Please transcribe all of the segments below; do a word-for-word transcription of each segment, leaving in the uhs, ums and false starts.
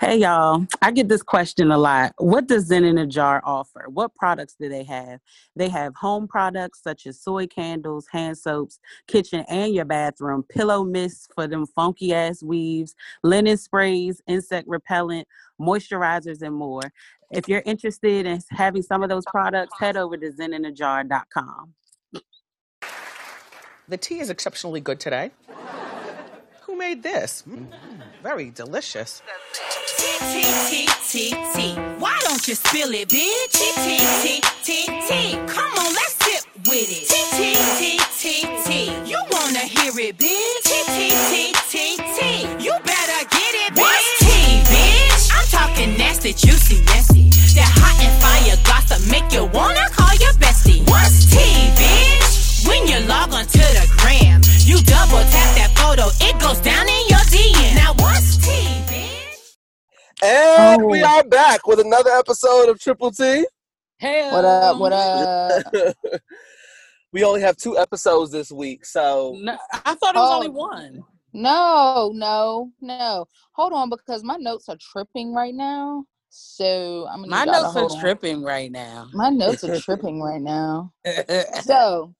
Hey, y'all. I get this question a lot. What does Zen in a Jar offer? What products do they have? They have home products such as soy candles, hand soaps, kitchen and your bathroom, pillow mists for them funky-ass weaves, linen sprays, insect repellent, moisturizers, and more. If you're interested in having some of those products, head over to zen in a jar dot com. The tea is exceptionally good today. Who made this? Mm, very delicious. T, T, T, T. Why don't you spill it, bitch? T, T, T, T. Come on, let's sip with it. T, T, T, T. You wanna hear it, bitch? T, T, T, T. You better get it, bitch. What's tea, bitch? I'm talking nasty, juicy, messy. That hot and fire gossip make you wanna call your bestie. What's tea, bitch? When you log on to the gram, you double tap that photo, it goes down in your D M. Now what's tea, bitch? And oh. We are back with another episode of Triple T. Hey, what up? What up? We only have two episodes this week, so no, I thought it was oh. only one. No, no, no. Hold on, because my notes are tripping right now. So I'm gonna my notes are on. tripping right now. My notes are tripping right now. So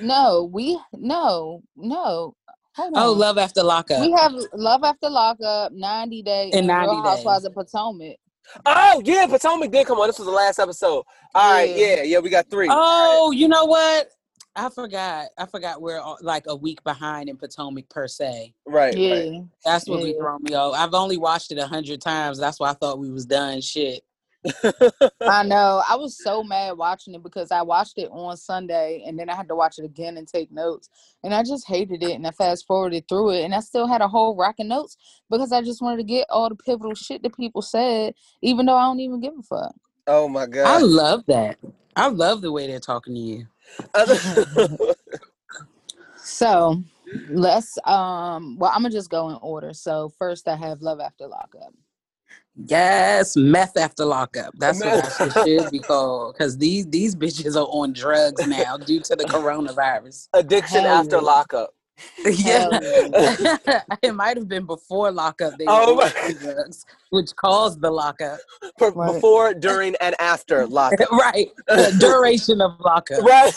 no, we no no. Hold oh, on. Love After Lockup. We have Love After Lockup, ninety Day, and Real Housewives of Potomac. Oh, yeah, Potomac did come on. This was the last episode. All yeah. right, yeah, yeah, we got three. Oh, right. You know what? I forgot. I forgot we're like a week behind in Potomac per se. Right, yeah. Right. That's what yeah. we throw me off. I've only watched it a hundred times. That's why I thought we was done shit. I know. I was so mad watching it because I watched it on Sunday and then I had to watch it again and take notes. And I just hated it and I fast forwarded through it and I still had a whole rack of notes because I just wanted to get all the pivotal shit that people said, even though I don't even give a fuck. Oh my God. I love that. I love the way they're talking to you. So let's, um, well, I'm going to just go in order. So first I have Love After Lockup. Yes, Meth After Lockup. That's meth. What that shit should be called. Because these, these bitches are on drugs now due to the coronavirus. Addiction Hell after yeah. lockup. Yeah. yeah. It might have been before lockup. They oh my. Drugs, which caused the lockup. For, right. Before, during, and after lockup. Right. The duration of lockup. Right.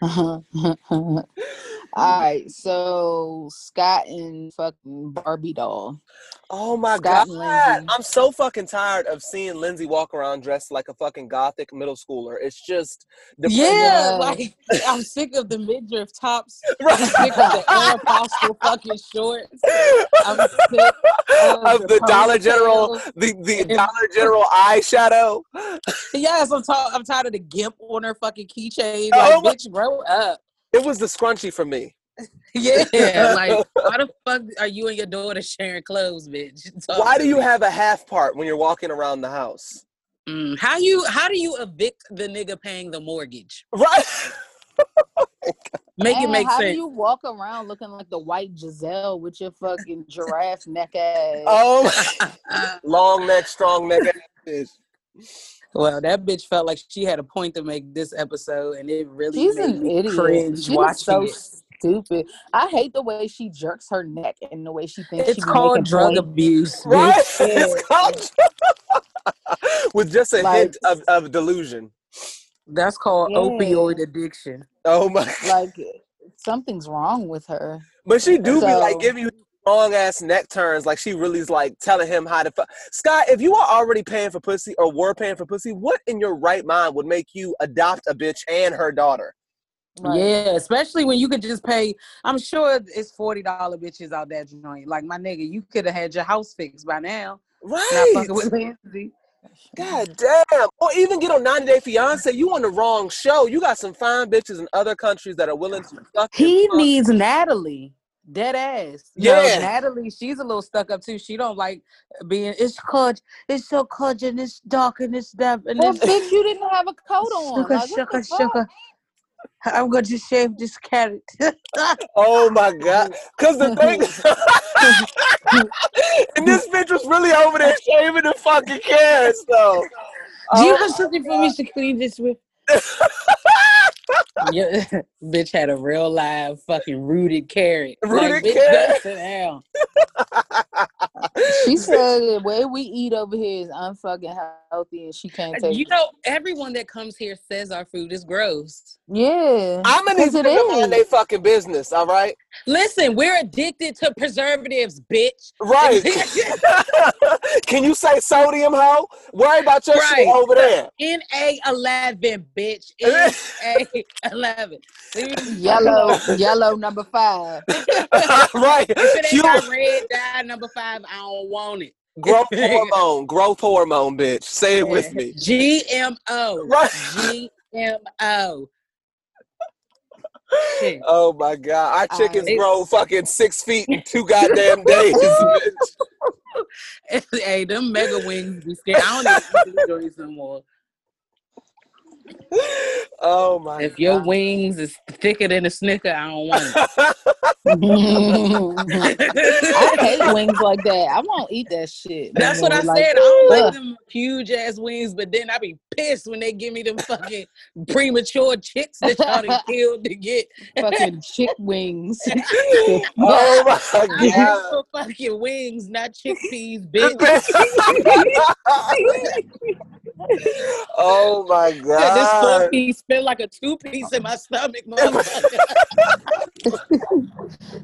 Mm-hmm. All right, so Scott and fucking Barbie doll. Oh my Scott God. I'm so fucking tired of seeing Lindsay walk around dressed like a fucking gothic middle schooler. It's just depressing. Yeah, like I'm sick of the midriff tops. Right. I'm sick of the Air Apostle fucking shorts. I'm sick of, of the, the Dollar General the, the Dollar General eyeshadow. Yes, I'm, t- I'm tired of the gimp on her fucking keychain. Like, oh my- bitch, grow up. It was the scrunchie for me. Yeah, like why the fuck are you and your daughter sharing clothes, bitch? Talk why do you me. Have a half part when you're walking around the house? Mm, how you how do you evict the nigga paying the mortgage? Right. Make Man, it make how sense. How do you walk around looking like the white Giselle with your fucking giraffe neck ass? Oh, long neck, strong neck ass. Well, that bitch felt like she had a point to make this episode, and it really She's made an me idiot. Cringe she watching so- it. Stupid. I hate the way she jerks her neck and the way she thinks it's she called drug point. Abuse. Right? It's called with just a like, hint of, of delusion. That's called yeah. opioid addiction. Oh my! Like something's wrong with her. But she do so, be like give you long ass neck turns. Like she really's like telling him how to. Fu- Scott, if you are already paying for pussy or were paying for pussy, what in your right mind would make you adopt a bitch and her daughter? Right. Yeah, especially when you could just pay. I'm sure it's forty dollars bitches out that joint. Like, my nigga, you could have had your house fixed by now. Right. Not fucking with Lindsay. God damn. Or even get on ninety Day Fiance. You on the wrong show. You got some fine bitches in other countries that are willing to fuck. He needs Natalie. Dead ass. Yeah. You know, Natalie, she's a little stuck up too. She don't like being, it's cold, it's so cold, and it's dark, and it's damp. And well, bitch, you didn't have a coat on. Sugar, like, sugar, sugar. I'm going to shave this carrot. Oh my God. Because the thing. And this bitch was really over there shaving the fucking carrots, though. Do oh you have something God. For me to clean this with? Yeah, bitch had a real live fucking rooted carrot. Rooted like, bitch, carrot. Down. She said the way we eat over here is unfucking healthy, and she can't take it. You know, everyone that comes here says our food is gross. Yeah, I'm gonna need to mind their fucking business. All right. Listen, we're addicted to preservatives, bitch. Right. Can you say sodium, hoe? Worry about your right. shit over there. N A eleven, bitch. N A eleven. Yellow, yellow number five. Right. If it ain't got red dye number five, I don't want it. Growth hormone. Growth hormone, bitch. Say it with me. G M O. Right. G M O. Shit. Oh my god, our chickens uh, grow fucking six feet in two goddamn days. Bitch. Hey, them mega wings be scared. I don't even enjoy these no more. Oh my if god. Your wings is thicker than a Snicker, I don't want it. I hate wings like that. I won't eat that shit. That's what I like, said. I don't uh, like them huge ass wings, but then I be pissed when they give me them fucking premature chicks that y'all done killed to get fucking chick wings. Oh my god. I for fucking wings, not chickpeas, bitch. Oh my god! This four piece felt like a two piece in my stomach, motherfucker.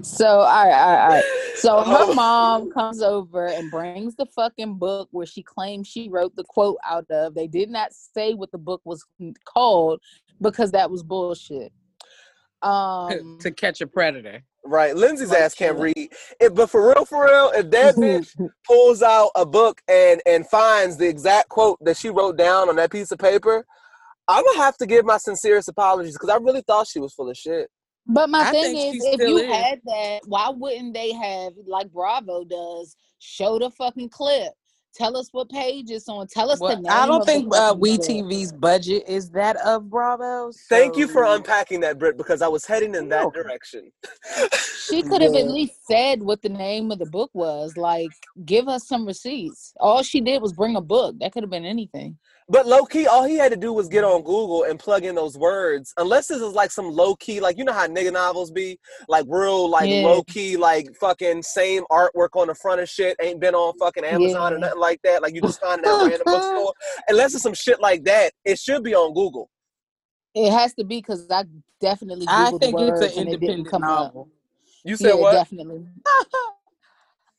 So all right, all right, all right. So her mom comes over and brings the fucking book where she claims she wrote the quote out of. They did not say what the book was called because that was bullshit. Um, to catch a predator. Right, Lindsay's ass can't read. If, but for real, for real, if that bitch pulls out a book and, and finds the exact quote that she wrote down on that piece of paper, I'm going to have to give my sincerest apologies because I really thought she was full of shit. But my I thing is, if you is. had that, why wouldn't they have, like Bravo does, show the fucking clip? Tell us what page it's on. Tell us well, the name. I don't think uh, WeTV's budget is that of Bravo. So. Thank you for unpacking that, Britt, because I was heading in that direction. She could have yeah. at least said what the name of the book was. Like, give us some receipts. All she did was bring a book. That could have been anything. But low-key, all he had to do was get on Google and plug in those words. Unless this is like some low-key, like, you know how nigga novels be? Like, real, like, yeah. low-key, like, fucking same artwork on the front of shit. Ain't been on fucking Amazon yeah. or nothing like that. Like, you just find it at a random bookstore. Unless it's some shit like that, it should be on Google. It has to be, because I definitely Googled I think words it's an independent novel. Up. You said yeah, what? definitely.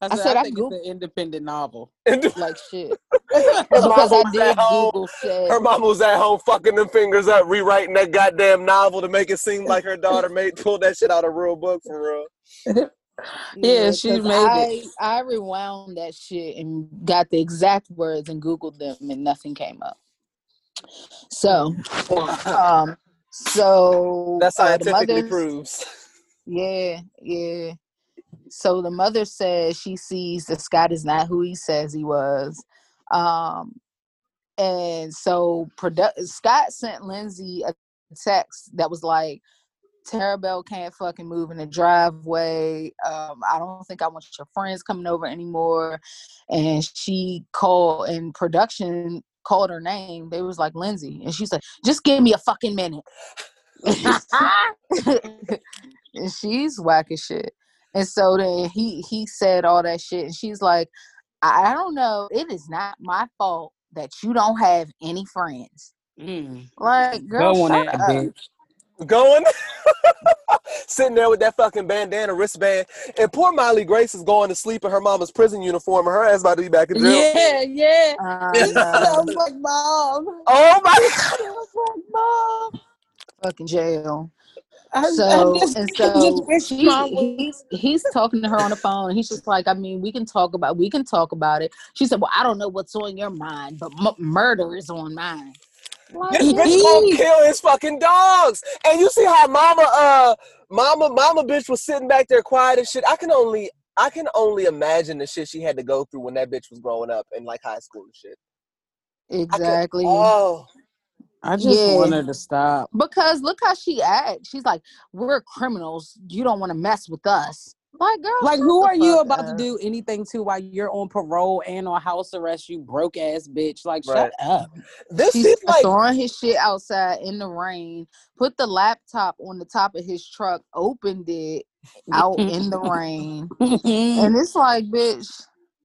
I said, I, said, I, I think Googled. It's an independent novel. Like shit. Because I did Google shit. Her mama was at home fucking them fingers up, rewriting that goddamn novel to make it seem like her daughter made pulled that shit out of a real book for real. Yeah, yeah, she made I, it. I rewound that shit and got the exact words and Googled them and nothing came up. So, um, so. That scientifically uh, mother, proves. Yeah, yeah. So the mother says she sees that Scott is not who he says he was. Um, and so produ- Scott sent Lindsay a text that was like, Terabelle can't fucking move in the driveway. Um, I don't think I want your friends coming over anymore. And she called, and production called her name. They was like, Lindsay. And she's like, just give me a fucking minute. And she's whack as shit. And so then he, he said all that shit. And she's like, I don't know. It is not my fault that you don't have any friends. Mm. Like, girl, Go shut up. Bitch. Going, sitting there with that fucking bandana wristband, and poor Miley Grace is going to sleep in her mama's prison uniform, and her ass about to be back in jail. Yeah, yeah. Uh, it sounds like mom. Oh my god, sounds like mom. Fucking jail. I, so I just, and so she, he's, he's talking to her on the phone, and he's just like, I mean, we can talk about we can talk about it. She said, well, I don't know what's on your mind, but m- murder is on mine. What? This bitch gonna kill his fucking dogs. And you see how mama uh mama mama bitch was sitting back there quiet and shit. I can only I can only imagine the shit she had to go through when that bitch was growing up in like high school and shit. Exactly. I could, oh I just yeah. want her to stop. Because look how she acts. She's like, we're criminals. You don't want to mess with us. Like, girl, like who are you about up. to do anything to while you're on parole and on house arrest, you broke ass bitch? Like, right. shut up. This She's is like throwing his shit outside in the rain, put the laptop on the top of his truck, opened it out in the rain. And it's like, bitch,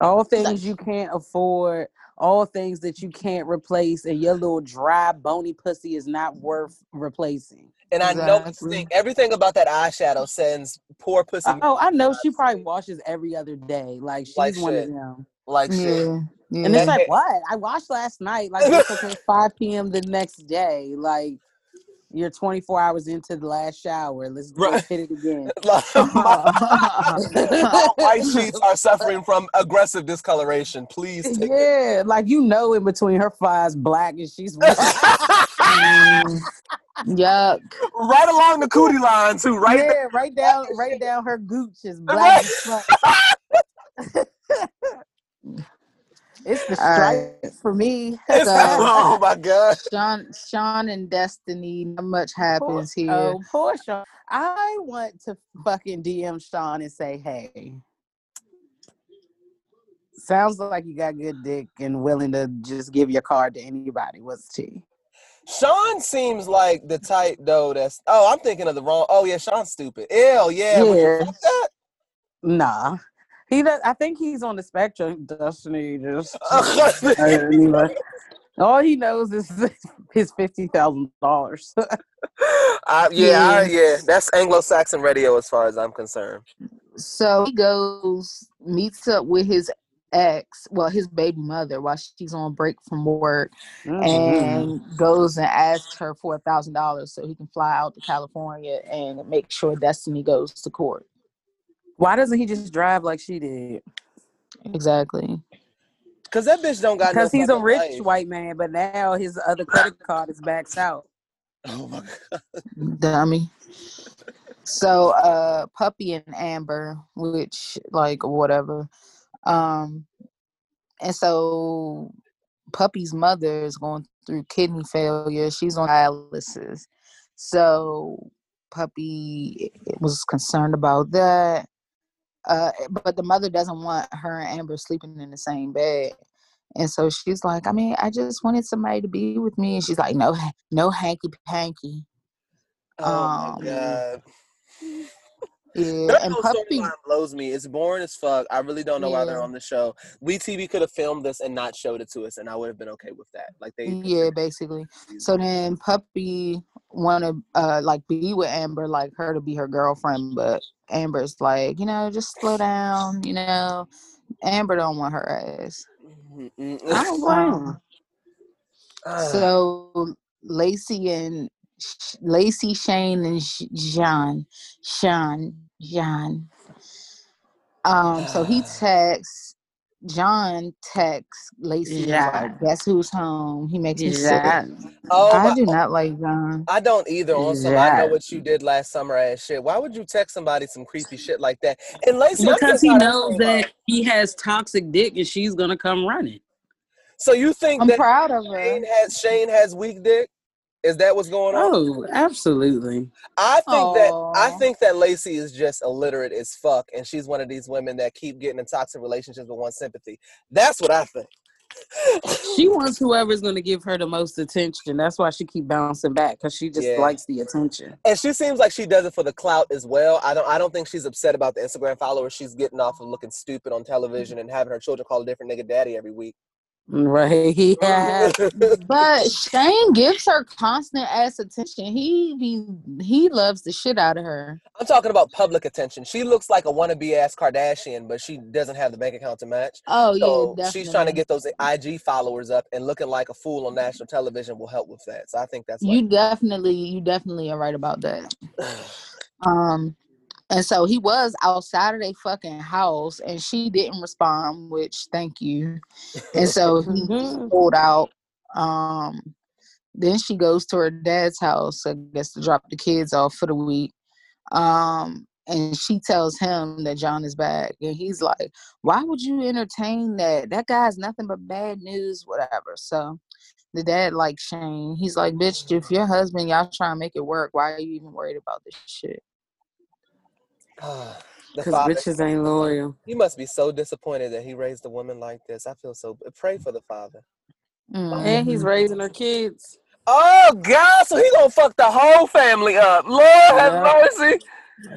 All things you can't afford, all things that you can't replace, and your little dry, bony pussy is not worth replacing. And I exactly. know you think everything about that eyeshadow sends poor pussy. Oh, I know. She probably washes every other day. Like, she's like one shit. of them. Like yeah. shit. Yeah. And it's like, what? I washed last night. Like, it's okay, five p.m. the next day. Like, you're twenty-four hours into the last shower. Let's right. hit it again. All white sheets are suffering from aggressive discoloration. Please take Yeah, it. Like, you know, in between her thighs, black, and she's white. mm, yuck. Right along the cootie line, too. Right yeah, there. right down right down her gooch is black. Right. It's the stripe right. for me. It's so, not, oh my God, Sean, Sean and Destiny. Not much happens poor, here. Oh, poor Sean. I want to fucking D M Sean and say, "Hey, sounds like you got good dick and willing to just give your card to anybody. What's tea?" Sean seems like the type though. That's oh, I'm thinking of the wrong. Oh yeah, Sean's stupid. Ew, yeah. yeah. That? Nah. He does, I think he's on the spectrum. Destiny just all he knows is his fifty thousand dollars. uh, yeah, yeah. I, yeah, that's Anglo-Saxon radio as far as I'm concerned. So he goes, meets up with his ex, well, his baby mother, while she's on break from work, mm-hmm. and goes and asks her for a thousand dollars so he can fly out to California and make sure Destiny goes to court. Why doesn't he just drive like she did? Exactly. Because that bitch don't got Because no he's a rich life. white man, but now his other credit card is maxed out. Oh, my God. Dummy. So, uh, Puppy and Amber, which, like, whatever. Um, and so, Puppy's mother is going through kidney failure. She's on dialysis. So, Puppy was concerned about that. Uh, but the mother doesn't want her and Amber sleeping in the same bed. And so she's like, I mean, I just wanted somebody to be with me. And she's like, no, no hanky-panky. Oh, um, my God. Yeah, that and Puppy blows me. It's boring as fuck. I really don't know yeah. why they're on the show. WeTV could have filmed this and not showed it to us, and I would have been okay with that. Like they, yeah, basically. So then Puppy want to uh, like be with Amber, like her to be her girlfriend, but Amber's like, you know, just slow down. You know, Amber don't want her ass. Mm-hmm. I don't want. Uh. So Lacey and. Lacey, Shane, and John, Sean, John. Um, so he texts, John texts Lacey, yeah. like, guess who's home? He makes me yeah. sick. Oh, I my, do not like John. I don't either. Also, yeah. I know what you did last summer ass shit. Why would you text somebody some creepy shit like that? And Lacey, because he knows that about. he has toxic dick and she's gonna come running. So you think I'm that proud of Shane her. has Shane has weak dick? Is that what's going on? Oh, absolutely. I think Aww. that I think that Lacey is just illiterate as fuck, and she's one of these women that keep getting in toxic relationships but want sympathy. That's what I think. She wants whoever's going to give her the most attention. That's why she keep bouncing back, because she just yeah. likes the attention. And she seems like she does it for the clout as well. I don't I don't think she's upset about the Instagram followers she's getting off of looking stupid on television and having her children call a different nigga daddy every week. Right, yeah. But Shane gives her constant ass attention. He, he he loves the shit out of her. I'm talking about public attention. She looks like a wannabe ass Kardashian, but she doesn't have the bank account to match. Oh, so yeah, definitely. She's trying to get those I G followers up, and looking like a fool on national television will help with that. So I think that's you definitely you definitely are right about that. um. And so he was outside of their fucking house, and she didn't respond, which, thank you. And so he pulled out. Um, then she goes to her dad's house, I guess, to drop the kids off for the week. Um, and she tells him that John is back. And he's like, why would you entertain that? That guy's nothing but bad news, whatever. So the dad likes Shane. He's like, bitch, if your husband, y'all trying to make it work, why are you even worried about this shit? Because bitches ain't loyal. You must be so disappointed that he raised a woman like this. I feel so. Pray for the father. Mm-hmm. And he's raising her kids. Oh God! So he gonna fuck the whole family up. Lord yeah. have mercy.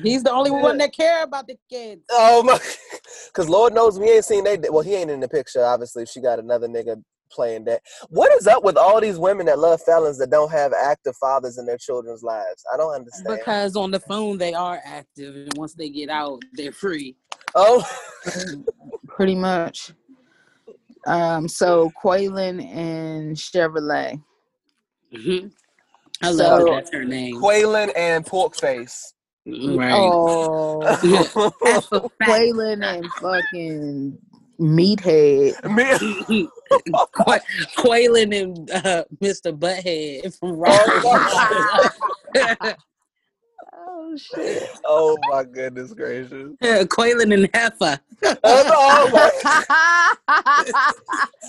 He's the only one that care about the kids. Oh my! Because Lord knows we ain't seen that. Well, he ain't in the picture, obviously. She got another nigga playing that. What is up with all these women that love felons that don't have active fathers in their children's lives? I don't understand. Because on the phone, they are active. And once they get out, they're free. Oh. Pretty much. Um, so, Quaylen and Chevrolet. Mm-hmm. I love so, that that's her name. Quaylen and Porkface. Right. Oh, Quaylen and fucking Meathead. Qu- Quaylen and uh, Mister Butthead from Rock. Oh shit! Oh my goodness gracious! Yeah, Quaylen and Heffa. Oh, my.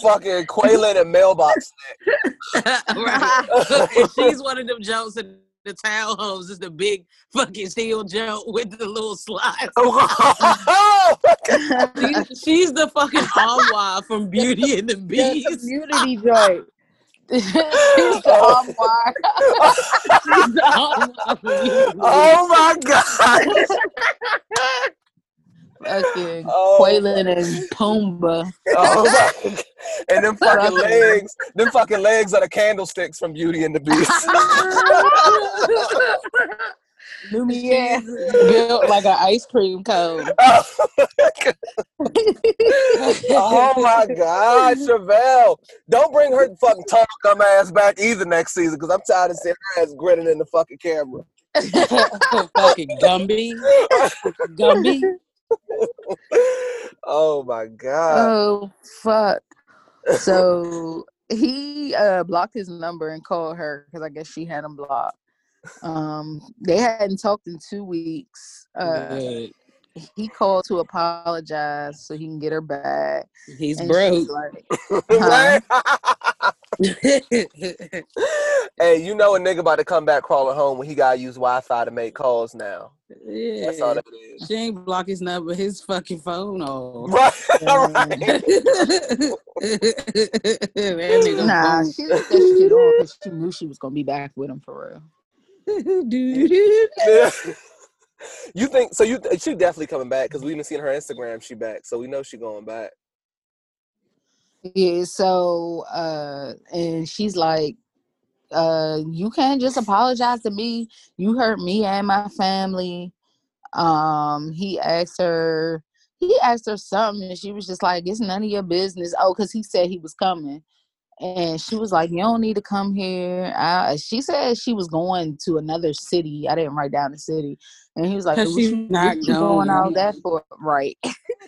Fucking Quaylen and Mailbox. Right. And she's one of them jokes in the townhomes. It's the big fucking steel joke with the little slides. Oh, she's, she's the fucking Awa from Beauty and the Beast. That's a beauty joke. She's the armoire. She's the armoire. Oh my god! Fucking oh. Quaylen and Pumbaa. Oh my. And them fucking legs, them fucking legs are the candlesticks from Beauty and the Beast. Lumiere built like an ice cream cone. Oh my god, oh my god. Chevelle, don't bring her fucking tongue gum ass back either next season, because I'm tired of seeing her ass grinning in the fucking camera. Fucking Gumby. Gumby. Oh my god. Oh fuck. So he uh, blocked his number and called her because I guess she had him blocked. Um, they hadn't talked in two weeks. Uh, he called to apologize so he can get her back. He's broke. Like, huh? Hey, you know a nigga about to come back crawling home when he gotta use Wi-Fi to make calls now. Yeah, that's all that is. She ain't block his number, his fucking phone off. Right, all right. Nah, she left that shit on because she knew she was gonna be back with him for real. Yeah. You think so? You th- she definitely coming back because we even seen her Instagram. She back, so we know she going back. Yeah. So uh, and she's like, uh, you can't just apologize to me. You hurt me and my family. Um, he asked her. He asked her something, and she was just like, "It's none of your business." Oh, because he said he was coming. And she was like, you don't need to come here. I, she said she was going to another city. I didn't write down the city. And he was like, what you not going all that for? Right.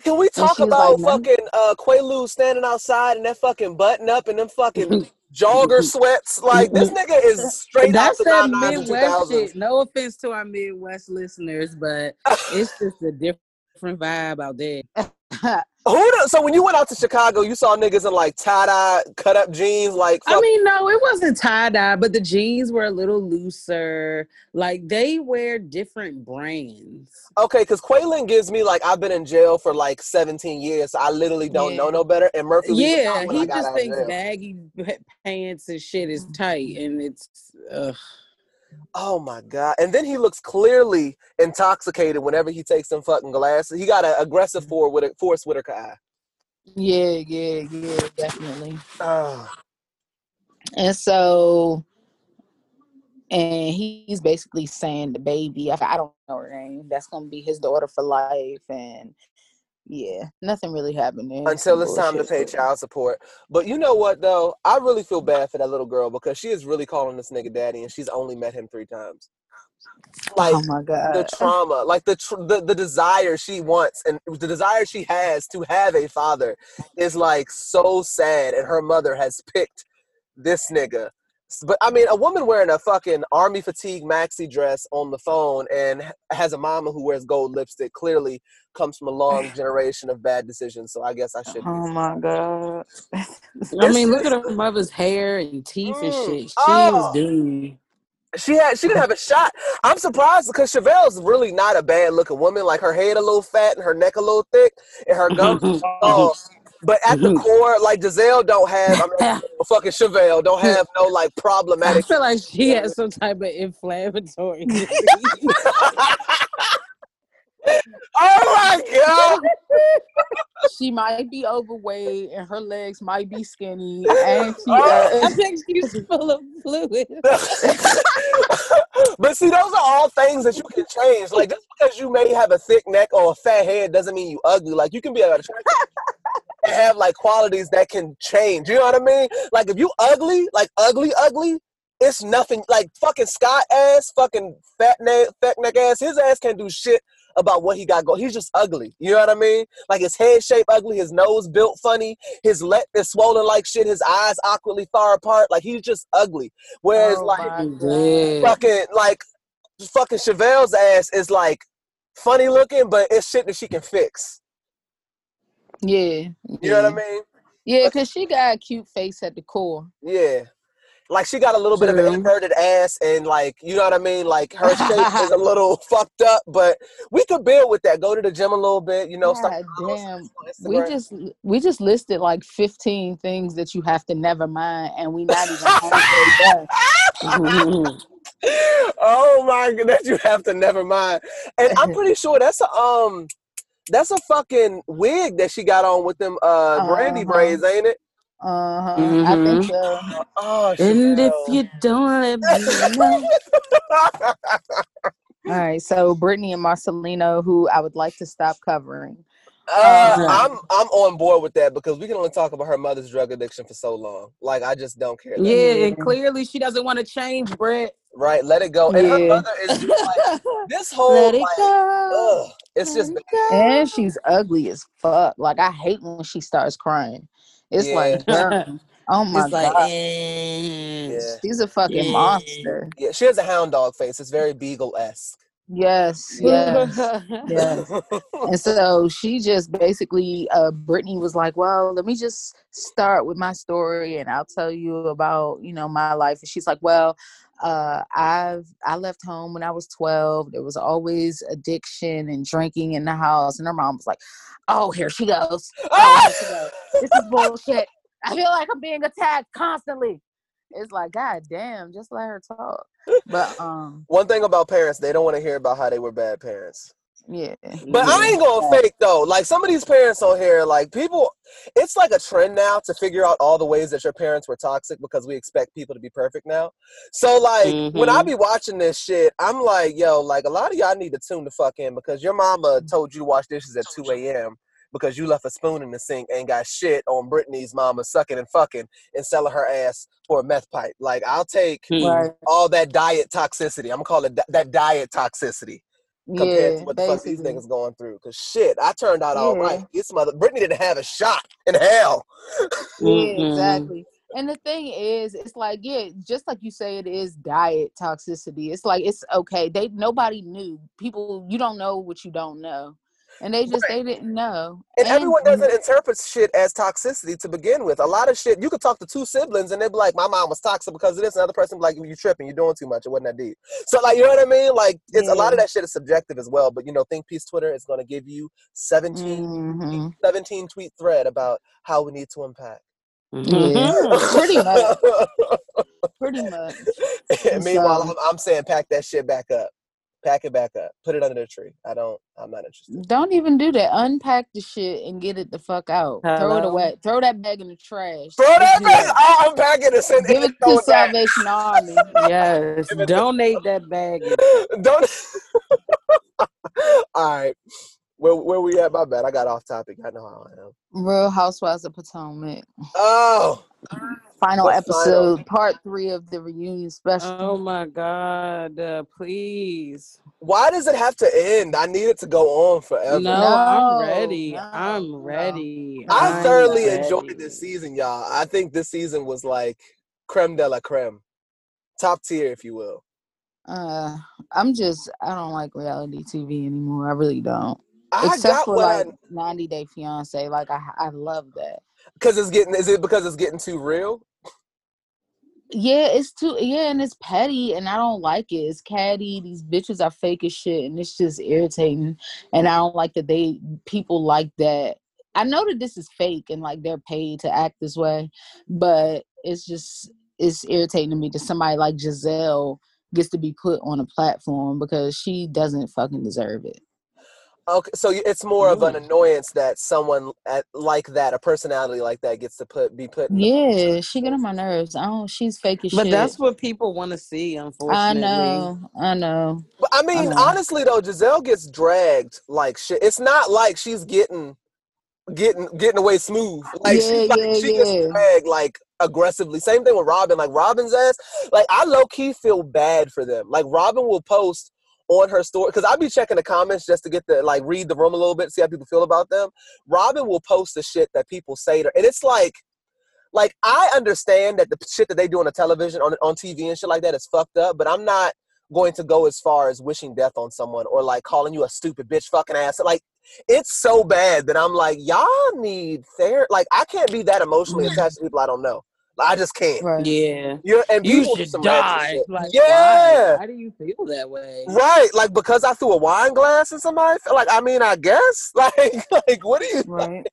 Can we talk about like, fucking uh, Quaalude standing outside and that fucking button up and them fucking jogger sweats? Like, this nigga is straight out the that Midwest shit. No offense to our Midwest listeners, but it's just a different vibe out there. Who the, so when you went out to Chicago, you saw niggas in like tie-dye, cut-up jeans, like... Fuck. I mean, no, it wasn't tie-dye, but the jeans were a little looser. Like, they wear different brands. Okay, because Quaylen gives me, like, I've been in jail for like seventeen years, so I literally don't yeah. know no better. And Murphy... Yeah, he just thinks baggy pants and shit is tight, and it's... Ugh. Oh my god. And then he looks clearly intoxicated whenever he takes them fucking glasses. He got an aggressive for with a Forrest Whitaker eye. Yeah, yeah, yeah, definitely. Oh. And so and he's basically saying the baby, I don't know her name, that's gonna be his daughter for life, and yeah, nothing really happened there. Until it's time to pay child support. But you know what, though? I really feel bad for that little girl because she is really calling this nigga daddy, and she's only met him three times. Like, oh my God. The trauma, like the, tr- the the desire she wants and the desire she has to have a father is, like, so sad, and her mother has picked this nigga. But, I mean, a woman wearing a fucking army fatigue maxi dress on the phone and has a mama who wears gold lipstick clearly comes from a long generation of bad decisions, so I guess I shouldn't. Oh, my God. I mean, look at her mother's hair and teeth mm. and shit. She oh. was doomed. She had. She didn't have a shot. I'm surprised because Chevelle's really not a bad-looking woman. Like, her head a little fat and her neck a little thick and her gums oh. But at the core, like, Giselle don't have, I mean, fucking Chevelle don't have no, like, problematic. I feel like she has some type of inflammatory disease. Oh my God! She might be overweight and her legs might be skinny, and she, oh, uh, I think she's full of fluid. But see, those are all things that you can change. Like, just because you may have a thick neck or a fat head doesn't mean you ugly. Like, you can be attractive and have like qualities that can change. You know what I mean? Like, if you ugly, like ugly, ugly. It's nothing. Like fucking Scott ass, fucking fat neck, fat neck ass. His ass can't do shit about what he got going. He's just ugly. You know what I mean? Like his head shape ugly, his nose built funny, his lip is swollen like shit, his eyes awkwardly far apart. Like he's just ugly. Whereas oh like fucking like fucking Chevelle's ass is like funny looking, but it's shit that she can fix. Yeah. You yeah. know what I mean? Yeah, because she got a cute face at the core. Yeah. Like, she got a little True. bit of an inverted ass and, like, you know what I mean? Like, her shape is a little fucked up, but we could build with that. Go to the gym a little bit, you know. God, damn. We just, we just listed, like, fifteen things that you have to never mind, and we not even halfway done. Oh, my God, that you have to never mind. And I'm pretty sure that's a, um, that's a fucking wig that she got on with them uh, brandy uh-huh. braids, ain't it? Uh-huh. Mm-hmm. I think so. Oh, and if you don't let me know. All right, so Brittany and Marcelino, who I would like to stop covering. Uh, um, I'm I'm on board with that because we can only talk about her mother's drug addiction for so long. Like, I just don't care. Yeah, mm-hmm. and clearly she doesn't want to change, Britt. Right, let it go. And yeah. her mother is just like, this whole, let it like, go. Ugh, it's let just. It go. And she's ugly as fuck. Like, I hate when she starts crying. It's yeah. like, girl, oh my it's God. Like, yeah. She's a fucking yeah. monster. Yeah, she has a hound dog face. It's very Beagle-esque. Yes, yes, yes. And so she just basically, uh, Brittany was like, well, let me just start with my story and I'll tell you about, you know, my life. And she's like, well, uh, I've, I left home when I was twelve. There was always addiction and drinking in the house. And her mom was like, oh, here she goes. Oh, here she goes. This is bullshit. I feel like I'm being attacked constantly. It's like, God damn, just let her talk. But um, one thing about parents, they don't want to hear about how they were bad parents. Yeah. But yeah. I ain't gonna fake though. Like some of these parents on here, like people, it's like a trend now to figure out all the ways that your parents were toxic because we expect people to be perfect now. So like mm-hmm. when I be watching this shit, I'm like, yo, like a lot of y'all need to tune the fuck in because your mama told you to wash dishes at two a.m. because you left a spoon in the sink and got shit on Brittany's mama sucking and fucking and selling her ass for a meth pipe. Like, I'll take right. all that diet toxicity. I'm going to call it di- that diet toxicity compared yeah, to what the basically. fuck these niggas going through. Because shit, I turned out yeah. all right. This mother, Brittany didn't have a shot in hell. Yeah, exactly. And the thing is, it's like, yeah, just like you say, it is diet toxicity. It's like, it's okay. They Nobody knew. People, you don't know what you don't know. And they just, right. they didn't know. And, and everyone doesn't interpret shit as toxicity to begin with. A lot of shit, you could talk to two siblings and they'd be like, my mom was toxic because of this. Another person be like, you tripping, you're doing too much. It wasn't that deep. So like, you know what I mean? Like, it's yeah. a lot of that shit is subjective as well. But you know, Think Peace Twitter is going to give you seventeen, mm-hmm. seventeen tweet thread about how we need to unpack. Mm-hmm. Yeah, pretty much. Pretty much. And meanwhile, so. I'm, I'm saying pack that shit back up. Pack it back up. Put it under the tree. I don't, I'm not interested. Don't even do that. Unpack the shit and get it the fuck out. Hello? Throw it away. Throw that bag in the trash. Throw that bag! I'll unpack it and send it. Give it to Salvation Army. Yes. Donate that bag. Don't. All right. Where, where we at? My bad. I got off topic. I know how I am. Real Housewives of Potomac. Oh. Final What's episode, final? part three of the reunion special. Oh my God, uh, please. Why does it have to end? I need it to go on forever. No, I'm ready. No, I'm ready. No. I thoroughly ready. enjoyed this season, y'all. I think this season was like creme de la creme. Top tier, if you will. Uh, I'm just, I don't like reality T V anymore. I really don't. I Except for like I... ninety Day Fiance. Like, I, I love that. Because it's getting, is it because it's getting too real? Yeah, it's too, yeah, and it's petty, and I don't like it. It's catty. These bitches are fake as shit, and it's just irritating. And I don't like that they, people like that. I know that this is fake, and, like, they're paid to act this way, but it's just, it's irritating to me that somebody like Giselle gets to be put on a platform because she doesn't fucking deserve it. Okay, so it's more of an annoyance that someone at, like that, a personality like that, gets to put be put. In yeah, she get on my nerves. I don't. She's fake as shit. But that's what people want to see, unfortunately. I know. I know. But I mean, I know. honestly though, Giselle gets dragged like shit. It's not like she's getting, getting, getting away smooth. Like yeah, she, like, yeah, she yeah. gets dragged like aggressively. Same thing with Robin. Like Robin's ass. Like I low key feel bad for them. Like Robin will post on her story, because I'll be checking the comments just to get the, like, read the room a little bit, see how people feel about them. Robin will post the shit that people say to her. And it's like, like, I understand that the shit that they do on the television, on, on T V and shit like that is fucked up, but I'm not going to go as far as wishing death on someone or, like, calling you a stupid bitch fucking ass. Like, it's so bad that I'm like, y'all need therapy. Like, I can't be that emotionally attached to people I don't know. I just can't. Right. Yeah. You're, and you should some die. Like, yeah. Why? Why do you feel that way? Right. Like, because I threw a wine glass in somebody? Like, I mean, I guess. Like, like what do you right. like?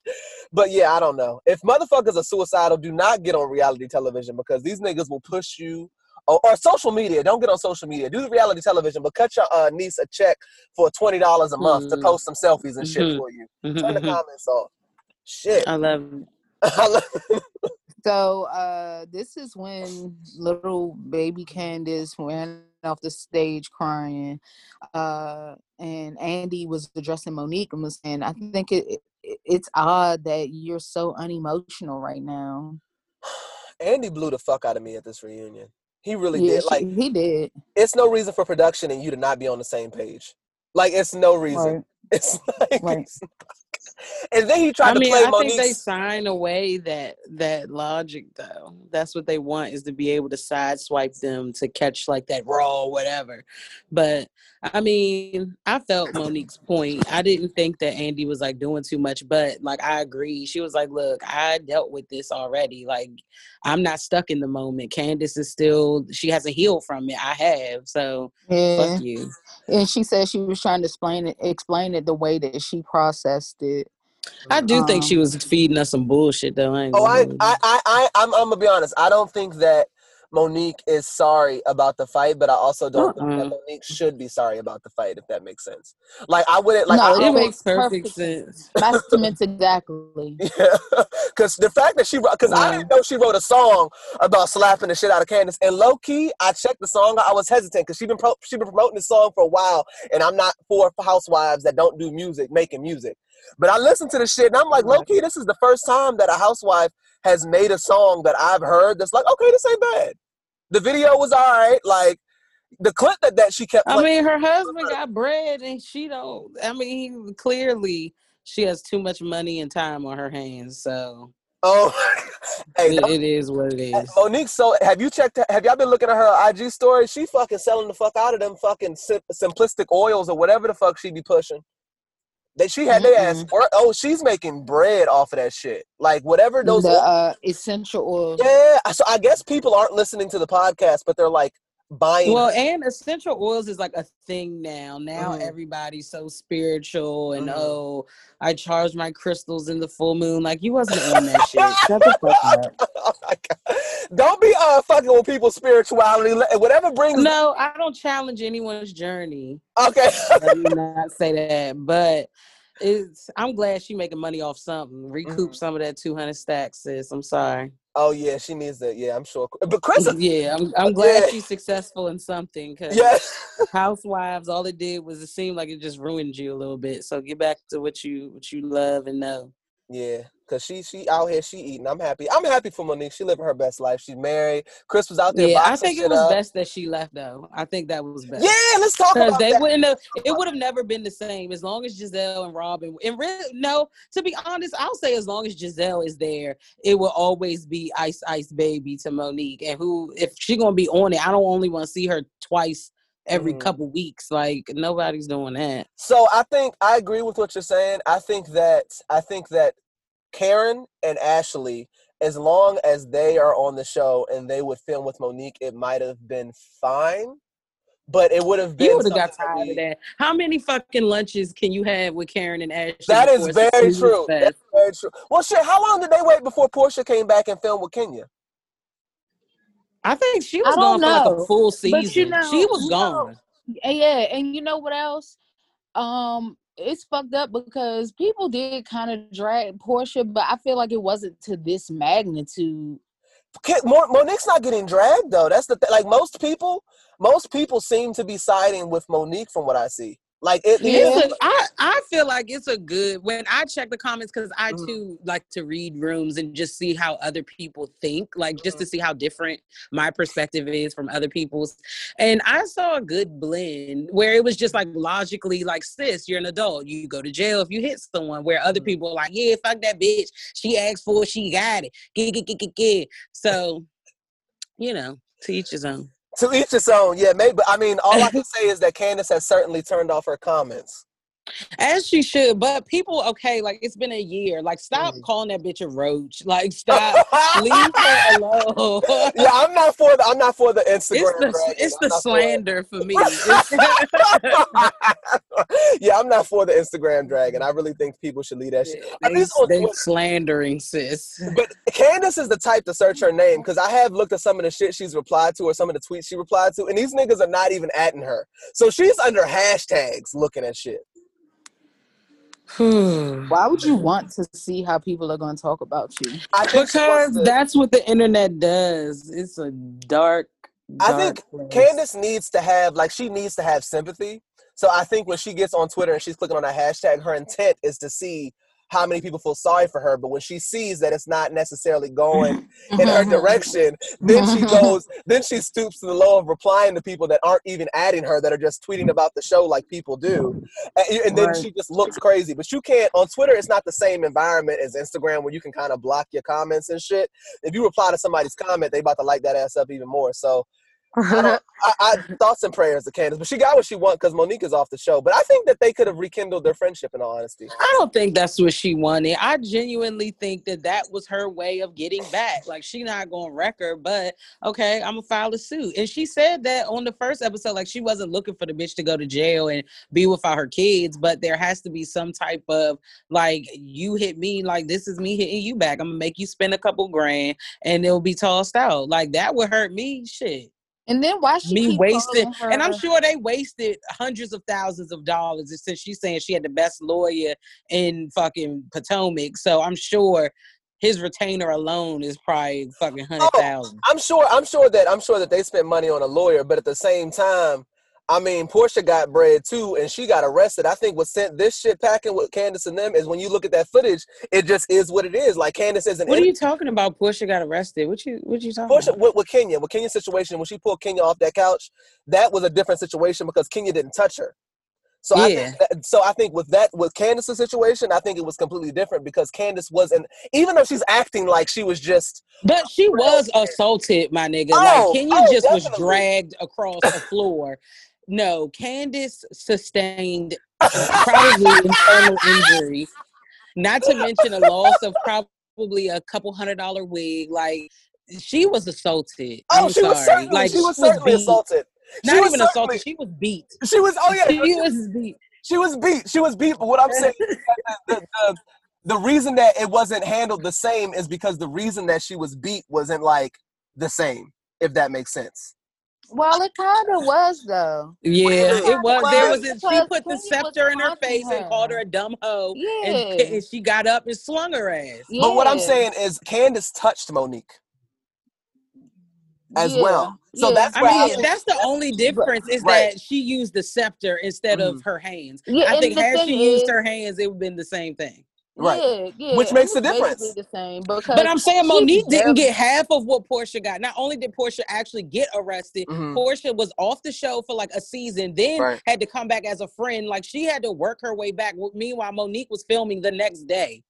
But, yeah, I don't know. If motherfuckers are suicidal, do not get on reality television, because these niggas will push you. Or, or social media. Don't get on social media. Do the reality television, but cut your uh, niece a check for twenty dollars a month mm. to post some selfies and shit mm-hmm. for you. Mm-hmm. Turn the comments off. Shit. I love it. I love it. So uh, this is when little baby Candace ran off the stage crying, uh, and Andy was addressing Monique and was saying, "I think it, it it's odd that you're so unemotional right now." Andy blew the fuck out of me at this reunion. He really yeah, did. Like she, he did. It's no reason for production and you to not be on the same page. Like it's no reason. Right. It's like. Right. It's And then he tried I to mean, play I Monique's. think they sign away that that logic, though. That's what they want, is to be able to sideswipe them to catch like that raw whatever. But I mean, I felt Monique's point. I didn't think that Andy was like doing too much, but like I agree. She was like, "Look, I dealt with this already. Like I'm not stuck in the moment. Candace is still. She hasn't healed from it. I have. So yeah. fuck you." And she said she was trying to explain it, explain it the way that she processed it. I do um, think she was feeding us some bullshit, though. I ain't oh, I, I, I, I, I'm, I'm gonna be honest. I don't think that Monique is sorry about the fight, but I also don't uh-uh. think that Monique should be sorry about the fight, if that makes sense. Like I wouldn't. Like no, I, it makes perfect sense. That's exactly. Yeah, because the fact that she, because yeah. I didn't know she wrote a song about slapping the shit out of Candace. And low key, I checked the song. I was hesitant because she been pro- she been promoting this song for a while, and I'm not for housewives that don't do music making music. But I listened to this shit, and I'm like, low-key, this is the first time that a housewife has made a song that I've heard that's like, okay, this ain't bad. The video was all right. Like, the clip that, that she kept playing. I mean, her husband got bread, and she don't. I mean, he, clearly, she has too much money and time on her hands, so. Oh, hey, it, it is what it is. Monique, so have you checked? Have y'all been looking at her I G story? She fucking selling the fuck out of them fucking sim- simplistic oils or whatever the fuck she be pushing. That she had mm-hmm. their ass. Or, oh, she's making bread off of that shit. Like whatever those the, uh, essential oils. Yeah. So I guess people aren't listening to the podcast, but they're like buying. Well, and essential oils is like a thing now. Now mm-hmm. everybody's so spiritual, and mm-hmm. oh, I charge my crystals in the full moon. Like you wasn't on that shit. Shut the fuck up. Oh my God. Don't be uh fucking with people's spirituality. Whatever brings. No, I don't challenge anyone's journey. Okay. I do not say that, but it's. I'm glad she making money off something. Recoup mm-hmm. some of that two hundred stacks, sis. I'm sorry. Oh yeah, she needs that. Yeah, I'm sure. But Chris, yeah, I'm, I'm glad yeah. she's successful in something. Cause yes. Housewives, all it did was it seemed like it just ruined you a little bit. So get back to what you what you love and know. Yeah, cause she she out here, she eating. I'm happy. I'm happy for Monique. She living her best life. She's married. Chris was out there. Yeah, I think it was up. best that she left though. I think that was best. Yeah, let's talk about they that. Because wouldn't have. It would have never been the same as long as Giselle and Robin. And really, no, to be honest, I'll say as long as Giselle is there, it will always be Ice Ice Baby to Monique. And who, if she gonna be on it, I don't only want to see her twice every mm. couple weeks. Like nobody's doing that. So I think I agree with what you're saying. I think that I think that Karen and Ashley, as long as they are on the show and they would film with Monique, it might have been fine. But it would have been. You would have got tired of that. How many fucking lunches can you have with Karen and Ashley? That is very true. That's very true. Well, shit. How long did they wait before Portia came back and filmed with Kenya? I think she was gone know. for like a full season. You know, she was gone. Know, yeah, and you know what else? Um, it's fucked up because people did kind of drag Portia, but I feel like it wasn't to this magnitude. Monique's not getting dragged though. That's the th- like most people, most people seem to be siding with Monique from what I see. Like it, yeah. a, I, I feel like it's a good when I check the comments because I mm. too like to read rooms and just see how other people think, like mm. just to see how different my perspective is from other people's. And I saw a good blend where it was just like logically like, sis, you're an adult, you go to jail if you hit someone, where other mm. people are like, yeah, fuck that bitch, she asked for it, she got it, get get get get get. So you know, to each his own. To each his own, yeah. Maybe, I mean, all I can say is that Candace has certainly turned off her comments. As she should, but people, okay, like, it's been a year. Like, stop mm. calling that bitch a roach. Like, stop. Leave her alone. Yeah, I'm not for the, I'm not for the Instagram. It's the, it's the slander for, for me. Yeah, I'm not for the Instagram dragon. I really think people should leave that shit. They, they, they slandering, sis. But Candace is the type to search her name, because I have looked at some of the shit she's replied to or some of the tweets she replied to, and these niggas are not even atting her. So she's under hashtags looking at shit. Why would you want to see how people are going to talk about you? I think because to, that's what the internet does. It's a dark, dark I think place. Candace needs to have, like, she needs to have sympathy. So I think when she gets on Twitter and she's clicking on a hashtag, her intent is to see how many people feel sorry for her. But when she sees that it's not necessarily going in her direction, then she goes, then she stoops to the low of replying to people that aren't even adding her, that are just tweeting about the show like people do. And, and then right. she just looks crazy. But you can't, on Twitter, it's not the same environment as Instagram where you can kind of block your comments and shit. If you reply to somebody's comment, they about to light that ass up even more. So I don't, I, I, thoughts and prayers to Candace, but she got what she wanted because Monique is off the show. But I think that they could have rekindled their friendship, in all honesty. I don't think that's what she wanted. I genuinely think that that was her way of getting back. Like, she not gonna wreck her, but okay, I'm gonna file a suit. And she said that on the first episode, like, she wasn't looking for the bitch to go to jail and be without her kids, but there has to be some type of, like, you hit me, like, this is me hitting you back. I'm gonna make you spend a couple grand and it'll be tossed out. Like, that would hurt me, shit. And then why she me wasted, and I'm sure they wasted hundreds of thousands of dollars since she's saying she had the best lawyer in fucking Potomac. So I'm sure his retainer alone is probably fucking hundred thousand. Oh, I'm sure. I'm sure that I'm sure that they spent money on a lawyer, but at the same time, I mean, Portia got bread too, and she got arrested. I think what sent this shit packing with Candace and them is when you look at that footage, it just is what it is. Like, Candace isn't. What are you talking about? Portia got arrested. What you what you talking Portia, about? With, with Kenya, with Kenya's situation, when she pulled Kenya off that couch, that was a different situation because Kenya didn't touch her. So yeah. I think that, so I think with that with Candace's situation, I think it was completely different because Candace wasn't, even though she's acting like she was just, but she was assaulted, my nigga. Oh, like Kenya oh, just definitely. was dragged across the floor. No, Candace sustained probably internal injury, not to mention a loss of probably a couple hundred dollar wig. Like, she was assaulted. Oh, I'm she, sorry. Was certainly, like, she was she certainly was assaulted. She not was even assaulted. She was beat. She was. Oh yeah, she was beat. She was beat. She was beat. But what I'm saying is that the, the, the reason that it wasn't handled the same is because the reason that she was beat wasn't like the same. If that makes sense. Well, it kind of was, though. Yeah, it was. There was. A, she put the scepter in her face and called her a dumb hoe. Yeah. And, and she got up and slung her ass. Yeah. But what I'm saying is Candace touched Monique as yeah. well. So yeah. that's I mean, I that's the only difference is right. that she used the scepter instead mm-hmm. of her hands. Yeah, I think had she is, used her hands, it would have been the same thing. Right, yeah, yeah. Which makes the difference. The same, but I'm saying Monique didn't get half of what Portia got. Not only did Portia actually get arrested, mm-hmm. Portia was off the show for like a season, then right. had to come back as a friend. Like, she had to work her way back. Meanwhile, Monique was filming the next day.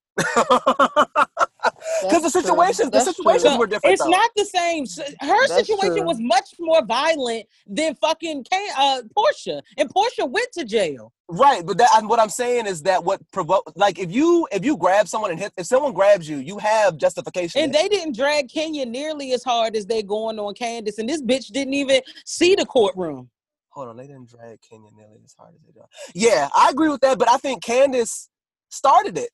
Because the situations, the situations true. were different. It's though. not the same. Her That's situation true. was much more violent than fucking K- uh, Portia, and Portia went to jail. Right, but that what I'm saying is that what provoked, like, if you if you grab someone and hit, if someone grabs you, you have justification. And they didn't drag Kenya nearly as hard as they going on Candace, and this bitch didn't even see the courtroom. Hold on, they didn't drag Kenya nearly as hard as they did. Yeah, I agree with that, but I think Candace started it.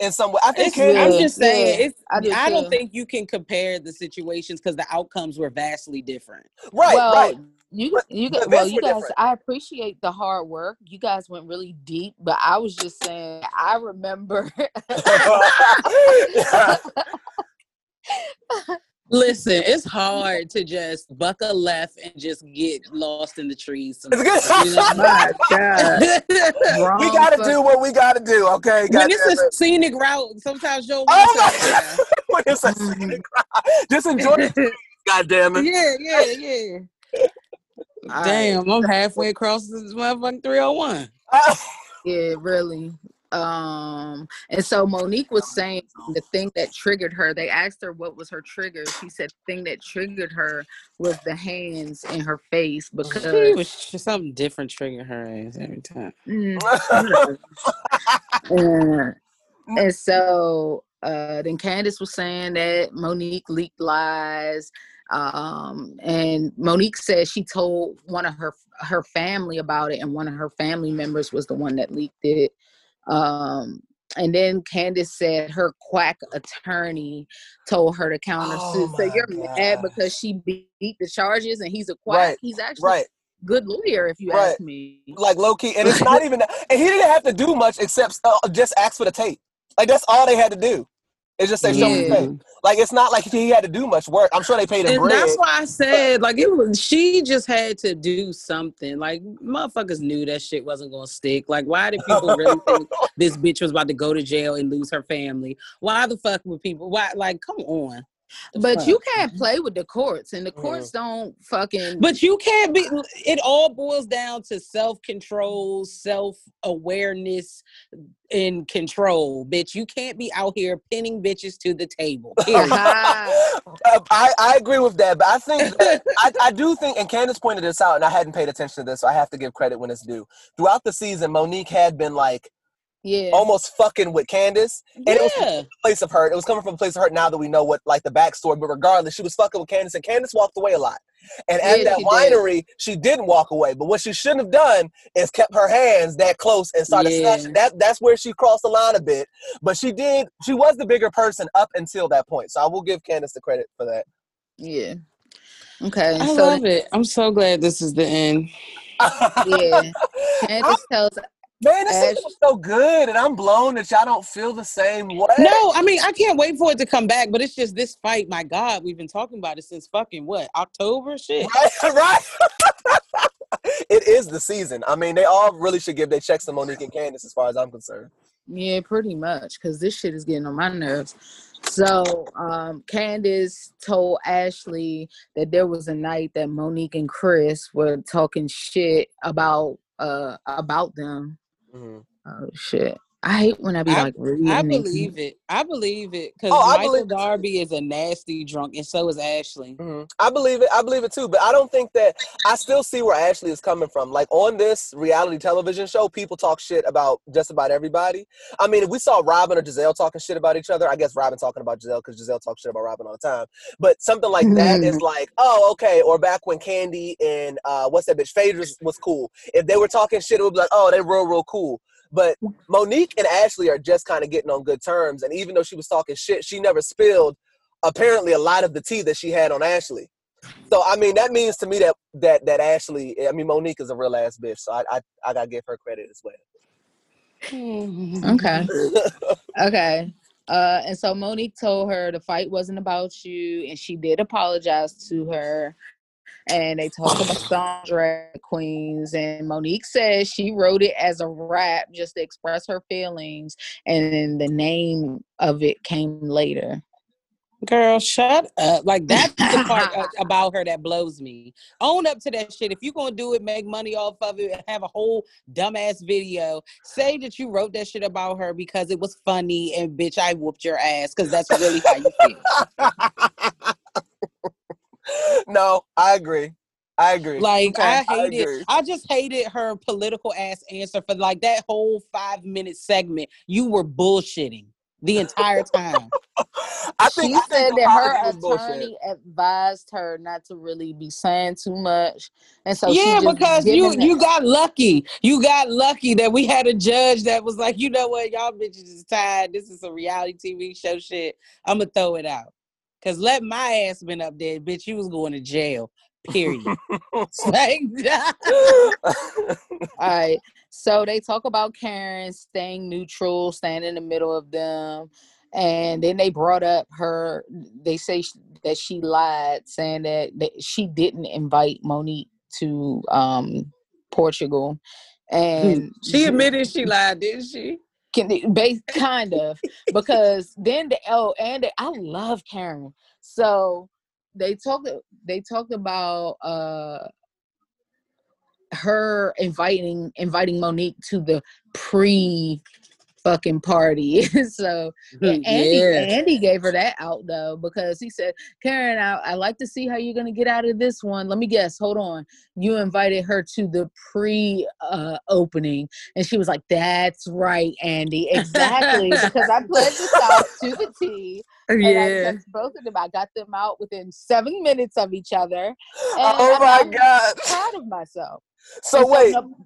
in some way. I think her, I'm just saying, yeah, it's, I, do I don't think you can compare the situations because the outcomes were vastly different. Right, well, right. You, you, you, well, you guys, different. I appreciate the hard work. You guys went really deep, but I was just saying, I remember. Listen, it's hard to just buck a left and just get lost in the trees. You know? My God. We got to do what we got to do, okay? Got when it's a it. scenic route, sometimes you'll oh my When it's a scenic route. Just enjoy the trees, goddammit. Yeah, yeah, yeah. Damn, I'm halfway across this motherfucking three oh one. Uh, yeah, really. Um, and so Monique was saying the thing that triggered her, they asked her what was her trigger. She said the thing that triggered her was the hands in her face because she was just, something different triggered her ass every time. and, and so uh, then Candace was saying that Monique leaked lies. Um, and Monique said she told one of her, her family about it, and one of her family members was the one that leaked it. Um, and then Candace said her quack attorney told her to counter suit. Oh so you're God. mad because she beat the charges and he's a quack. Right. He's actually right. a good lawyer if you right. ask me. Like low key. And it's not even, and he didn't have to do much except uh, just ask for the tape. Like that's all they had to do. It's just they yeah. showed the tape. Like it's not like he had to do much work. I'm sure they paid him and bread. That's why I said like it was, she just had to do something. Like motherfuckers knew that shit wasn't gonna stick. Like why did people really think this bitch was about to go to jail and lose her family? Why the fuck would people? Why like come on? But fuck? You can't play with the courts, and the courts yeah. don't fucking. But you can't be. It all boils down to self-control, self-awareness. In control, bitch. You can't be out here pinning bitches to the table. I, I agree with that, but I think that, I, I do think, and Candace pointed this out, and I hadn't paid attention to this, so I have to give credit when it's due. Throughout the season, Monique had been like, yeah, almost fucking with Candace, and yeah. it was from a place of hurt. It was coming from a place of hurt. Now that we know what like the backstory, but regardless, she was fucking with Candace, and Candace walked away a lot. And at yeah, that she winery, did. she didn't walk away. But what she shouldn't have done is kept her hands that close and started yeah. snatching. That that's where she crossed the line a bit. But she did. She was the bigger person up until that point. So I will give Candace the credit for that. Yeah. Okay. I so love it. I'm so glad this is the end. yeah. Candace tells. Man, this Ash- is so good, and I'm blown that y'all don't feel the same way. No, I mean, I can't wait for it to come back, but it's just this fight, my God, we've been talking about it since fucking, what, October? Shit. Right, right. It is the season. I mean, they all really should give their checks to Monique and Candace as far as I'm concerned. Yeah, pretty much, because this shit is getting on my nerves. So, um, Candace told Ashley that there was a night that Monique and Chris were talking shit about uh, about them. Mm-hmm. Oh shit! I hate when I be I, like. I believe it. I believe it because oh, Michael Darby is a nasty drunk, and so is Ashley. Mm-hmm. I believe it. I believe it too, but I don't think that I still see where Ashley is coming from. Like on this reality television show, people talk shit about just about everybody. I mean, if we saw Robin or Giselle talking shit about each other, I guess Robin talking about Giselle because Giselle talks shit about Robin all the time. But something like that is like, oh, okay. Or back when Candy and uh, what's that bitch Phaedra was cool. If they were talking shit, it would be like, oh, they real, real cool. But Monique and Ashley are just kind of getting on good terms. And even though she was talking shit, she never spilled, apparently, a lot of the tea that she had on Ashley. So, I mean, that means to me that that that Ashley, I mean, Monique is a real ass bitch. So I I, I got to give her credit as well. Okay. okay. Uh, and so Monique told her the fight wasn't about you. And she did apologize to her. And they talk about song drag queens, and Monique says she wrote it as a rap just to express her feelings, and then the name of it came later. Girl, shut up. Like, that's the part about her that blows me. Own up to that shit. If you're going to do it, make money off of it, have a whole dumbass video. Say that you wrote that shit about her because it was funny, and bitch, I whooped your ass, because that's really how you feel. No, I agree. I agree. Like, okay, I hated, I, I just hated her political ass answer for like that whole five minute segment. You were bullshitting the entire time. I think, she said that her attorney advised her not to really be saying too much, and so yeah, she just because you you got lucky, you got lucky that we had a judge that was like, you know what, y'all bitches is tired. This is a reality T V show shit. I'm gonna throw it out because let my ass been up there, bitch. You was going to jail. Period. Like, all right. So they talk about Karen staying neutral, staying in the middle of them. And then they brought up her, they say sh- that she lied, saying that, that she didn't invite Monique to um, Portugal. And she admitted she lied, didn't she? Can they, based, kind of. Because then, the oh, and the, I love Karen. So they talked They talked about... Uh, her inviting inviting Monique to the pre fucking party. So yeah, Andy yeah. Andy gave her that out though, because he said, Karen, I, I like to see how you're gonna get out of this one. Let me guess, hold on, you invited her to the pre uh opening. And she was like, that's right, Andy, exactly. Because I put this out to the T. And yeah. I text both of them. I got them out within seven minutes of each other. And oh my I'm God. Proud of myself. So and wait. So, no-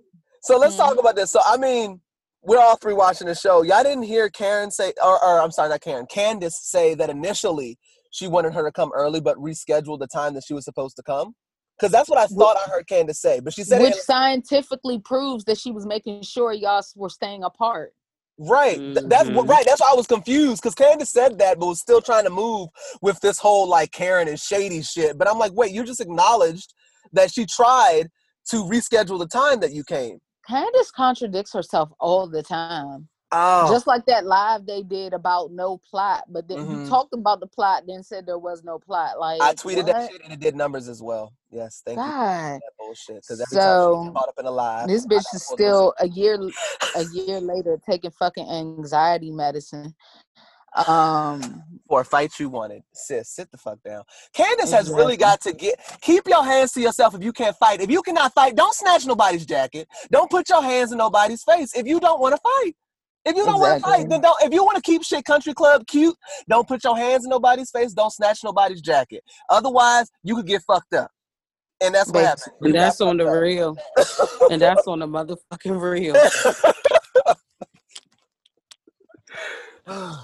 so let's mm-hmm. talk about this. So I mean, we're all three watching the show. Y'all didn't hear Karen say, or, or I'm sorry, not Karen, Candice say that initially she wanted her to come early, but rescheduled the time that she was supposed to come. Because that's what I thought I heard Candice say. But she said, which it, scientifically proves that she was making sure y'all were staying apart. Right. Mm-hmm. That's right. That's why I was confused, because Candace said that, but was still trying to move with this whole like Karen and shady shit. But I'm like, wait, you just acknowledged that she tried to reschedule the time that you came. Candace contradicts herself all the time. Oh. Just like that live they did about no plot, but then mm-hmm. you talked about the plot, then said there was no plot. Like I tweeted what? that shit and it did numbers as well. Yes, thank God. you. That bullshit. Because every so, time she caught up in a lie, this bitch is still a year, a year later taking fucking anxiety medicine. Um, for a fight you wanted, sis, sit the fuck down. Candace exactly. has really got to get keep your hands to yourself if you can't fight. If you cannot fight, don't snatch nobody's jacket. Don't put your hands in nobody's face if you don't want to fight. If you don't exactly. want to fight, then don't. If you want to keep shit country club cute, don't put your hands in nobody's face. Don't snatch nobody's jacket. Otherwise, you could get fucked up. And that's what but, happened. You and that's on the up. real. And that's on the motherfucking real.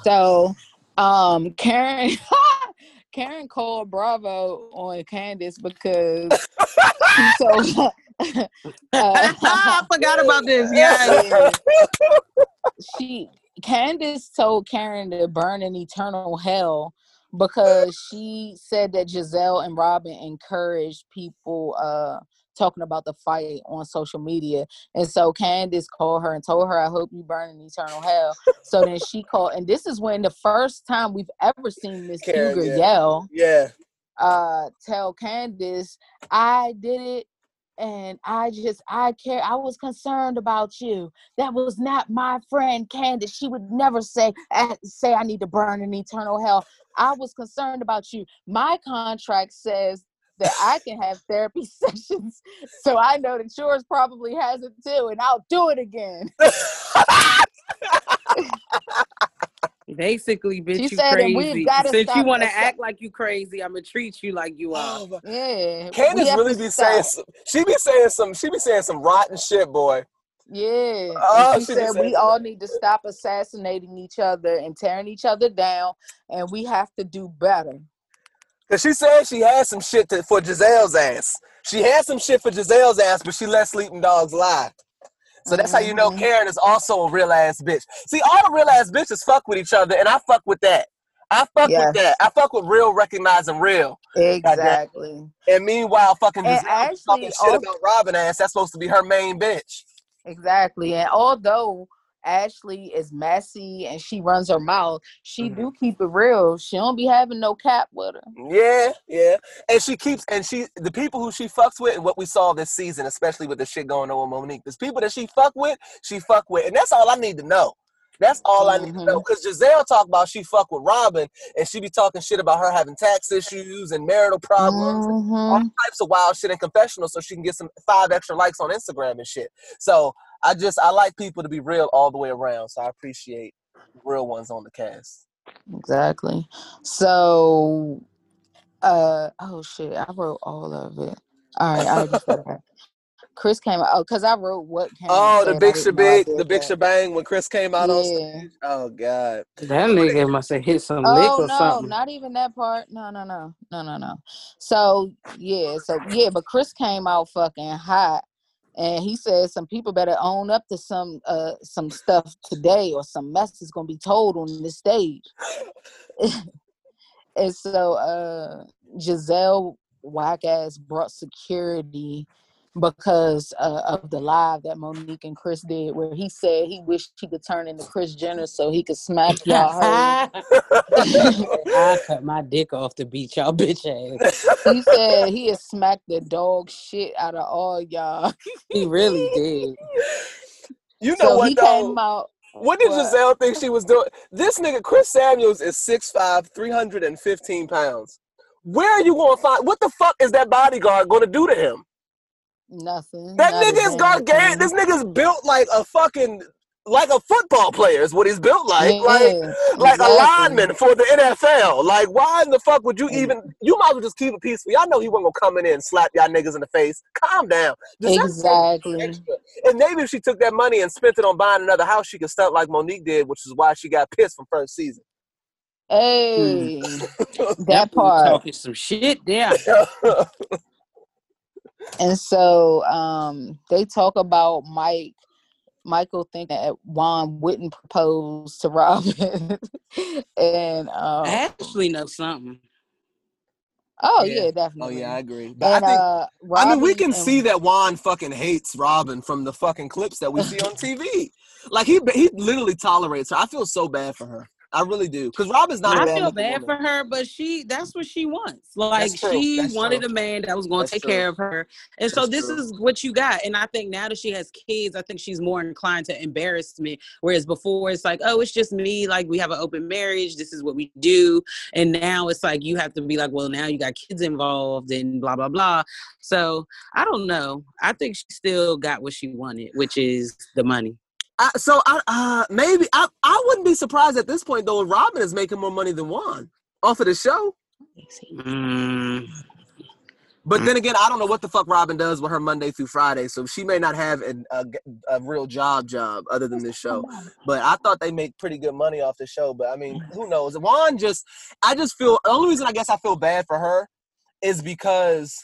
So, um, Karen... Karen called Bravo on Candice because so uh, I forgot about this. Yeah, she Candice told Karen to burn in eternal hell because she said that Giselle and Robin encouraged people uh, talking about the fight on social media, and so Candice called her and told her, "I hope you burn in eternal hell." So then she called, and this is when the first time we've ever seen Miss Cougar yeah. yell, "Yeah!" Uh, tell Candice, "I did it, and I just I care. I was concerned about you. That was not my friend Candice. She would never say say I need to burn in eternal hell. I was concerned about you. My contract says that I can have therapy sessions, so I know that yours probably has it too, and I'll do it again." Basically, bitch, she you said, crazy. Since you want to act like you crazy, I'm gonna treat you like you are. Yeah, Candace really be stop. saying some, she be saying some she be saying some rotten shit, boy. Yeah, oh, she, she said we all that. need to stop assassinating each other and tearing each other down, and we have to do better. Cause she said she had some shit to, for Giselle's ass. She had some shit for Giselle's ass, but she let sleeping dogs lie. So that's mm-hmm. how you know Karen is also a real ass bitch. See, all the real ass bitches fuck with each other, and I fuck with that. I fuck yes. with that. I fuck with real recognizing real. Exactly. And meanwhile, fucking Giselle actually, talking shit about Robin ass. That's supposed to be her main bitch. Exactly. And although Ashley is messy and she runs her mouth, she mm-hmm. do keep it real. She don't be having no cap with her. Yeah, yeah. And she keeps, and she, the people who she fucks with, and what we saw this season, especially with the shit going on with Monique, there's people that she fuck with, she fuck with. And that's all I need to know. That's all mm-hmm. I need to know. Because Giselle talk about she fuck with Robin, and she be talking shit about her having tax issues and marital problems, mm-hmm. and all types of wild shit in confessionals, so she can get some five extra likes on Instagram and shit. So I just, I like people to be real all the way around, so I appreciate real ones on the cast. Exactly. So, uh, oh shit, I wrote all of it. All right, I just got that. Chris came out. Oh, because I wrote what came out. Oh, the big shebang, the big shebang when Chris came out yeah. on stage. Oh, God. That nigga must have hit some oh, lick or no, something. Oh, no, not even that part. No, no, no. No, no, no. So, yeah. So, yeah, but Chris came out fucking hot. And he said some people better own up to some uh, some stuff today or some mess is going to be told on this stage. And so uh, Giselle Whack-ass brought security because uh, of the live that Monique and Chris did where he said he wished he could turn into Chris Jenner so he could smack y'all. I cut my dick off to beat y'all bitch ass. He said he had smacked the dog shit out of all y'all. He really did. You know so what, he though? Came out, what did what? Giselle think she was doing? This nigga, Chris Samuels, is six five, three hundred fifteen pounds. Where are you going to find... What the fuck is that bodyguard going to do to him? Nothing. That nigga is gargantuan. This nigga's built like a fucking, like a football player is what he's built like. Yeah, like, exactly. Like a lineman for the N F L. Like, why in the fuck would you even, you might as well just keep it peaceful. Y'all know he wasn't gonna come in and slap y'all niggas in the face. Calm down. Just exactly. And maybe if she took that money and spent it on buying another house, she could stunt like Monique did, which is why she got pissed from first season. Hey, mm. That part. Talking some shit there. And so um, they talk about Mike, Michael thinking that Juan wouldn't propose to Robin. And um, I actually know something. Oh, yeah, yeah definitely. Oh, yeah, I agree. But and, I, think, uh, Robin, I mean, we can and, see that Juan fucking hates Robin from the fucking clips that we see on T V. Like, he he literally tolerates her. I feel so bad for her. I really do. Because Robin's not I a bad I feel bad woman. For her, but she that's what she wants. Like, she that's wanted true. A man that was going to take true. Care of her. And that's so this true. Is what you got. And I think now that she has kids, I think she's more inclined to embarrassment. Whereas before, it's like, oh, it's just me. Like, we have an open marriage. This is what we do. And now it's like, you have to be like, well, now you got kids involved and blah, blah, blah. So, I don't know. I think she still got what she wanted, which is the money. I, so I uh, maybe I I wouldn't be surprised at this point though if Robin is making more money than Juan off of the show. Mm. But then again, I don't know what the fuck Robin does with her Monday through Friday, so she may not have an, a a real job job other than this show. But I thought they make pretty good money off the show. But I mean, who knows? Juan just I just feel the only reason I guess I feel bad for her is because.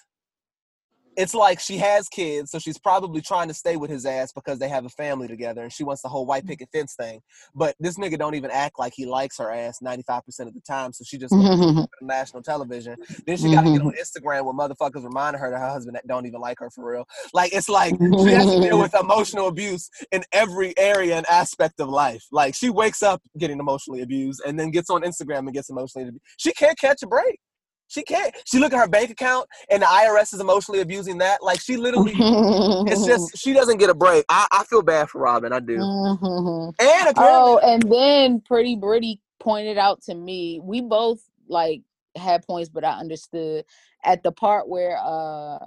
It's like she has kids, so she's probably trying to stay with his ass because they have a family together, and she wants the whole white picket fence thing. But this nigga don't even act like he likes her ass ninety-five percent of the time, so she just mm-hmm. on national television. Then she got to get on Instagram where motherfuckers reminding her that her husband don't even like her for real. Like, it's like she has to deal with emotional abuse in every area and aspect of life. Like, she wakes up getting emotionally abused and then gets on Instagram and gets emotionally abused. She can't catch a break. She can't. She look at her bank account, and the I R S is emotionally abusing that. Like, she literally, it's just, she doesn't get a break. I, I feel bad for Robin. I do. Mm-hmm. And apparently. Oh, and then Pretty Britty pointed out to me, we both, like, had points, but I understood. At the part where uh,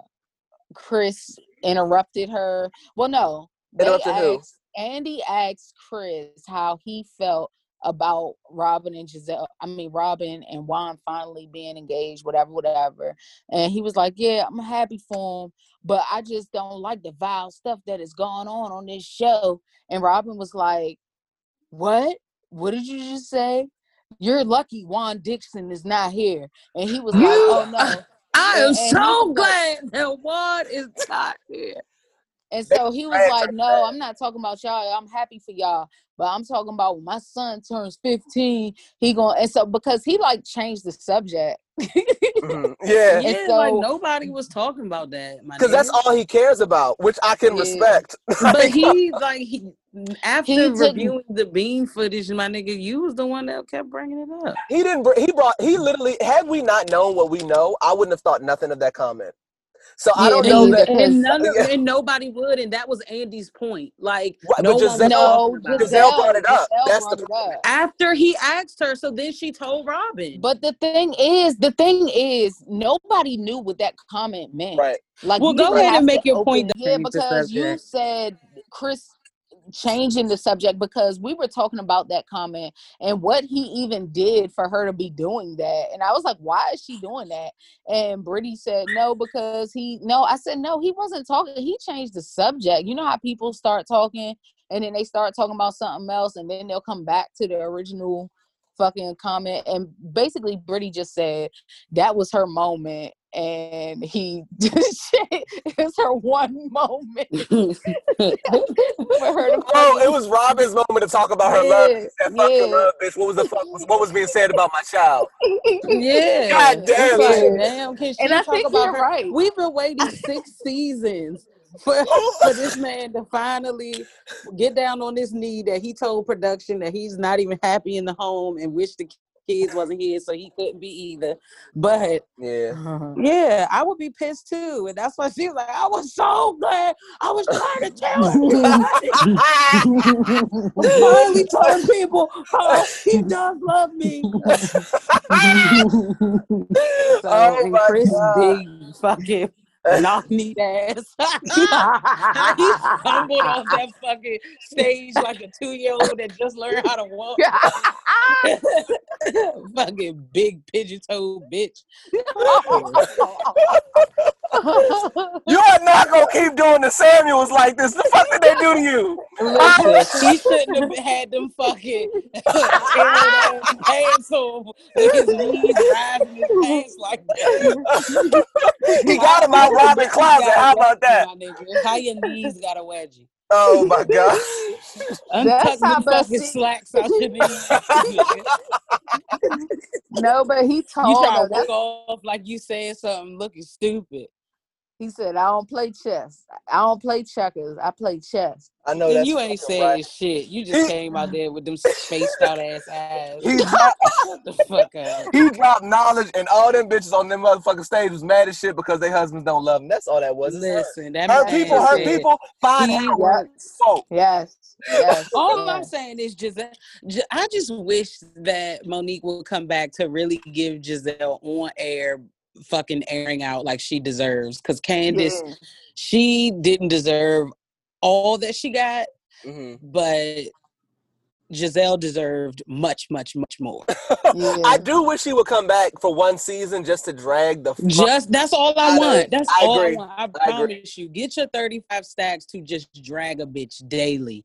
Chris interrupted her. Well, no. Interrupted who? Andy asked Chris how he felt about Robin and Giselle, I mean, Robin and Juan finally being engaged, whatever, whatever. And he was like, yeah, I'm happy for him, but I just don't like the vile stuff that is going on on this show. And Robin was like, what? What did you just say? You're lucky Juan Dixon is not here. And he was you, like, oh, no. I and, am and so glad like, that Juan is not here. And so he was like, no, I'm not talking about y'all. I'm happy for y'all. But I'm talking about when my son turns fifteen, he going to... And so, because he, like, changed the subject. Mm-hmm. Yeah. Yeah, so, like, nobody was talking about that. Because that's all he cares about, which I can yeah. respect. But he, like, he... After he reviewing the beam footage, my nigga, you was the one that kept bringing it up. He didn't... Br- he brought... He literally... Had we not known what we know, I wouldn't have thought nothing of that comment. So yeah, I don't know that, and, none of, and nobody would, and that was Andy's point. Like right, no Giselle, one no, Giselle, Giselle brought it up. Giselle That's the up. After he asked her, so then she told Robin. But the thing is, the thing is, nobody knew what that comment meant. Right? Like, well, go ahead and make your point. Yeah, because you said Chris changing the subject, because we were talking about that comment and what he even did for her to be doing that. And I was like, why is she doing that? And Brittany said, no, because he, no, I said, no, he wasn't talking. He changed the subject. You know how people start talking and then they start talking about something else and then they'll come back to the original fucking comment. And basically Brittany just said that was her moment. And he it's her one moment for her to oh, it was Robin's moment to talk about her yeah, love. She said, fuck yeah. your love, bitch. What was the fuck? What was being said about my child? Yeah, god damn. Like, damn, can she and I talk think about her? Right. We've been waiting six seasons for, for this man to finally get down on his knee that he told production that he's not even happy in the home and wish the kids wasn't here, so he couldn't be either. But yeah, uh-huh. yeah, I would be pissed too, and that's why she was like, "I was so glad. I was trying to tell him, finally telling people, oh, he does love me." So, oh and my Chris God. Big fucking knock-kneed ass. He stumbled off that fucking stage like a two-year-old that just learned how to walk. Fucking big pigeon-toed bitch. You are not gonna keep doing the Samuels like this. The fuck did they do to you? Listen, she shouldn't have had them fucking pants over his knees driving his pants like that. He got him out Robin Closet. How about that? How your knees got a wedgie? Oh my god! That's how fucking slacks I should be. No, but he told you try to walk off like you said something looking stupid. He said, "I don't play chess. I don't play checkers. I play chess." I know that you ain't saying right. shit. You just he, came out there with them spaced out ass eyes. He dropped the fuck out. He dropped knowledge, and all them bitches on them motherfucking stage was mad as shit because their husbands don't love them. That's all that was. Listen, that her people, her people find out. Yes. So. yes, yes. All yes. I'm saying is, Giselle. I just wish that Monique would come back to really give Giselle on air. Fucking airing out like she deserves, because Candace, yeah. she didn't deserve all that she got, mm-hmm. but Giselle deserved much, much, much more. Yeah. I do wish she would come back for one season just to drag the. Fuck just that's all I want. That's I all agree. I want. I promise I you, get your thirty-five stacks to just drag a bitch daily.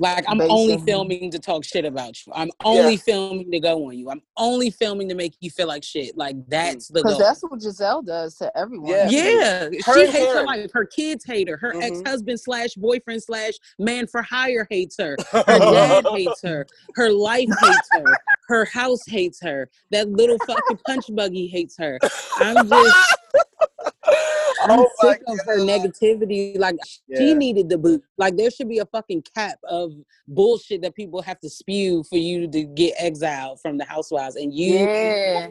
Like, I'm Basically. only filming to talk shit about you. I'm only yeah. filming to go on you. I'm only filming to make you feel like shit. Like, that's the Because that's what Giselle does to everyone. Yeah. yeah. She hair. hates her life. Her kids hate her. Her mm-hmm. ex-husband slash boyfriend slash man for hire hates her. Her dad hates her. Her life hates her. Her house hates her. That little fucking punch buggy hates her. I'm just... I'm oh sick of God. her negativity. Like, yeah. she needed the boot. Like, there should be a fucking cap of bullshit that people have to spew for you to get exiled from the Housewives. And you yeah.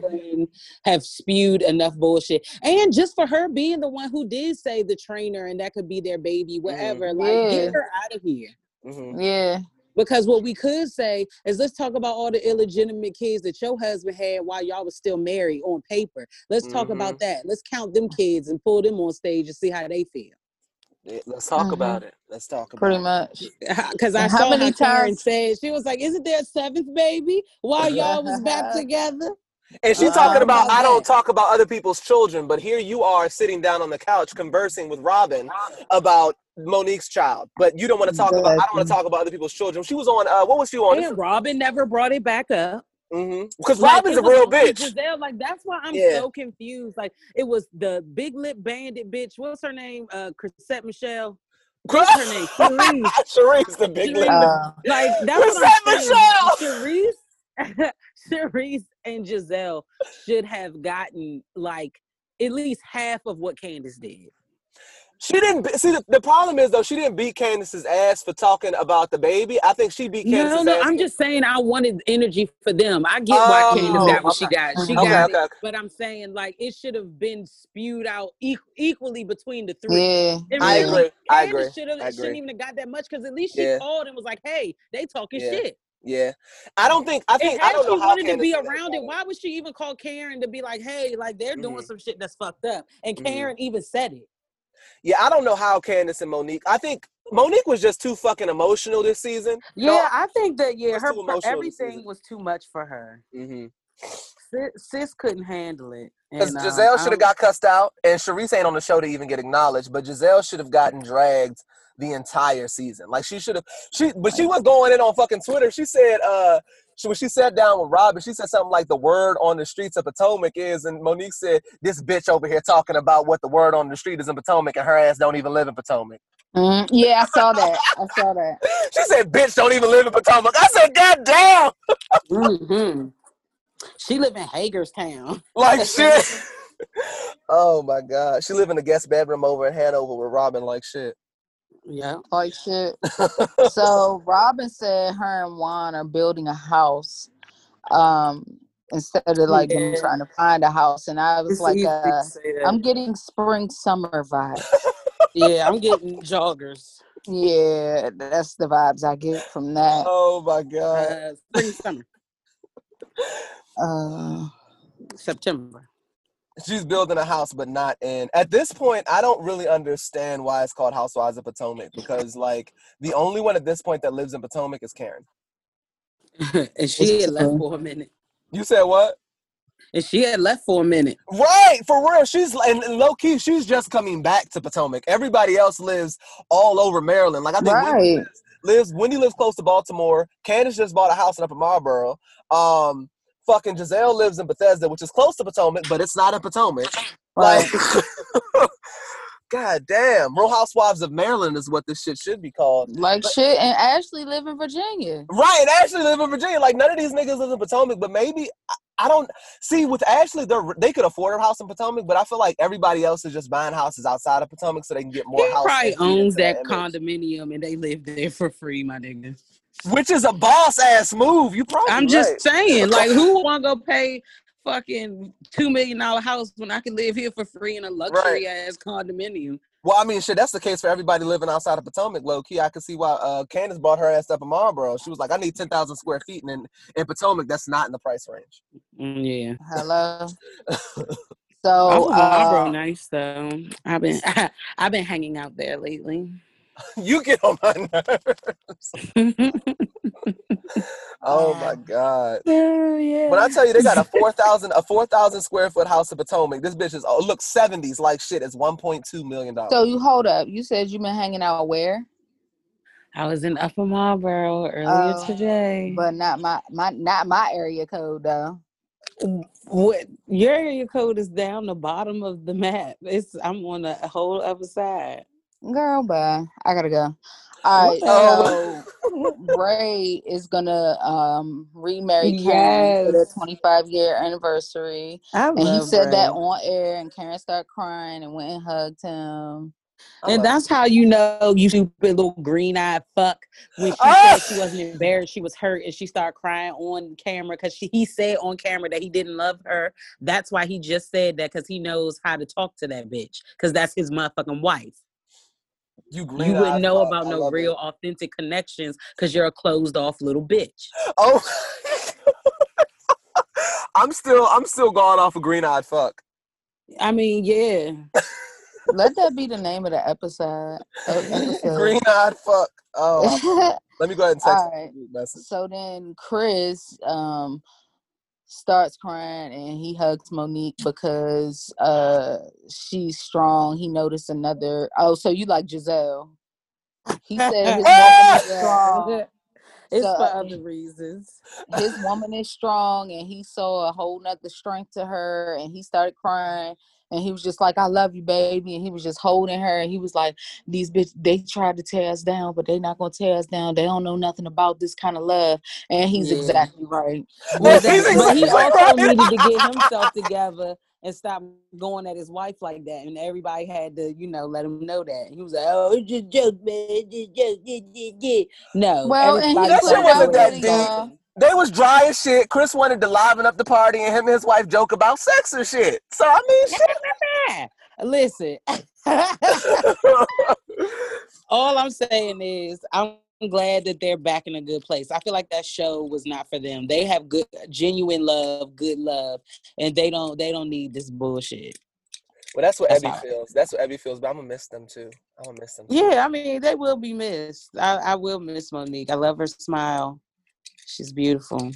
have spewed enough bullshit. And just for her being the one who did say the trainer and that could be their baby, whatever. Mm-hmm. Like, yeah. get her out of here. Mm-hmm. Yeah. Because what we could say is, let's talk about all the illegitimate kids that your husband had while y'all was still married on paper. Let's mm-hmm. talk about that. Let's count them kids and pull them on stage and see how they feel. Yeah, let's talk mm-hmm. about it. Let's talk about Pretty much. it. Because I saw how Taryn said, she was like, isn't there a seventh baby while y'all was back together? And she's talking about, I don't talk about other people's children, but here you are sitting down on the couch conversing with Robin about Monique's child, but you don't want to talk about, I don't want to talk about other people's children. She was on, uh, what was she on? And Robin never brought it back up. Mm-hmm. Because like, Robin's a real bitch. Giselle, like, that's why I'm yeah. so confused. Like, it was the big lip bandit bitch. What's her name? Uh, Chrisette Michelle. What's her name? Charisse. Charisse's the big lip. Uh, like, that's Chrisette what I'm saying. Charisse. Charisse and Giselle should have gotten like at least half of what Candace did. She didn't see the, the problem is though she didn't beat Candace's ass for talking about the baby. I think she beat Candace's no, no, ass. I'm for... just saying I wanted energy for them. I get oh, why Candace got what okay. she got. She okay, got okay. it, but I'm saying like it should have been spewed out e- equally between the three. Yeah, really, I agree. I agree. I agree. Shouldn't even have got that much because at least she yeah. called and was like, "Hey, they talking yeah. shit." Yeah, I don't think I think I don't know she how wanted Candace to be around it. Why would she even call Karen to be like, "Hey, like they're mm-hmm. doing some shit that's fucked up," and Karen mm-hmm. even said it. Yeah, I don't know how Candace and Monique. I think Monique was just too fucking emotional this season. Yeah, no, I think that, yeah, her everything was too much for her. Mm-hmm. Sis, sis couldn't handle it. And, Giselle um, should have got cussed out, and Sharice ain't on the show to even get acknowledged, but Giselle should have gotten dragged the entire season. Like, she should have, she, but she was going in on fucking Twitter. She said, uh, she, when she sat down with Robin, she said something like, the word on the streets of Potomac is, and Monique said, this bitch over here talking about what the word on the street is in Potomac, and her ass don't even live in Potomac. Mm, yeah, I saw that. I saw that. She said, bitch, don't even live in Potomac. I said, God damn. Mm-hmm. She live in Hagerstown. Like, shit. Oh, my God. She live in the guest bedroom over in Hanover with Robin like shit. Yeah, like shit. So, Robin said her and Juan are building a house um, instead of, like, yeah. them trying to find a house. And I was it's like, uh, I'm getting spring, summer vibes. Yeah, I'm getting joggers. Yeah, that's the vibes I get from that. Oh, my God. Uh, spring, summer. Uh, September. She's building a house, but not in. At this point, I don't really understand why it's called Housewives of Potomac, because, like, the only one at this point that lives in Potomac is Karen. And she had left for a minute. You said what? And she had left for a minute. Right, for real. She's, and low-key, she's just coming back to Potomac. Everybody else lives all over Maryland. Like, I think right. Wendy lives, lives, Wendy lives close to Baltimore. Candace just bought a house up in Marlboro. Um, fucking Giselle lives in Bethesda, which is close to Potomac, but it's not in Potomac. Like, God damn. Real Housewives of Maryland is what this shit should be called. Like, but, shit, and Ashley live in Virginia. Right, and Ashley live in Virginia. Like, none of these niggas live in Potomac, but maybe... I, I don't see with Ashley, they they could afford a house in Potomac, but I feel like everybody else is just buying houses outside of Potomac so they can get more he houses. He probably owns that, that condominium and they live there for free, my nigga. Which is a boss ass move. You probably. I'm right. just saying, like, who want to go pay fucking two million dollar house when I can live here for free in a luxury right. ass condominium? Well, I mean, shit, that's the case for everybody living outside of Potomac, low-key. I can see why uh, Candace bought her ass up in Marlboro. She was like, I need ten thousand square feet, and in, in Potomac, that's not in the price range. Yeah. Hello. So, oh, Marlboro, uh, nice, though. I've been, I, I've been hanging out there lately. You get on my nerves. Oh, my God. Yeah, yeah. When I tell you they got a four thousand a four thousand square foot house in Potomac, this bitch is, oh, look, seventies like shit. It's one point two million dollars. So you hold up. You said you've been hanging out where? I was in Upper Marlboro earlier uh, today. But not my, my not my area code, though. What, your area code is down the bottom of the map. It's I'm on a whole other side. Girl, bye. I gotta go. All right, so Bray is gonna um, remarry Karen yes. for their twenty-five year anniversary. I and love he said Bray. That on air, and Karen started crying and went and hugged him. I and that's him. How you know you stupid little green-eyed fuck. When she oh! said she wasn't embarrassed, she was hurt, and she started crying on camera because he said on camera that he didn't love her. That's why he just said that, because he knows how to talk to that bitch, because that's his motherfucking wife. You, you wouldn't know about I no real it. Authentic connections because you're a closed off little bitch. Oh, I'm still I'm still going off a green eyed fuck. I mean, yeah. Let that be the name of the episode. episode. Green eyed fuck. Oh, let me go ahead and text right. message. So then Chris um, starts crying and he hugs Monique because uh she's strong. He noticed another oh so you like Giselle. He said his woman is strong. It's so, for other reasons. His woman is strong, and he saw a whole nother strength to her, and he started crying, and he was just like, I love you, baby, and he was just holding her, and he was like, these bitches, they tried to tear us down, but they not gonna tear us down. They don't know nothing about this kind of love, and he's yeah. exactly right. Well, that, exactly but he also right. needed to get himself together and stop going at his wife like that, and everybody had to, you know, let him know that. He was like, oh, it's just joke, man, it's just joke, yeah, yeah, yeah. No. Well, and that shit wasn't that deep. They was dry as shit. Chris wanted to liven up the party, and him and his wife joke about sex and shit. So, I mean, shit. Listen. All I'm saying is I'm glad that they're back in a good place. I feel like that show was not for them. They have good, genuine love, good love, and they don't they don't need this bullshit. Well, that's what that's Abby feels. That's what Abby feels. But I'm gonna miss them too. I'm gonna miss them. Too. Yeah, I mean, they will be missed. I, I will miss Monique. I love her smile. She's beautiful.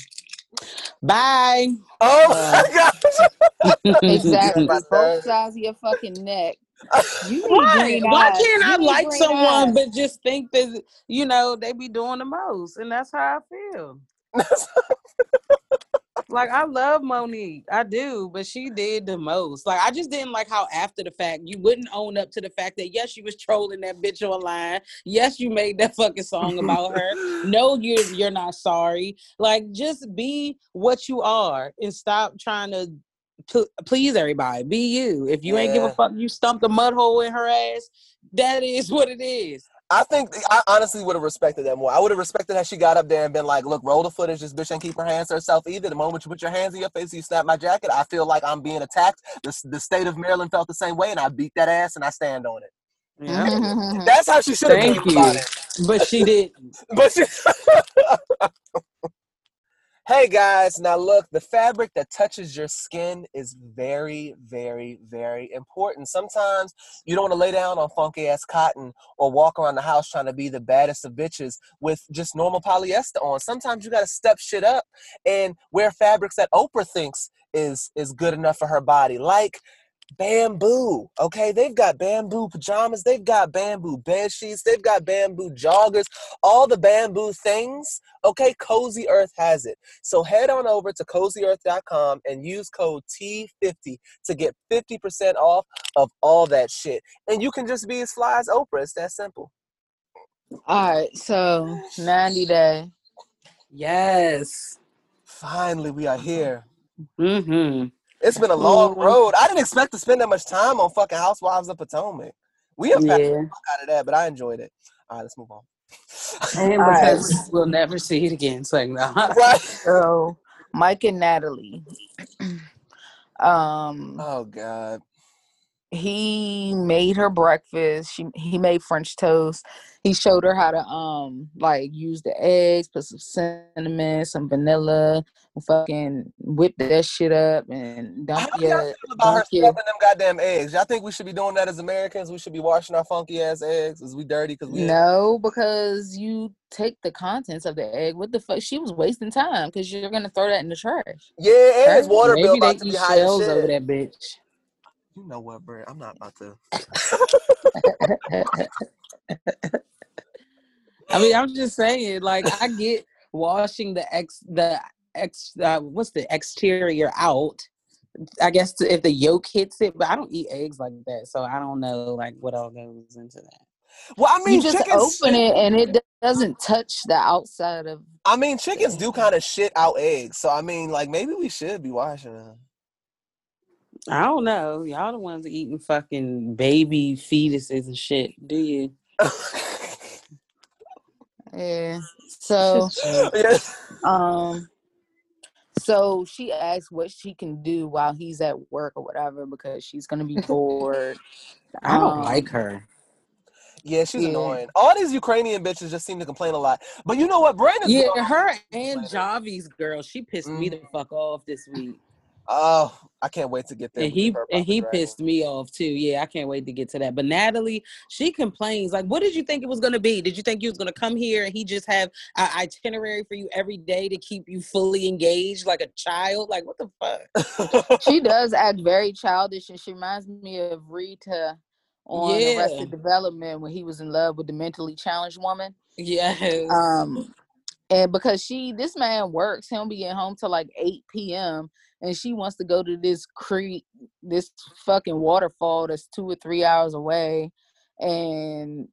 Bye. Oh my uh, gosh. Exactly. Both sides of your fucking neck. You why? Why can't I like someone eyes. But just think that, you know, they be doing the most, and that's how I feel. Like, I love Monique. I do, but she did the most. Like, I just didn't like how after the fact, you wouldn't own up to the fact that, yes, you was trolling that bitch online. Yes, you made that fucking song about her. No, you're, you're not sorry. Like, just be what you are and stop trying to pl- please everybody. Be you. If you yeah. ain't give a fuck, you stumped a mud hole in her ass. That is what it is. I think I honestly would have respected that more. I would have respected how she got up there and been like, look, roll the footage. This bitch ain't keep her hands to herself either. The moment you put your hands in your face, you snap my jacket. I feel like I'm being attacked. The, the state of Maryland felt the same way, and I beat that ass, and I stand on it. Yeah. That's how she should have been about it. But she didn't. But she... Hey, guys. Now, look, the fabric that touches your skin is very, very, very important. Sometimes you don't want to lay down on funky-ass cotton or walk around the house trying to be the baddest of bitches with just normal polyester on. Sometimes you got to step shit up and wear fabrics that Oprah thinks is, is good enough for her body, like bamboo. Okay, they've got bamboo pajamas, they've got bamboo bed sheets, they've got bamboo joggers, all the bamboo things. Okay, Cozy Earth has it. So head on over to cozy earth dot com and use code T fifty to get fifty percent off of all that shit. And you can just be as fly as Oprah. It's that simple. All right, so ninety day. Yes. Finally, we are here. Mm-hmm. It's been a long road. I didn't expect to spend that much time on fucking Housewives of Potomac. We have yeah. gotten the fuck out of that, but I enjoyed it. All right, let's move on. And because right. we'll never see it again. So, no. Right. So Mike and Natalie. Um, oh, God. He made her breakfast. She He made French toast. He showed her how to, um like, use the eggs, put some cinnamon, some vanilla, and fucking whip that shit up and dump it. How do y'all feel about her stuffing them goddamn eggs? Y'all think we should be doing that as Americans? We should be washing our funky-ass eggs? Is we dirty? Cause we no, because you take the contents of the egg. What the fuck? She was wasting time because you're going to throw that in the trash. Yeah, and it's water bill about to be high as shit. Over that bitch. You know what, Brett? I'm not about to. I mean, I'm just saying, like, I get washing the ex, the ex, uh, what's the exterior out, I guess, to, if the yolk hits it, but I don't eat eggs like that, so I don't know, like, what all goes into that. Well, I mean, you just open it and it doesn't touch the outside of. I mean, chickens do kind of shit out eggs, so I mean, like, maybe we should be washing them. I don't know. Y'all the ones eating fucking baby fetuses and shit, do you? Yeah. So, um, so she asked what she can do while he's at work or whatever because she's gonna be bored. I don't um, like her. Yeah, she's yeah. annoying. All these Ukrainian bitches just seem to complain a lot. But you know what, Brandon? Yeah, girl, her and Javi's girl, she pissed mm. me the fuck off this week. Oh, I can't wait to get there. And he and he pissed me off too. Yeah, I can't wait to get to that. But Natalie, she complains. Like, what did you think it was going to be? Did you think you was going to come here and he just have an itinerary for you every day to keep you fully engaged like a child? Like, what the fuck? She does act very childish, and she reminds me of Rita on yeah. Arrested Development when he was in love with the mentally challenged woman. Yes. Um, and because she, this man works, he'll be getting home till like eight p.m., and she wants to go to this creek, this fucking waterfall that's two or three hours away. And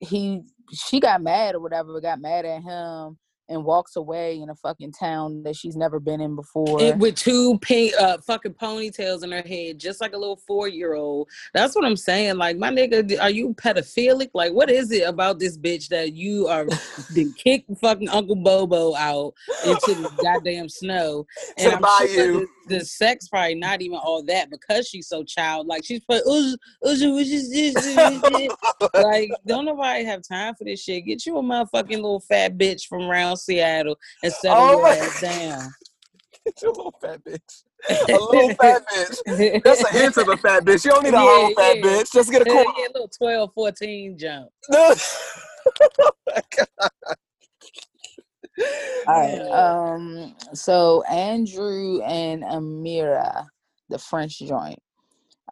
he, she got mad or whatever, got mad at him and walks away in a fucking town that she's never been in before. It, with two pink uh, fucking ponytails in her head, just like a little four-year-old. That's what I'm saying. Like, my nigga, are you pedophilic? Like, what is it about this bitch that you are then kick fucking Uncle Bobo out into the goddamn snow? And I'm sure the, the sex probably not even all that because she's so childlike. She's put, ooh, ooh, ooh, ooh, ooh, ooh. Like, don't nobody have time for this shit. Get you a motherfucking little fat bitch from round Seattle and settle oh your ass down. bitch, a little fat bitch. A little fat bitch. That's a hint of a fat bitch. You don't need a yeah, whole fat yeah. bitch. Just get a quarter. Yeah, a little twelve, fourteen jump. No. Oh my God. All right. Um, so Andrew and Amira, the French joint.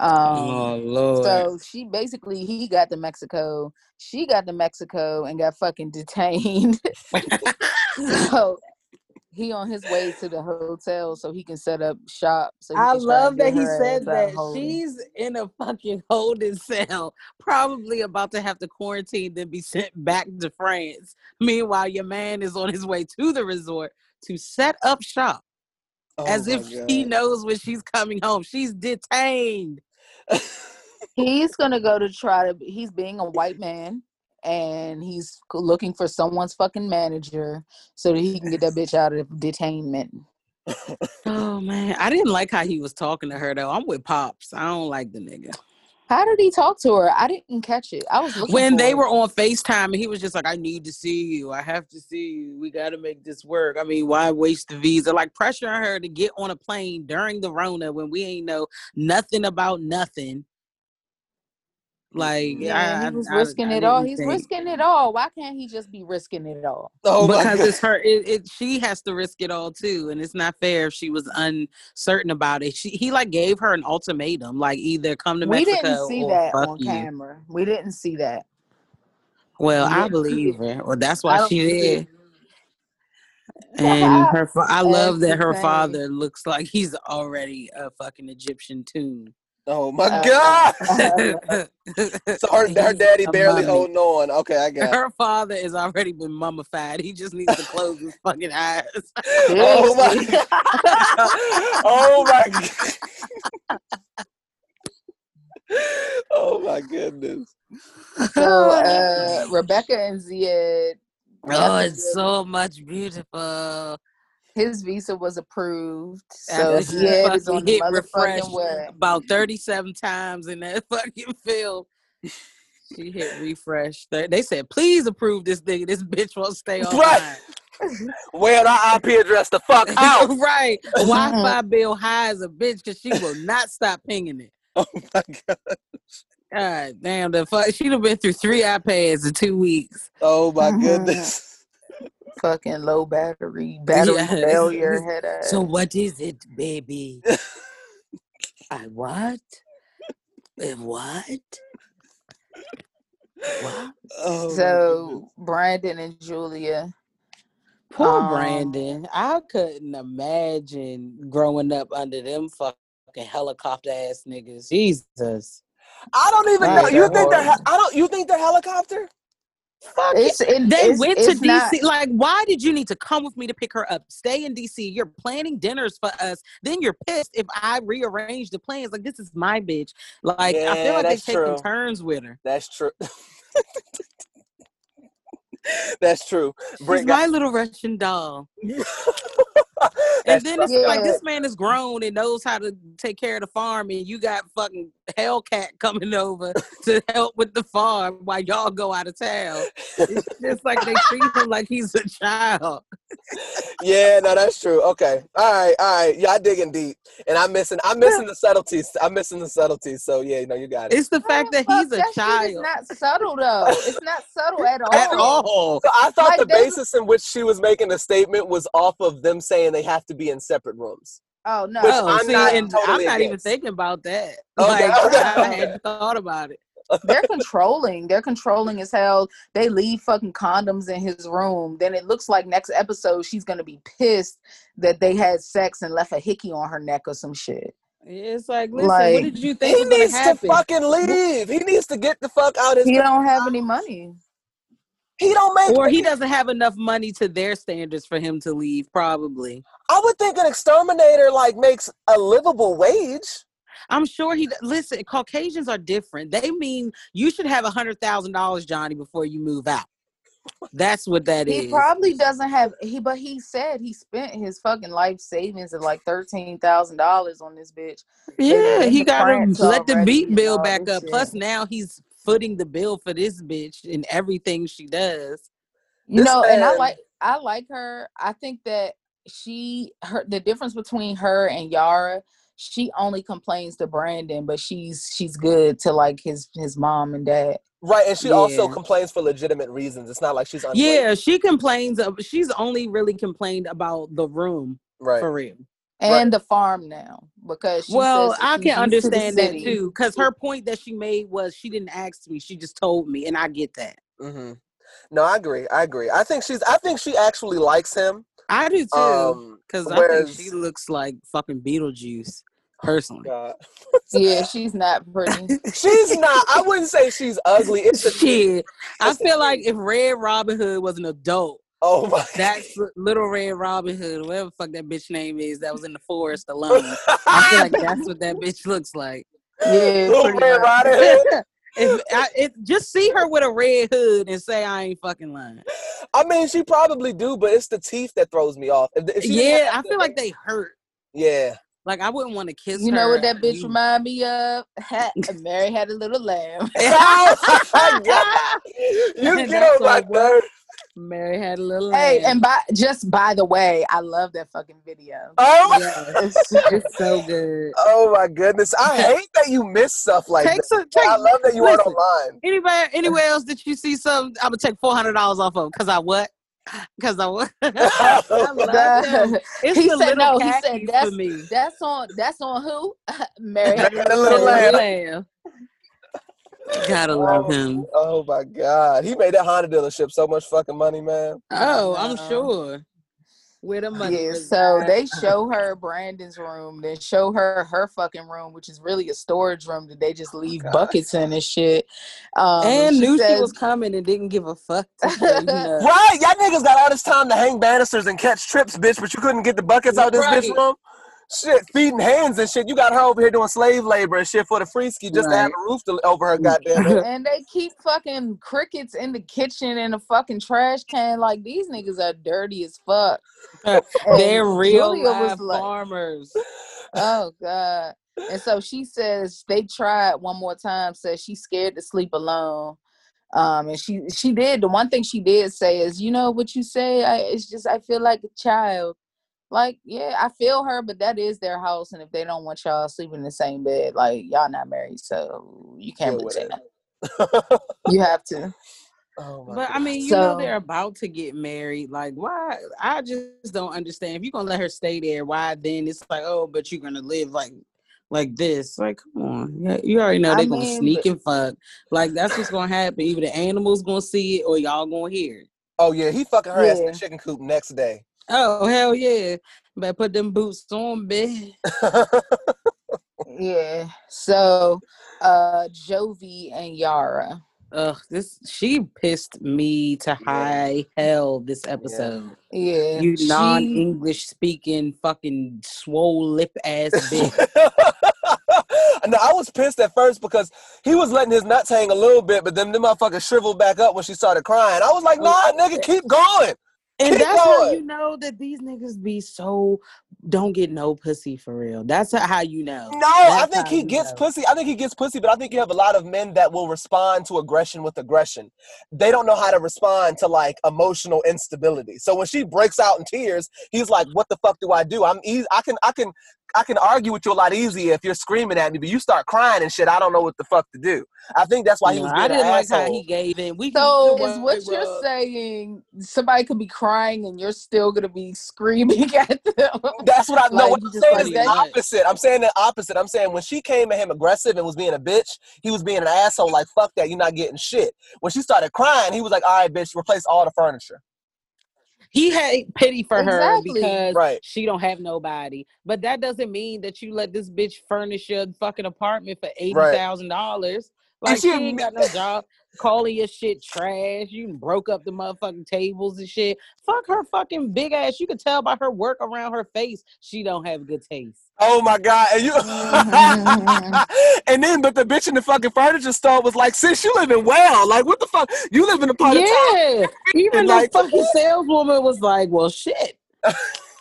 Um, oh, Lord. So she basically, he got to Mexico. She got to Mexico and got fucking detained. So he on his way to the hotel so he can set up shop. So I love that he said that. She's in a fucking holding cell, probably about to have to quarantine, then be sent back to France. Meanwhile, your man is on his way to the resort to set up shop. Oh, as if he knows when she's coming home. She's detained. He's going to go to try to, he's being a white man. And he's looking for someone's fucking manager so that he can get that bitch out of detainment. Oh, man. I didn't like how he was talking to her, though. I'm with Pops. I don't like the nigga. How did he talk to her? I didn't catch it. I was looking When they her. were on FaceTime, and he was just like, I need to see you. I have to see you. We got to make this work. I mean, why waste the visa? Like, pressuring her to get on a plane during the Rona when we ain't know nothing about nothing. Like yeah, I, he was I, risking I, it I all. He's think. risking it all. Why can't he just be risking it all? Oh, because it's her. It, it she has to risk it all too, and it's not fair if she was uncertain about it. She he like gave her an ultimatum, like either come to we Mexico. We didn't see or that on you. camera. We didn't see that. Well, we I believe her. Well, that's why she did. It. And her, fa- I love that's that her father looks like he's already a fucking Egyptian tune. Oh my uh, God! Uh, so her, her daddy barely holding on. Okay, I got it. Her father has already been mummified. He just needs to close his fucking eyes. Oh my God! Oh my God! Oh my goodness! So uh, Rebecca and Ziad. Oh, it's so much beautiful. His visa was approved, so he is on the motherfucking web. About thirty-seven times in that fucking film. She hit refresh. They said, please approve this nigga. This bitch won't stay online. Right. Well, our I P address the fuck out. Right. Wi-Fi bill high as a bitch because she will not stop pinging it. Oh, my God. God damn, the fuck. She'd have been through three iPads in two weeks. Oh, my goodness. Fucking low battery, battery yes. failure. Head so what is it, baby? I what? And what? What? Oh. So Brandon and Julia. Poor um, Brandon. I couldn't imagine growing up under them fucking helicopter ass niggas. Jesus. I don't even right, know. You think they're? I don't. You think they're helicopter? Fuck it's, it. It, they it's, went to D C. Not, like, why did you need to come with me to pick her up? Stay in D C. You're planning dinners for us. Then you're pissed if I rearrange the plans. Like, this is my bitch. Like, yeah, I feel like they true. taking turns with her. That's true. That's true. She's my little Russian doll. And then it's yeah. like, this man is grown and knows how to take care of the farm, and you got fucking Hellcat coming over to help with the farm while y'all go out of town. It's just like they treat him like he's a child. Yeah, no, that's true. Okay. All right, all right. Y'all digging deep. And I'm missing I'm missing the subtleties. I'm missing the subtleties. So yeah, no, you got it. It's the fact that he's a that child. It's not subtle though. It's not subtle at all. At all. So I thought like the basis in which she was making the statement was off of them saying they have to be in separate rooms. Oh no. Which I'm See, not, totally I'm not even thinking about that. Okay, like okay, I hadn't okay. thought about it. They're controlling. They're controlling as hell. They leave fucking condoms in his room. Then it looks like next episode she's gonna be pissed that they had sex and left a hickey on her neck or some shit. It's like, listen, like, what did you think? He needs happen? to fucking leave. He needs to get the fuck out of his He don't house. have any money. He don't make Or money. He doesn't have enough money to their standards for him to leave, probably. I would think an exterminator like makes a livable wage. I'm sure he, listen, Caucasians are different. They mean you should have one hundred thousand dollars, Johnny, before you move out. That's what that he is. He probably doesn't have, He but he said he spent his fucking life savings of like thirteen thousand dollars on this bitch. Yeah, he got to let the beat bill back up. Shit. Plus now he's footing the bill for this bitch and everything she does. You this know, man. and I like, I like her. I think that she, her, the difference between her and Yara, she only complains to Brandon, but she's she's good to like his his mom and dad. Right, and she yeah. also complains for legitimate reasons. It's not like she's unblamed. Yeah, she complains. Of, she's only really complained about the room, right? For real, and right. the farm now because she well, says I can understand that too. Because her point that she made was she didn't ask me; she just told me, and I get that. Mm-hmm. No, I agree. I agree. I think she's. I think she actually likes him. I do too. Because um, I think she looks like fucking Beetlejuice. Personally, oh yeah, she's not pretty. She's not. I wouldn't say she's ugly. It's a shit. I feel a, like if Red Robin Hood was an adult, oh my, that's God. Little Red Robin Hood, whatever the fuck that bitch name is, that was in the forest alone. I feel like that's what that bitch looks like. Yeah, Little Red Robin Hood. If I, if just see her with a red hood and say I ain't fucking lying. I mean, she probably do, but it's the teeth that throws me off. If, if yeah, I feel like they hurt. Yeah. Like, I wouldn't want to kiss her. You know her. What that bitch you... remind me of? Ha- Mary Had a Little Lamb. Oh, my God. You get on my nerves. Mary Had a Little Lamb. Hey, and by, just by the way, I love that fucking video. Oh, yeah, it's, it's so good. Oh, my goodness. I hate that you miss stuff like take that. Some, I love that you listen, aren't online. Anybody, anywhere else that you see something, I'm going to take four hundred dollars off of because I what? Because I was I the, it's he said no he said that's me. That's on that's on who Mary had a little lamb. Gotta oh, love him. Oh my God, he made that Honda dealership so much fucking money, man. Oh, I'm um, sure where the money yeah is. So they show her Brandon's room, then show her her fucking room, which is really a storage room that they just leave oh, buckets in and shit. Um, and she knew says, she was coming and didn't give a fuck. Her, you know. Right, y'all niggas got all this time to hang banisters and catch trips, bitch, but you couldn't get the buckets out of this right. bitch room. Shit, feeding hands and shit. You got her over here doing slave labor and shit for the freeski just right. to have a roof to, over her goddamn head. And they keep fucking crickets in the kitchen and the fucking trash can. Like, these niggas are dirty as fuck. They're real live like, farmers. Oh, God. And so she says, they tried one more time, says she's scared to sleep alone. Um, and she, she did. The one thing she did say is, you know what you say? I, it's just, I feel like a child. Like, yeah, I feel her, but that is their house, and if they don't want y'all sleeping in the same bed, like, y'all not married, so you can't really say that. You have to. Oh my but, God. I mean, you so, know they're about to get married. Like, why? I just don't understand. If you're going to let her stay there, why then? It's like, oh, but you're going to live like like this. Like, come on. You already know they're going to sneak but- and fuck. Like, that's what's going to happen. Either the animals going to see it or y'all going to hear it. Oh, yeah, he fucking her yeah. ass in the chicken coop next day. Oh, hell yeah. Better put them boots on, bitch. Yeah. So, uh, Jovi and Yara. Ugh, this, she pissed me to high yeah. hell this episode. Yeah. yeah. You she... non-English speaking fucking swole lip ass bitch. No, I was pissed at first because he was letting his nuts hang a little bit, but then the motherfucker shriveled back up when she started crying. I was like, nah, nigga, keep going. And keep that's going. How you know that these niggas be so don't get no pussy for real. That's how you know. No, that's I think he gets know. pussy. I think he gets pussy, but I think you have a lot of men that will respond to aggression with aggression. They don't know how to respond to like emotional instability. So when she breaks out in tears, he's like, "What the fuck do I do? I'm easy. I can, I can, I can argue with you a lot easier if you're screaming at me, but you start crying and shit. I don't know what the fuck to do." I think that's why he no, was. Being I didn't an like asshole. How he gave in. We so is what rub. You're saying? Somebody could be crying. Crying and you're still gonna be screaming at them. That's what I know. Like, what I'm saying is the opposite. I'm saying the opposite. I'm saying when she came at him aggressive and was being a bitch, he was being an asshole. Like fuck that, you're not getting shit. When she started crying, he was like, "All right, bitch, replace all the furniture." He had pity for exactly. her because right. she don't have nobody. But that doesn't mean that you let this bitch furnish your fucking apartment for eighty thousand right. dollars. Like she ain't got no job. Calling your shit trash. You broke up the motherfucking tables and shit. Fuck her fucking big ass. You can tell by her work around her face, she don't have good taste. Oh my God. And you and then but the bitch in the fucking furniture store was like, sis, you living well. Like what the fuck? You live in a part yeah. of town. Even the like, fucking saleswoman was like, well shit.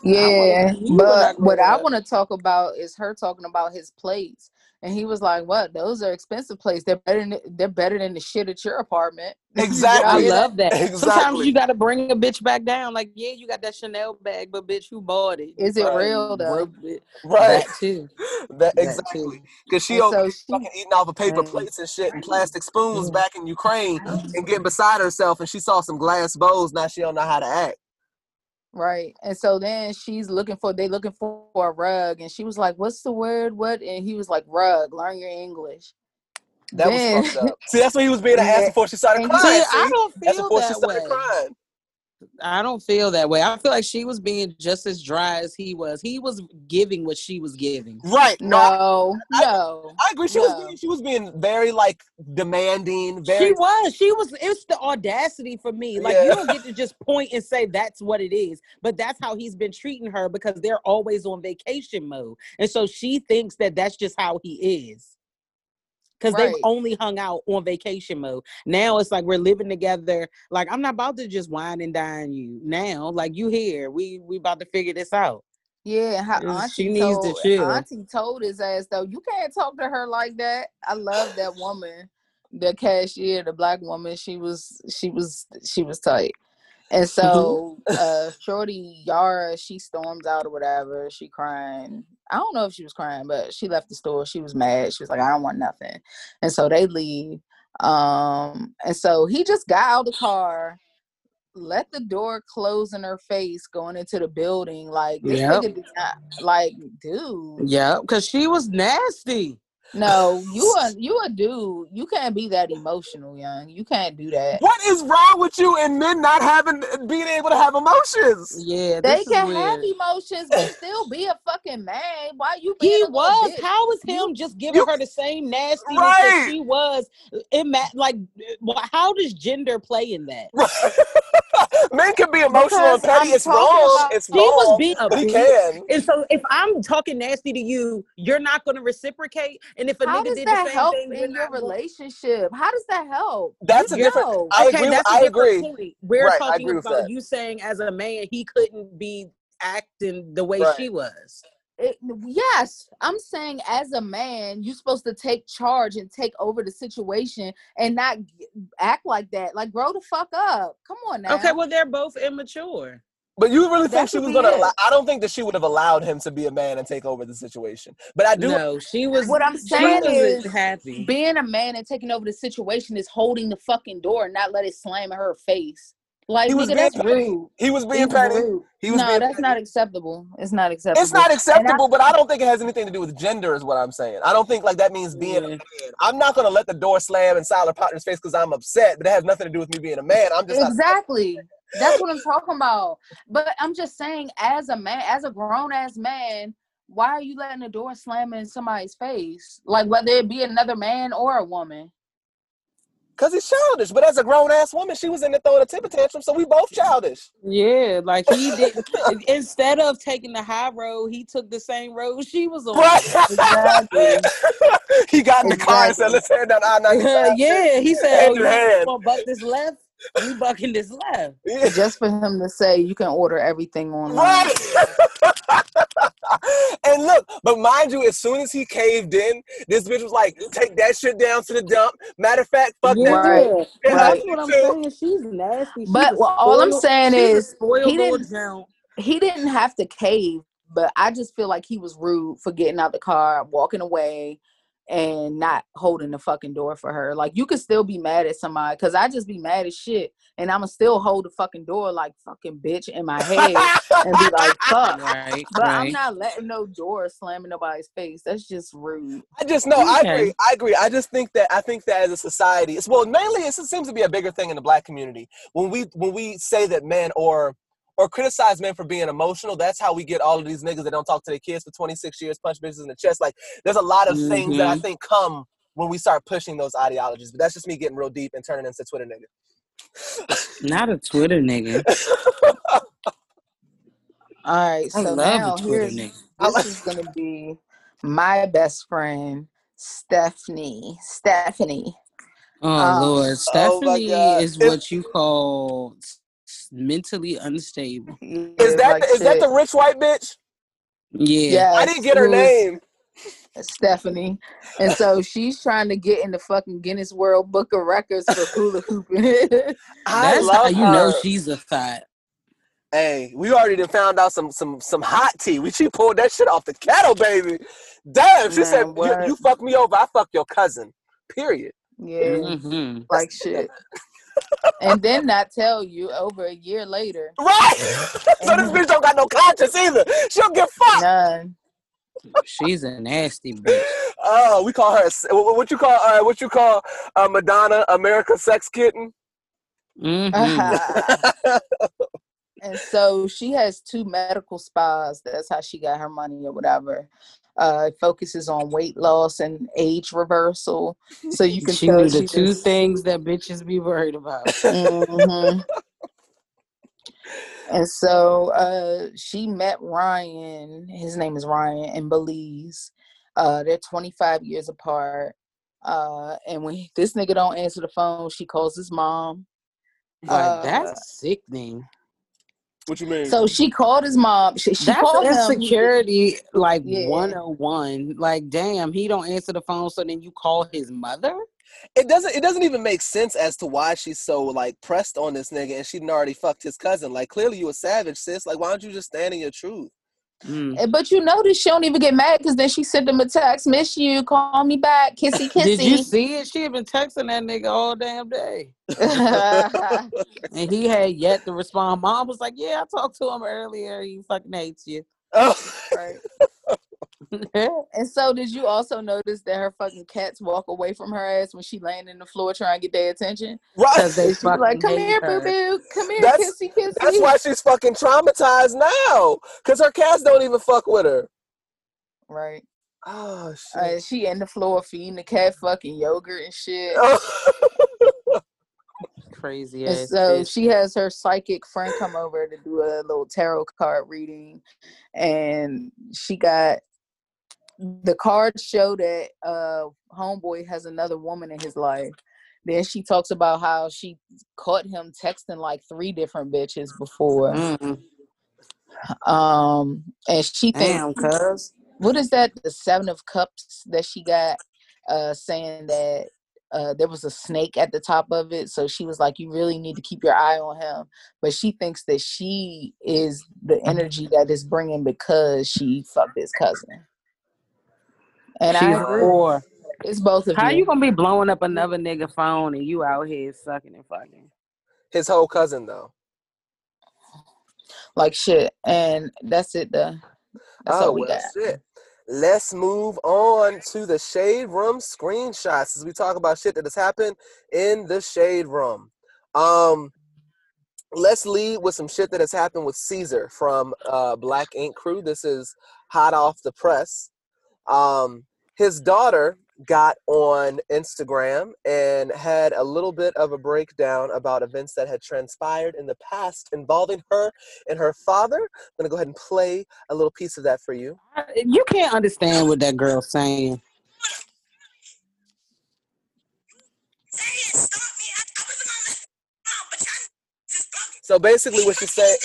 Yeah, but what I want to talk about is her talking about his plates, and he was like, "What? Those are expensive plates. They're better than they're better than the shit at your apartment." Exactly. I love that. Exactly. Sometimes you got to bring a bitch back down. Like, yeah, you got that Chanel bag, but bitch, who bought it? Is it um, real though? Real, right. That too. That, exactly. Because she over so eating all the paper right. plates and shit and plastic spoons mm. back in Ukraine and getting beside herself, and she saw some glass bowls. Now she don't know how to act. Right. And so then she's looking for, they looking for a rug. And she was like, what's the word? What? And he was like, rug, learn your English. That then, was fucked up. See, that's what he was being yeah. asked before she started and crying. See, I don't feel that's before that she started way. Crying. I don't feel that way. I feel like she was being just as dry as he was. He was giving what she was giving. Right. No. No. I, no, I, I agree. She no. was being, she was being very like demanding. Very. She was. She was. It's the audacity for me. Like yeah. you don't get to just point and say that's what it is. But that's how he's been treating her because they're always on vacation mode, and so she thinks that that's just how he is. Because right. they've only hung out on vacation mode. Now it's like we're living together. Like, I'm not about to just wine and dine you now. Like, you here. We we about to figure this out. Yeah, her auntie she needs told, to chill. Auntie told his ass, though, you can't talk to her like that. I love that woman, the cashier, the black woman. She was, she was, she was tight. And so uh, Shorty Yara, she stormed out or whatever. She crying. I don't know if she was crying, but she left the store. She was mad. She was like, I don't want nothing. And so they leave. Um, and so he just got out of the car, let the door close in her face going into the building. Like, this yep. nigga did not, like, dude. Yeah, because she was nasty. No, you a you a dude. You can't be that emotional, young. You can't do that. What is wrong with you and men not having being able to have emotions? Yeah, they can weird. have emotions, but still be a fucking man. Why you? Being he a was. Bitch? How was him just giving you, her the same nastiness right. that she was? In ma- like, how does gender play in that? Men can be emotional and petty. It's wrong. About, it's wrong. He was being a bitch. Can. And so if I'm talking nasty to you, you're not going to reciprocate. And if a How nigga does did that the same help thing in your relationship? How does that help? That's a different. Yo, I okay, agree. That's I a different agree. Point. We're right, talking about you saying as a man he couldn't be acting the way right. she was. It, yes, I'm saying as a man you're supposed to take charge and take over the situation and not act like that. Like, grow the fuck up. Come on now. Okay, well they're both immature. But you really think that she was going to allow... I don't think that she would have allowed him to be a man and take over the situation. But I do... No, she was... What I'm saying is happy. Being a man and taking over the situation is holding the fucking door and not let it slam in her face. Like, nigga, that's rude. He was being petty. He was being petty. No, that's not acceptable. It's not acceptable. It's not acceptable, but I don't think it has anything to do with gender is what I'm saying. I don't think, like, that means being a man. I'm not going to let the door slam in Siler Partner's face because I'm upset, but it has nothing to do with me being a man. I'm just... Exactly. That's what I'm talking about. But I'm just saying, as a man, as a grown-ass man, why are you letting the door slam in somebody's face? Like, whether it be another man or a woman. Because he's childish. But as a grown-ass woman, she was in there throwing a temper tantrum, so we both childish. Yeah, like, he didn't. Instead of taking the high road, he took the same road she was on. Right. He got in the car and said, let's head down I ninety-five. Yeah, he said, hand oh, you want to buck this left? You bucking this left. Yeah. Just for him to say you can order everything online. Right. And look, but mind you, as soon as he caved in, this bitch was like, take that shit down to the dump. Matter of fact, fuck yeah, that. Right. That's what I'm saying. She's nasty. She but well, all I'm saying is he didn't, he didn't have to cave, but I just feel like he was rude for getting out the car, walking away. And not holding the fucking door for her. Like, you could still be mad at somebody because I just be mad as shit and I'ma still hold the fucking door like fucking bitch in my head and be like, fuck. Right, but right. I'm not letting no door slam in nobody's face. That's just rude. I just know. I agree. I agree. I just think that I think that as a society, it's well, mainly it seems to be a bigger thing in the black community when we when we say that men or or criticize men for being emotional. That's how we get all of these niggas that don't talk to their kids for twenty-six years, punch bitches in the chest. Like, there's a lot of mm-hmm. things that I think come when we start pushing those ideologies. But that's just me getting real deep and turning into Twitter nigga. Not a Twitter nigga. All right, so I love now the Twitter nigga. This is going to be my best friend, Stephanie. Stephanie. Oh, um, Lord. Stephanie oh is what you call... just mentally unstable. Is that like is shit. that the rich white bitch? Yeah, yes, I didn't get her name. Stephanie, and so she's trying to get in the fucking Guinness World Book of Records for hula hooping. I That's love how you her. know she's a thot. Hey, we already done found out some some some hot tea. We she pulled that shit off the kettle, baby. Damn, she Man, said you, you fuck me over. I fuck your cousin. Period. Yeah, mm-hmm. like shit. And then not tell you over a year later. Right. So this bitch don't got no conscience either. She don't give fuck. None. She's a nasty bitch. Oh, we call her what you call uh, what you call uh, Madonna, America Sex Kitten. Mm-hmm. Uh-huh. And so she has two medical spas. That's how she got her money or whatever. Uh, it focuses on weight loss and age reversal. So you can she tell the she two just... things that bitches be worried about. Mm-hmm. And so uh, she met Ryan. His name is Ryan in Belize. Uh, they're twenty-five years apart. Uh, and when he, this nigga don't answer the phone, she calls his mom. Uh, that's sickening. What you mean? So she called his mom. She, she That's called insecurity, him. like yeah. one oh one. Like, damn, he don't answer the phone. So then you call his mother? It doesn't. It doesn't even make sense as to why she's so like pressed on this nigga, and she already fucked his cousin. Like, clearly you a savage, sis. Like, why don't you just stand in your truth? Mm. But you notice she don't even get mad because then she sent him a text: "Miss you, call me back, kissy kissy." Did you see it? She had been texting that nigga all damn day, and he had yet to respond. Mom was like, "Yeah, I talked to him earlier. He fucking hates you." Oh, right. And so did you also notice that her fucking cats walk away from her ass when she laying in the floor trying to get their attention? Right. They like, come here, boo-boo. Come here, that's, kissy, kissy. That's why she's fucking traumatized now. Because her cats don't even fuck with her. Right. Oh, shit. Uh, she in the floor feeding the cat fucking yogurt and shit. Oh. Crazy ass. And so bitch. She has her psychic friend come over to do a little tarot card reading. And she got... The cards show that uh, homeboy has another woman in his life. Then she talks about how she caught him texting like three different bitches before. Mm-hmm. Um, and she thinks, Damn, cuz. What is that? The Seven of Cups that she got uh, saying that uh, there was a snake at the top of it. So she was like, you really need to keep your eye on him. But she thinks that she is the energy that is bringing because she fucked his cousin. And she I agree. It's both of How you. How you gonna be blowing up another nigga phone and you out here sucking and fucking? His whole cousin though. Like shit. And that's it though. That's oh, all we well, got. Shit. Let's move on to the Shade Room screenshots as we talk about shit that has happened in the Shade Room. Um Let's lead with some shit that has happened with Caesar from uh, Black Ink Crew. This is hot off the press. Um, his daughter got on Instagram and had a little bit of a breakdown about events that had transpired in the past involving her and her father. I'm going to go ahead and play a little piece of that for you. You can't understand what that girl's saying. So basically what she said...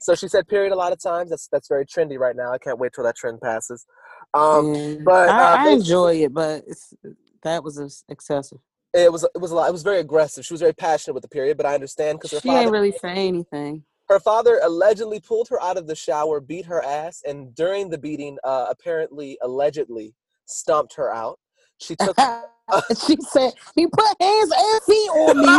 So she said period a lot of times. That's that's very trendy right now. I can't wait till that trend passes. Um, mm, but uh, I, I enjoy it, but it's, that was excessive. It was it was a lot. It was very aggressive. She was very passionate with the period, but I understand because her she father didn't really say anything. Her father allegedly pulled her out of the shower, beat her ass, and during the beating, uh, apparently allegedly stomped her out. She took. She said, he put hands and feet on me.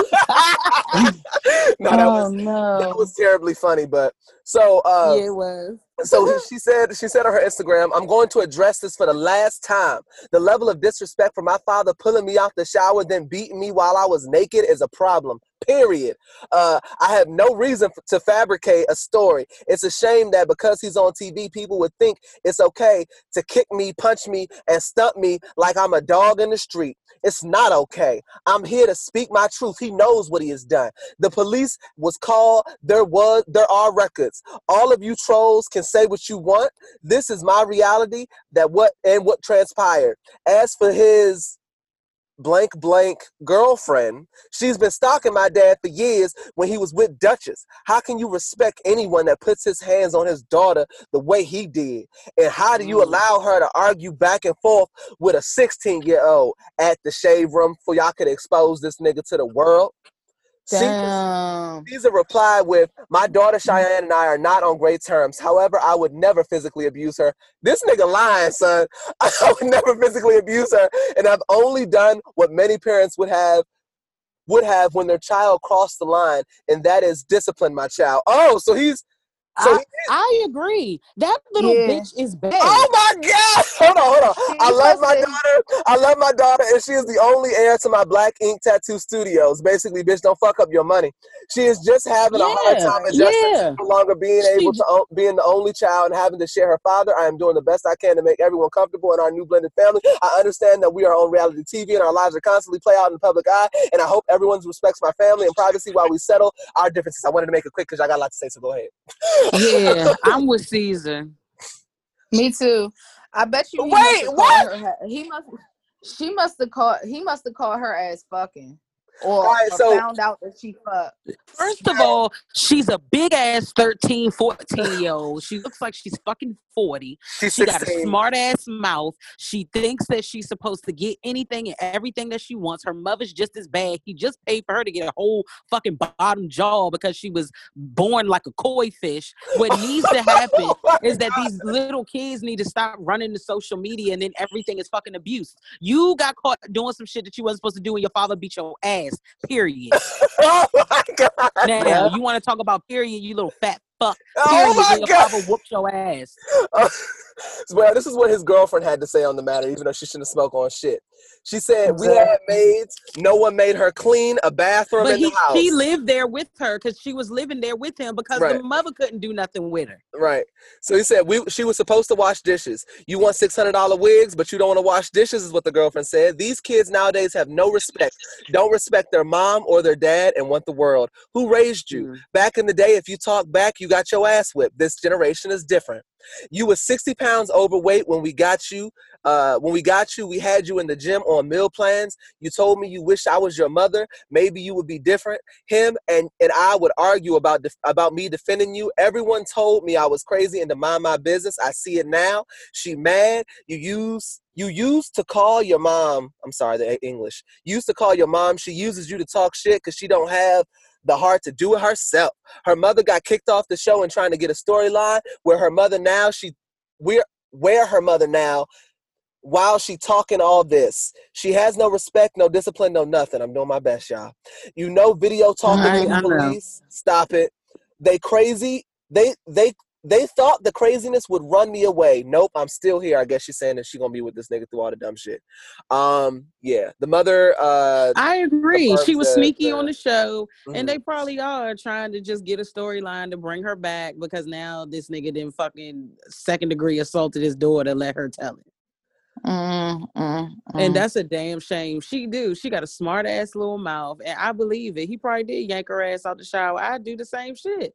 no, that oh, was no. that was terribly funny, but so uh yeah, it was. So she said she said on her Instagram, I'm going to address this for the last time. The level of disrespect for my father pulling me out the shower, then beating me while I was naked is a problem. Period. Uh, I have no reason f- to fabricate a story. It's a shame that because he's on T V, people would think it's okay to kick me, punch me, and stump me like I'm a dog in the street. It's not okay. I'm here to speak my truth. He knows what he has done. The police was called. There was, there are records. All of you trolls can say what you want. This is my reality that what and what transpired. As for his blank blank girlfriend. She's been stalking my dad for years when he was with Duchess. How can you respect anyone that puts his hands on his daughter the way he did? And how do you allow her to argue back and forth with a sixteen-year-old at the Shade Room for y'all could expose this nigga to the world? Damn. Caesar replied with, my daughter Cheyenne and I are not on great terms. However, I would never physically abuse her. This nigga lying, son. I would never physically abuse her. And I've only done what many parents would have would have when their child crossed the line, and that is discipline my child. Oh, so he's... So I, he I agree. That little yeah. bitch is bad. Oh, my God. Hold on, hold on. I love my daughter. I love my daughter, and she is the only heir to my Black Ink Tattoo Studios. Basically, bitch, don't fuck up your money. She is just having yeah, a hard time adjusting yeah. to no longer being she, able to o- being the only child and having to share her father. I am doing the best I can to make everyone comfortable in our new blended family. I understand that we are on reality T V and our lives are constantly play out in the public eye, and I hope everyone respects my family and privacy while we settle our differences. I wanted to make it quick because I got a lot to say, so go ahead. Yeah, I'm with Caesar. Me too. I bet you. He Wait, what? Her, he must. She must have called. He must have called her ass fucking, or, right, or so, found out that she fucked. First of all, she's a big ass thirteen, fourteen year old. She looks like she's fucking forty. She's she got a smart ass mouth. She thinks that she's supposed to get anything and everything that she wants. Her mother's just as bad. He just paid for her to get a whole fucking bottom jaw because she was born like a koi fish. What needs to happen oh is that God. These little kids need to stop running to social media, and then everything is fucking abuse. You got caught doing some shit that you wasn't supposed to do, and your father beat your ass. Period. Oh my God. Now, you want to talk about period, you little fat fuck. Period. Oh my your God. Father whooped your ass. Uh, well, this is what his girlfriend had to say on the matter, even though she shouldn't smoke on shit. She said, we had maids. No one made her clean a bathroom but in he, the house. He lived there with her because she was living there with him because right. the mother couldn't do nothing with her. Right. So he said, we. she was supposed to wash dishes. You want six hundred dollars wigs, but you don't want to wash dishes is what the girlfriend said. These kids nowadays have no respect. Don't respect their mom or their dad and want the world. Who raised you? Mm-hmm. Back in the day, if you talk back, you got your ass whipped. This generation is different. You were sixty pounds overweight when we got you. Uh, when we got you, we had you in the gym on meal plans. You told me you wish I was your mother. Maybe you would be different. Him and, and I would argue about def- about me defending you. Everyone told me I was crazy and to mind my business. I see it now. She mad. You use... You used to call your mom, I'm sorry, the English, you used to call your mom. She uses you to talk shit because she don't have the heart to do it herself. Her mother got kicked off the show and trying to get a storyline where her mother now, she, we're, where her mother now, while she talking all this. She has no respect, no discipline, no nothing. I'm doing my best, y'all. You know, video talking to the police. Stop it. They crazy. They, they, They thought the craziness would run me away. Nope, I'm still here. I guess she's saying that she's going to be with this nigga through all the dumb shit. Um, yeah, the mother... Uh, I agree. She was the, sneaky the, on the show, mm-hmm. and they probably are trying to just get a storyline to bring her back because now this nigga didn't fucking second-degree assaulted his daughter, let her tell it. Mm, mm, mm. And that's a damn shame. She do. She got a smart-ass little mouth, and I believe it. He probably did yank her ass out the shower. I'd do the same shit.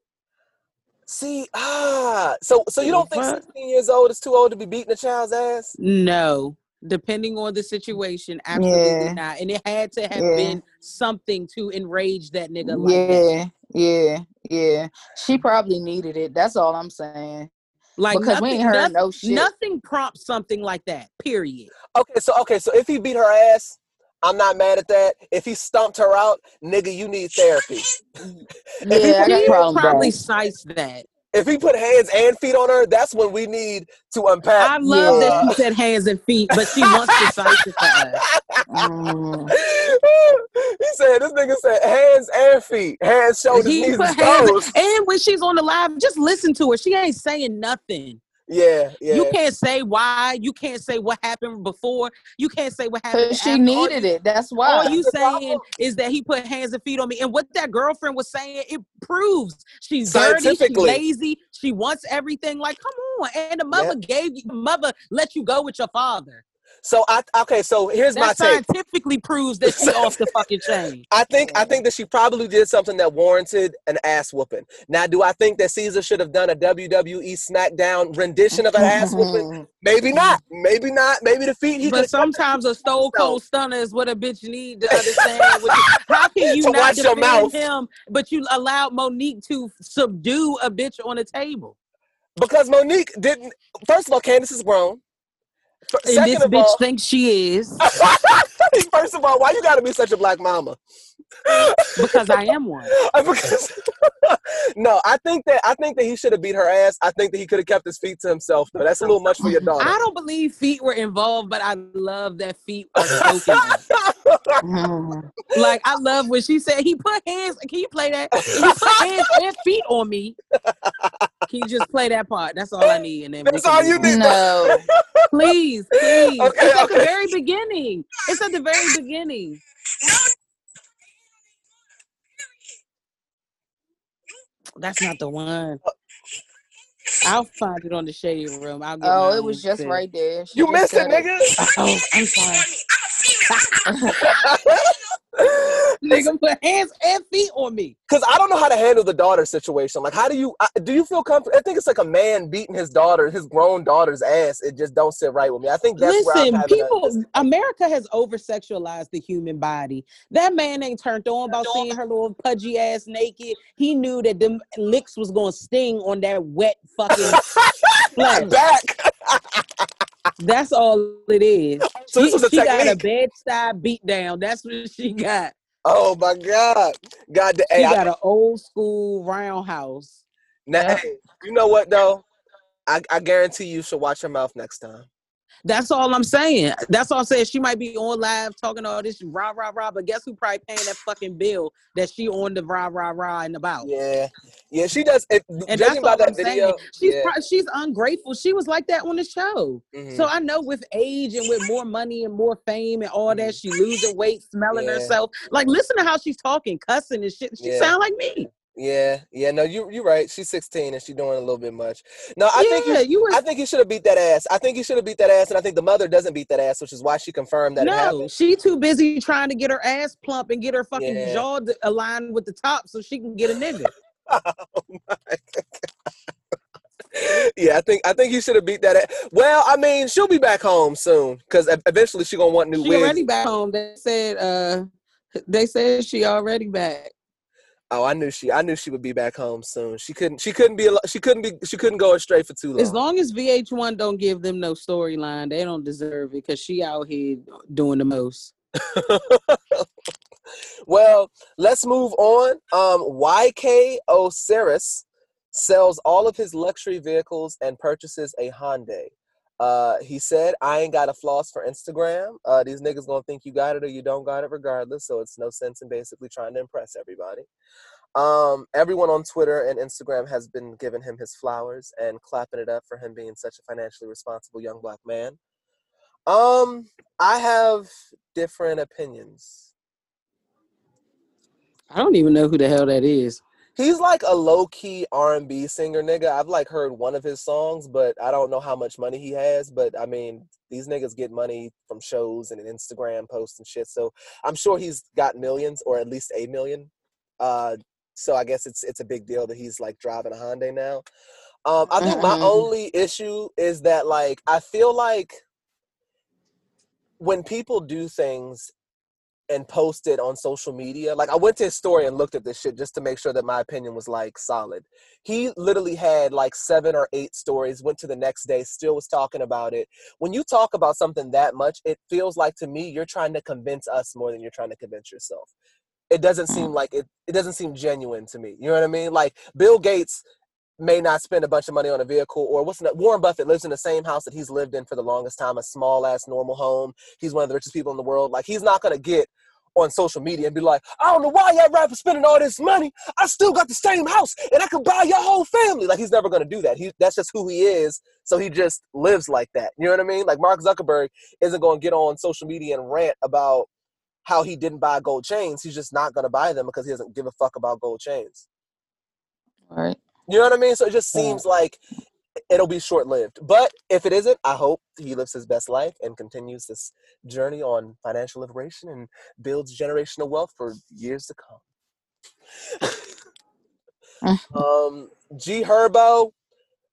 See, ah, so so you don't think sixteen years old is too old to be beating a child's ass? No, depending on the situation, absolutely yeah. not. And it had to have yeah. been something to enrage that nigga. Like yeah, that. yeah, yeah. She probably needed it. That's all I'm saying. Like because nothing, we ain't heard nothing, no shit. Nothing prompts something like that. Period. Okay, so okay, so if he beat her ass, I'm not mad at that. If he stomped her out, nigga, you need therapy. yeah, he, he probably sized that. If he put hands and feet on her, that's when we need to unpack. I love yeah. that she said hands and feet, but she wants to size it for us. Mm. He said, this nigga said hands and feet. Hands, shoulders, he knees, and toes. And when she's on the live, just listen to her. She ain't saying nothing. Yeah, yeah. You can't say why. You can't say what happened before. You can't say what happened. She after. needed it. That's why. All you saying is that he put hands and feet on me. And what that girlfriend was saying, it proves she's dirty, she's lazy, she wants everything. Like, come on. And the mother yep. gave you, the mother let you go with your father. So I okay. So here's that my take. Scientifically proves that she off the fucking chain. I think yeah. I think that she probably did something that warranted an ass whooping. Now, do I think that Caesar should have done a W W E Smackdown rendition of an ass whooping? Maybe not. Maybe not. Maybe the feet. He but sometimes a stone cold stunner is what a bitch need to understand. How can you to not defend him? But you allowed Monique to subdue a bitch on a table. Because Monique didn't. First of all, Candace is grown. Second and this bitch all, thinks she is. First of all, why you gotta be such a black mama? Because I am one. Because, no, I think that I think that he should have beat her ass. I think that he could have kept his feet to himself. Though that's a little much for your daughter. I don't believe feet were involved, but I love that feet are spoken. Like I love when she said he put hands. Can you play that? He put hands and feet on me. Can you just play that part? That's all I need. And then that's all you need. No, please, please. Okay, it's at okay. the very beginning. It's at the very beginning. No. That's not the one. I'll find it on the Shade Room. I'll get oh, it was just there. Right there. She you missed it, nigga. Oh, I'm sorry. Nigga put hands and feet on me. Cause I don't know how to handle the daughter situation. Like, how do you I, do? You feel comfortable? I think it's like a man beating his daughter, his grown daughter's ass. It just don't sit right with me. I think that's listen, where I'm people. A, America has over sexualized the human body. That man ain't turned on by seeing her little pudgy ass naked. He knew that them licks was gonna sting on that wet fucking flesh. Back. That's all it is. So she, this was a she got a bad style beat down. That's what she got. Oh my God! God, she hey, got I, an old school roundhouse. Now, yeah. Hey, you know what though? I, I guarantee you should watch her mouth next time. That's all I'm saying. That's all I'm saying. She might be on live talking all this rah rah rah, but guess who probably paying that fucking bill that she on the rah rah rah and about? Yeah, yeah, she does. It, and that's all that I'm video, saying. She's yeah. pro- she's ungrateful. She was like that on the show. Mm-hmm. So I know with age and with more money and more fame and all that, she losing weight, smelling yeah. herself. Like listen to how she's talking, cussing and shit. She yeah. sound like me. Yeah, yeah, no, you you're right. She's sixteen and she's doing a little bit much. No, I yeah, think he, you were... I think he should have beat that ass. I think he should have beat that ass, and I think the mother doesn't beat that ass, which is why she confirmed that. No, it happened. She too busy trying to get her ass plump and get her fucking yeah. jaw aligned with the top so she can get a nigga. Oh my God. Yeah, I think I think he should have beat that ass. Well, I mean, she'll be back home soon because eventually she's gonna want new. She wigs. Already back home. They said. Uh, they said she already back. Oh, I knew she. I knew she would be back home soon. She couldn't. She couldn't be. She couldn't be. She couldn't go astray for too long. As long as V H one don't give them no storyline, they don't deserve it because she out here doing the most. Well, let's move on. Um, Y K Osiris sells all of his luxury vehicles and purchases a Hyundai. Uh, he said, "I ain't got a floss for Instagram. Uh, these niggas gonna think you got it or you don't got it regardless, so it's no sense in basically trying to impress everybody." Um, everyone on Twitter and Instagram has been giving him his flowers and clapping it up for him being such a financially responsible young black man. Um, I have different opinions. I don't even know who the hell that is. He's like a low-key R and B singer, nigga. I've, like, heard one of his songs, but I don't know how much money he has. But, I mean, these niggas get money from shows and Instagram posts and shit. So I'm sure he's got millions or at least a million. Uh, so I guess it's it's a big deal that he's, like, driving a Hyundai now. Um, I think my only issue is that, like, I feel like when people do things and posted on social media. Like, I went to his story and looked at this shit just to make sure that my opinion was, like, solid. He literally had, like, seven or eight stories, went to the next day, still was talking about it. When you talk about something that much, it feels like, to me, you're trying to convince us more than you're trying to convince yourself. It doesn't seem like it, it doesn't seem genuine to me. You know what I mean? Like, Bill Gates may not spend a bunch of money on a vehicle, or what's not, Warren Buffett lives in the same house that he's lived in for the longest time, a small ass normal home. He's one of the richest people in the world. Like, he's not going to get on social media and be like, I don't know why y'all rappers spending all this money. I still got the same house and I could buy your whole family. Like, he's never going to do that. He, that's just who he is. So he just lives like that. You know what I mean? Like, Mark Zuckerberg isn't going to get on social media and rant about how he didn't buy gold chains. He's just not going to buy them because he doesn't give a fuck about gold chains. All right. You know what I mean? So it just seems like it'll be short-lived. But if it isn't, I hope he lives his best life and continues this journey on financial liberation and builds generational wealth for years to come. um, G Herbo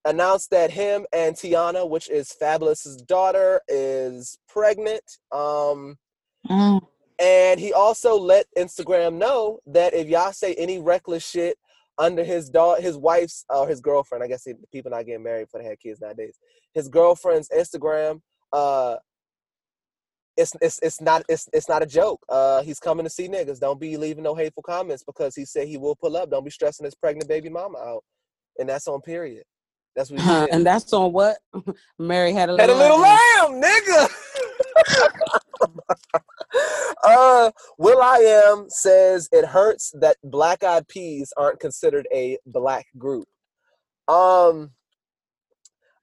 announced that him and Tiana, which is Fabulous's daughter, is pregnant. Um, mm. And he also let Instagram know that if y'all say any reckless shit under his daughter, his wife's, or uh, his girlfriend, I guess he, people not getting married for they had kids nowadays. His girlfriend's Instagram, uh, it's it's it's not it's it's not a joke. Uh, he's coming to see niggas. Don't be leaving no hateful comments because he said he will pull up. Don't be stressing his pregnant baby mama out, and that's on period. That's what. Huh, and that's on what? Mary had a little had a little lamb, lamb nigga. Uh, Will I Am says it hurts that Black Eyed Peas aren't considered a black group. Um,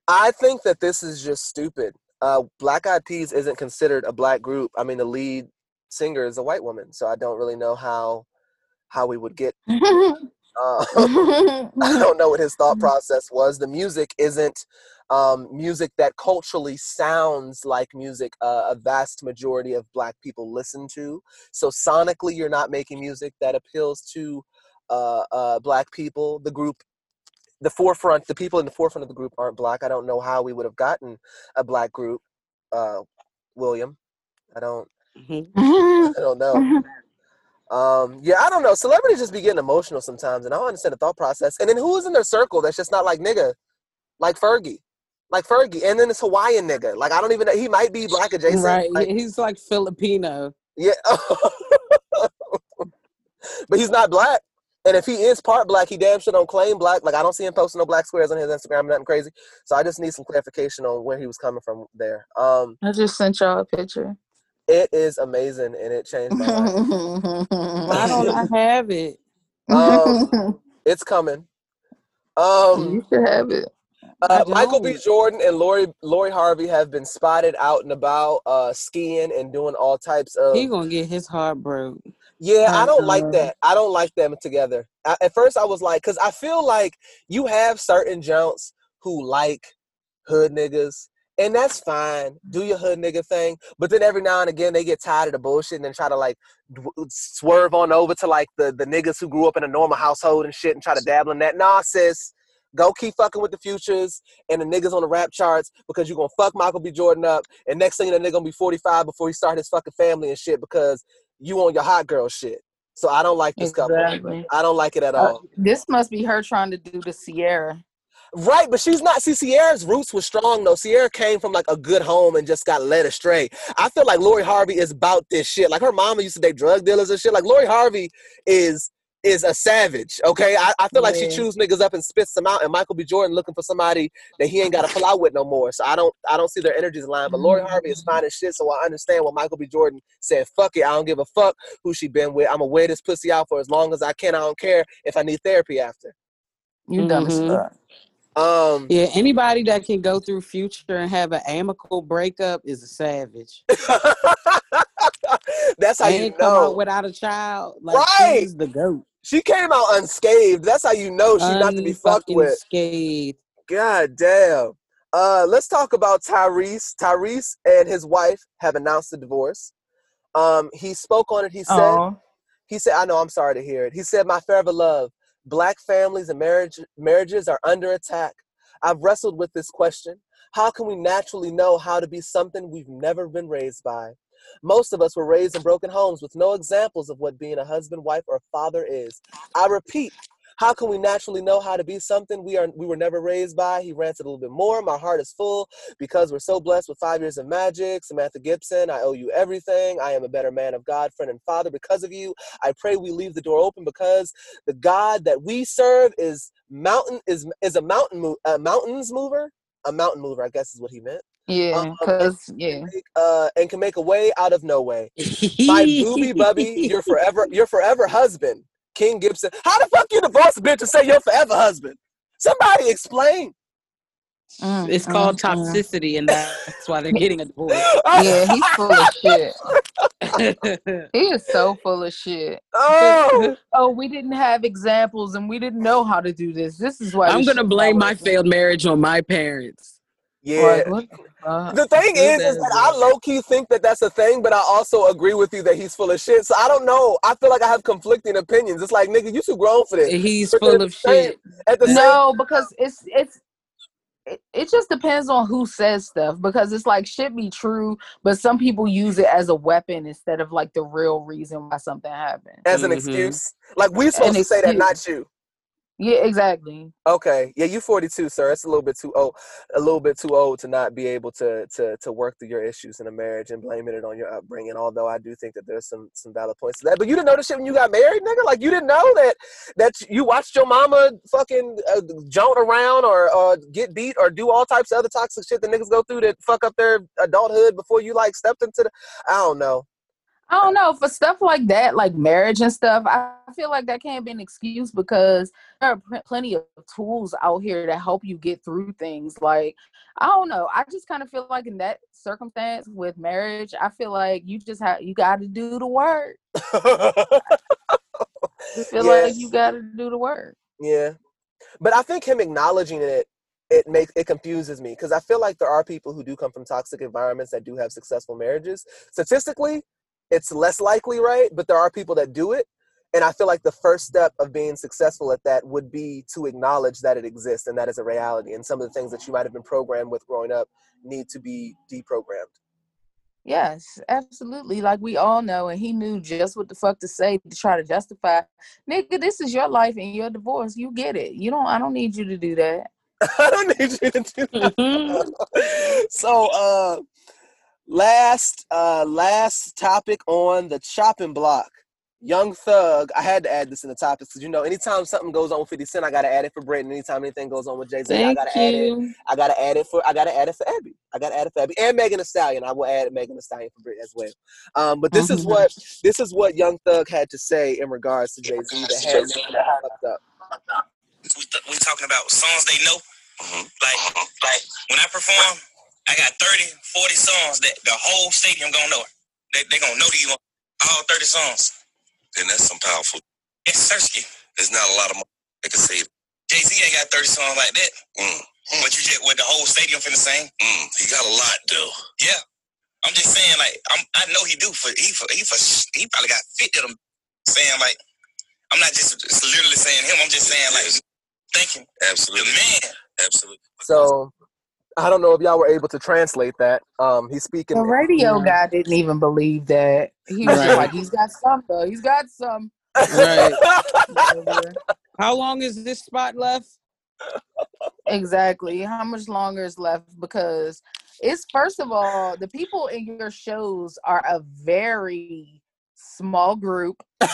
I think that this is just stupid. Uh, Black Eyed Peas isn't considered a black group. I mean, the lead singer is a white woman, so I don't really know how how we would get. Uh, I don't know what his thought process was. The music isn't um, music that culturally sounds like music uh, a vast majority of black people listen to. So sonically, you're not making music that appeals to uh, uh, black people. The group, the forefront, the people in the forefront of the group aren't black. I don't know how we would have gotten a black group, uh, William. I don't, I don't know. Um, yeah, I don't know. Celebrities just be getting emotional sometimes, and I don't understand the thought process. And then who is in their circle that's just not like nigga? Like Fergie. Like Fergie. And then this Hawaiian nigga. Like, I don't even know. He might be black adjacent. Right. Like, he's like Filipino. Yeah. But he's not black. And if he is part black, he damn sure don't claim black. Like, I don't see him posting no black squares on his Instagram, nothing crazy. So I just need some clarification on where he was coming from there. Um, I just sent y'all a picture. It is amazing, and it changed my life. Why don't I have it? Um, it's coming. Um, you should have it. Uh, Michael B. Jordan and Lori Lori Harvey have been spotted out and about uh, skiing and doing all types of... He gonna get his heart broke. Yeah, I don't like that. I don't like them together. I, at first, I was like... Because I feel like you have certain junks who like hood niggas. And that's fine. Do your hood nigga thing. But then every now and again, they get tired of the bullshit and then try to, like, d- swerve on over to, like, the, the niggas who grew up in a normal household and shit and try to dabble in that. Nah, sis. Go keep fucking with the Futures and the niggas on the rap charts because you're going to fuck Michael B. Jordan up. And next thing, that nigga going to be forty-five before he start his fucking family and shit because you on your hot girl shit. So I don't like this exactly. couple. I don't like it at all. Uh, this must be her trying to do the Sierra. Right, but she's not. See, Sierra's roots were strong, though. Sierra came from, like, a good home and just got led astray. I feel like Lori Harvey is about this shit. Like, her mama used to date drug dealers and shit. Like, Lori Harvey is is a savage, okay? I, I feel like yeah. she chews niggas up and spits them out, and Michael B. Jordan looking for somebody that he ain't got to pull out with no more. So I don't I don't see their energies aligned. But Lori Harvey is fine as shit, so I understand what Michael B. Jordan said. Fuck it, I don't give a fuck who she been with. I'm going to wear this pussy out for as long as I can. I don't care if I need therapy after. You dumb as fuck. Um, yeah, anybody that can go through Future and have an amicable breakup is a savage. That's how and you know. Come out without a child, like, right? She's the goat. She came out unscathed. That's how you know she's Un- not to be fucked with. Unscathed. God damn. Uh, let's talk about Tyrese. Tyrese and his wife have announced a divorce. Um, he spoke on it. He said, Aww. "He said, I know. I'm sorry to hear it." He said, "My forever love." Black families and marriage, marriages are under attack. I've wrestled with this question. How can we naturally know how to be something we've never been raised by? Most of us were raised in broken homes with no examples of what being a husband, wife, or father is. I repeat, how can we naturally know how to be something we are we were never raised by? He ranted a little bit more. My heart is full because we're so blessed with five years of magic. Samantha Gibson, I owe you everything. I am a better man of God, friend, and father because of you. I pray we leave the door open because the God that we serve is mountain is is a mountain mo- a mountains mover. A mountain mover, I guess is what he meant. Yeah, because, um, yeah. Uh, and can make a way out of no way. My booby bubby, your forever, your forever husband. King Gibson. How the fuck you divorce a bitch and say your forever husband? Somebody explain. Mm, it's mm, called toxicity, mm. and that's why they're getting a divorce. Yeah, he's full of shit. He is so full of shit. Oh, oh, we didn't have examples and we didn't know how to do this. This is why I'm gonna blame my failed marriage on my parents. Yeah. Like, uh, the thing is, is that I low-key think that that's a thing, but I also agree with you that he's full of shit. So I don't know. I feel like I have conflicting opinions. It's like, nigga, you too grown for this. He's but full of same, shit. At the no, same- because it's it's. It just depends on who says stuff, because it's like shit be true, but some people use it as a weapon instead of like the real reason why something happened. As an mm-hmm. excuse? Like we supposed an to excuse. Say that, not you. Yeah, exactly. Okay. Yeah, you forty-two, sir. That's a little bit too old. A little bit too old to not be able to to to work through your issues in a marriage and blaming it on your upbringing. Although I do think that there's some some valid points to that. But you didn't know this shit when you got married, nigga. Like you didn't know that that you watched your mama fucking uh, jaunt around or uh, get beat or do all types of other toxic shit that niggas go through that fuck up their adulthood before you like stepped into the. I don't know. I don't know. For stuff like that, like marriage and stuff, I feel like that can't be an excuse because there are pr- plenty of tools out here that help you get through things. Like, I don't know. I just kind of feel like in that circumstance with marriage, I feel like you just have, you got to do the work. I feel yes. like you got to do the work. Yeah. But I think him acknowledging it, it makes it confuses me because I feel like there are people who do come from toxic environments that do have successful marriages. Statistically, it's less likely, right? But there are people that do it. And I feel like the first step of being successful at that would be to acknowledge that it exists and that is a reality. And some of the things that you might have been programmed with growing up need to be deprogrammed. Yes, absolutely. Like we all know, and he knew just what the fuck to say to try to justify. Nigga, this is your life and your divorce. You get it. You don't, I don't need you to do that. I don't need you to do that. So, uh, Last, uh, last topic on the chopping block. Young Thug. I had to add this in the topics because you know, anytime something goes on with fifty Cent, I gotta add it for Brett. And anytime anything goes on with Jay Z, I gotta you. add it. I gotta add it for. I gotta add it for Abby. I gotta add it for Abby and Megan Thee Stallion. I will add Megan Thee Stallion for Brett as well. Um, but this oh is what gosh. this is what Young Thug had to say in regards to Jay Z that had fucked up. We, th- we talking about songs they know. Mm-hmm. Like, like when I perform. I got thirty, forty songs that the whole stadium gonna know. They they gonna know you on all thirty songs. And that's some powerful. It's Sersky. There's not a lot of money they can save. Jay-Z ain't got thirty songs like that. Mm. Mm. But you just with the whole stadium finna sing. Mm. He got a lot though. Yeah. I'm just saying like I'm, I know he do for he for he for he probably got fifty of them saying like I'm not just, just literally saying him. I'm just saying like thank you. Absolutely. The man. Absolutely. So I don't know if y'all were able to translate that. Um, he's speaking. The radio mm-hmm. guy didn't even believe that. He was right. like, he's got some, though. He's got some. Right. How long is this spot left? Exactly. How much longer is left? Because it's, first of all, the people in your shows are a very small group of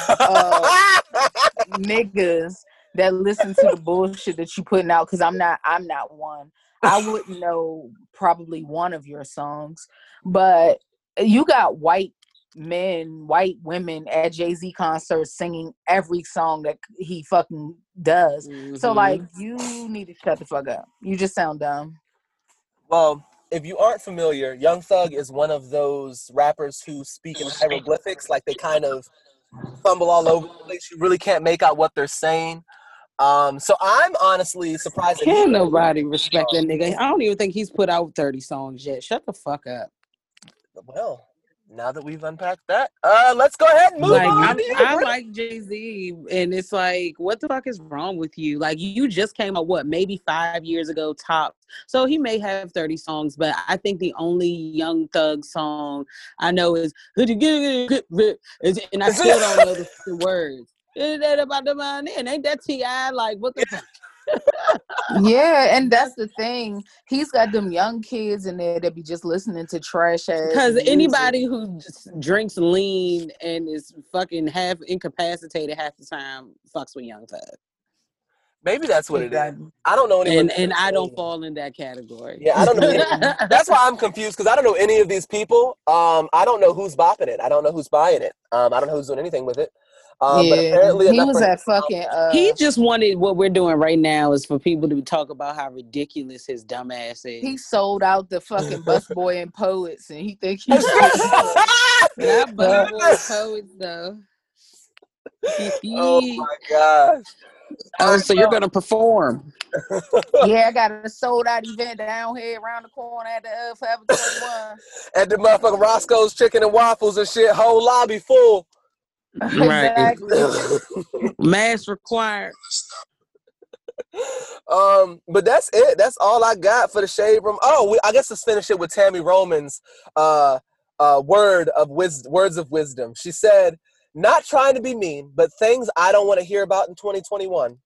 niggas that listen to the bullshit that you're putting out, because I'm not, I'm not one. I wouldn't know probably one of your songs, but you got white men, white women at Jay-Z concerts singing every song that he fucking does. Mm-hmm. So, like, you need to shut the fuck up. You just sound dumb. Well, if you aren't familiar, Young Thug is one of those rappers who speak in hieroglyphics. Like, they kind of fumble all over the place. You really can't make out what they're saying. Um, so I'm honestly surprised. Can't nobody respect that nigga. I don't even think he's put out thirty songs yet. Shut the fuck up. Well, now that we've unpacked that, uh, let's go ahead and move like, on. I, I like Jay-Z, and it's like, what the fuck is wrong with you? Like, you just came out, what, maybe five years ago, top. So he may have thirty songs, but I think the only Young Thug song I know is, and I still don't know the, the words. Is that about the money? And ain't that T I like what the? Yeah, and that's the thing. He's got them young kids in there that be just listening to trash ass. Because anybody who drinks lean and is fucking half incapacitated half the time fucks with Young Thug. Maybe that's what it is. I don't know anyone. And, and I don't fall in that category. Yeah, I don't know. That's why I'm confused because I don't know any of these people. Um, I don't know who's bopping it. I don't know who's buying it. Um, I don't know who's doing anything with it. Uh, yeah, but apparently he was at fucking. Uh, he just wanted what we're doing right now is for people to talk about how ridiculous his dumb ass is. He sold out the fucking busboy and poets, and he think he's not busboy and poets though. Oh my gosh! Oh, so you're gonna perform? Yeah, I got a sold out event down here around the corner at the uh, Forever twenty-one. At the motherfucking Roscoe's Chicken and Waffles and shit. Whole lobby full. Exactly. Right. Mask required. Um, but that's it. That's all I got for the Shade Room. Oh, we, I guess let's finish it with Tammy Roman's uh, uh, word of wis- words of wisdom. She said, "Not trying to be mean, but things I don't want to hear about in twenty twenty-one.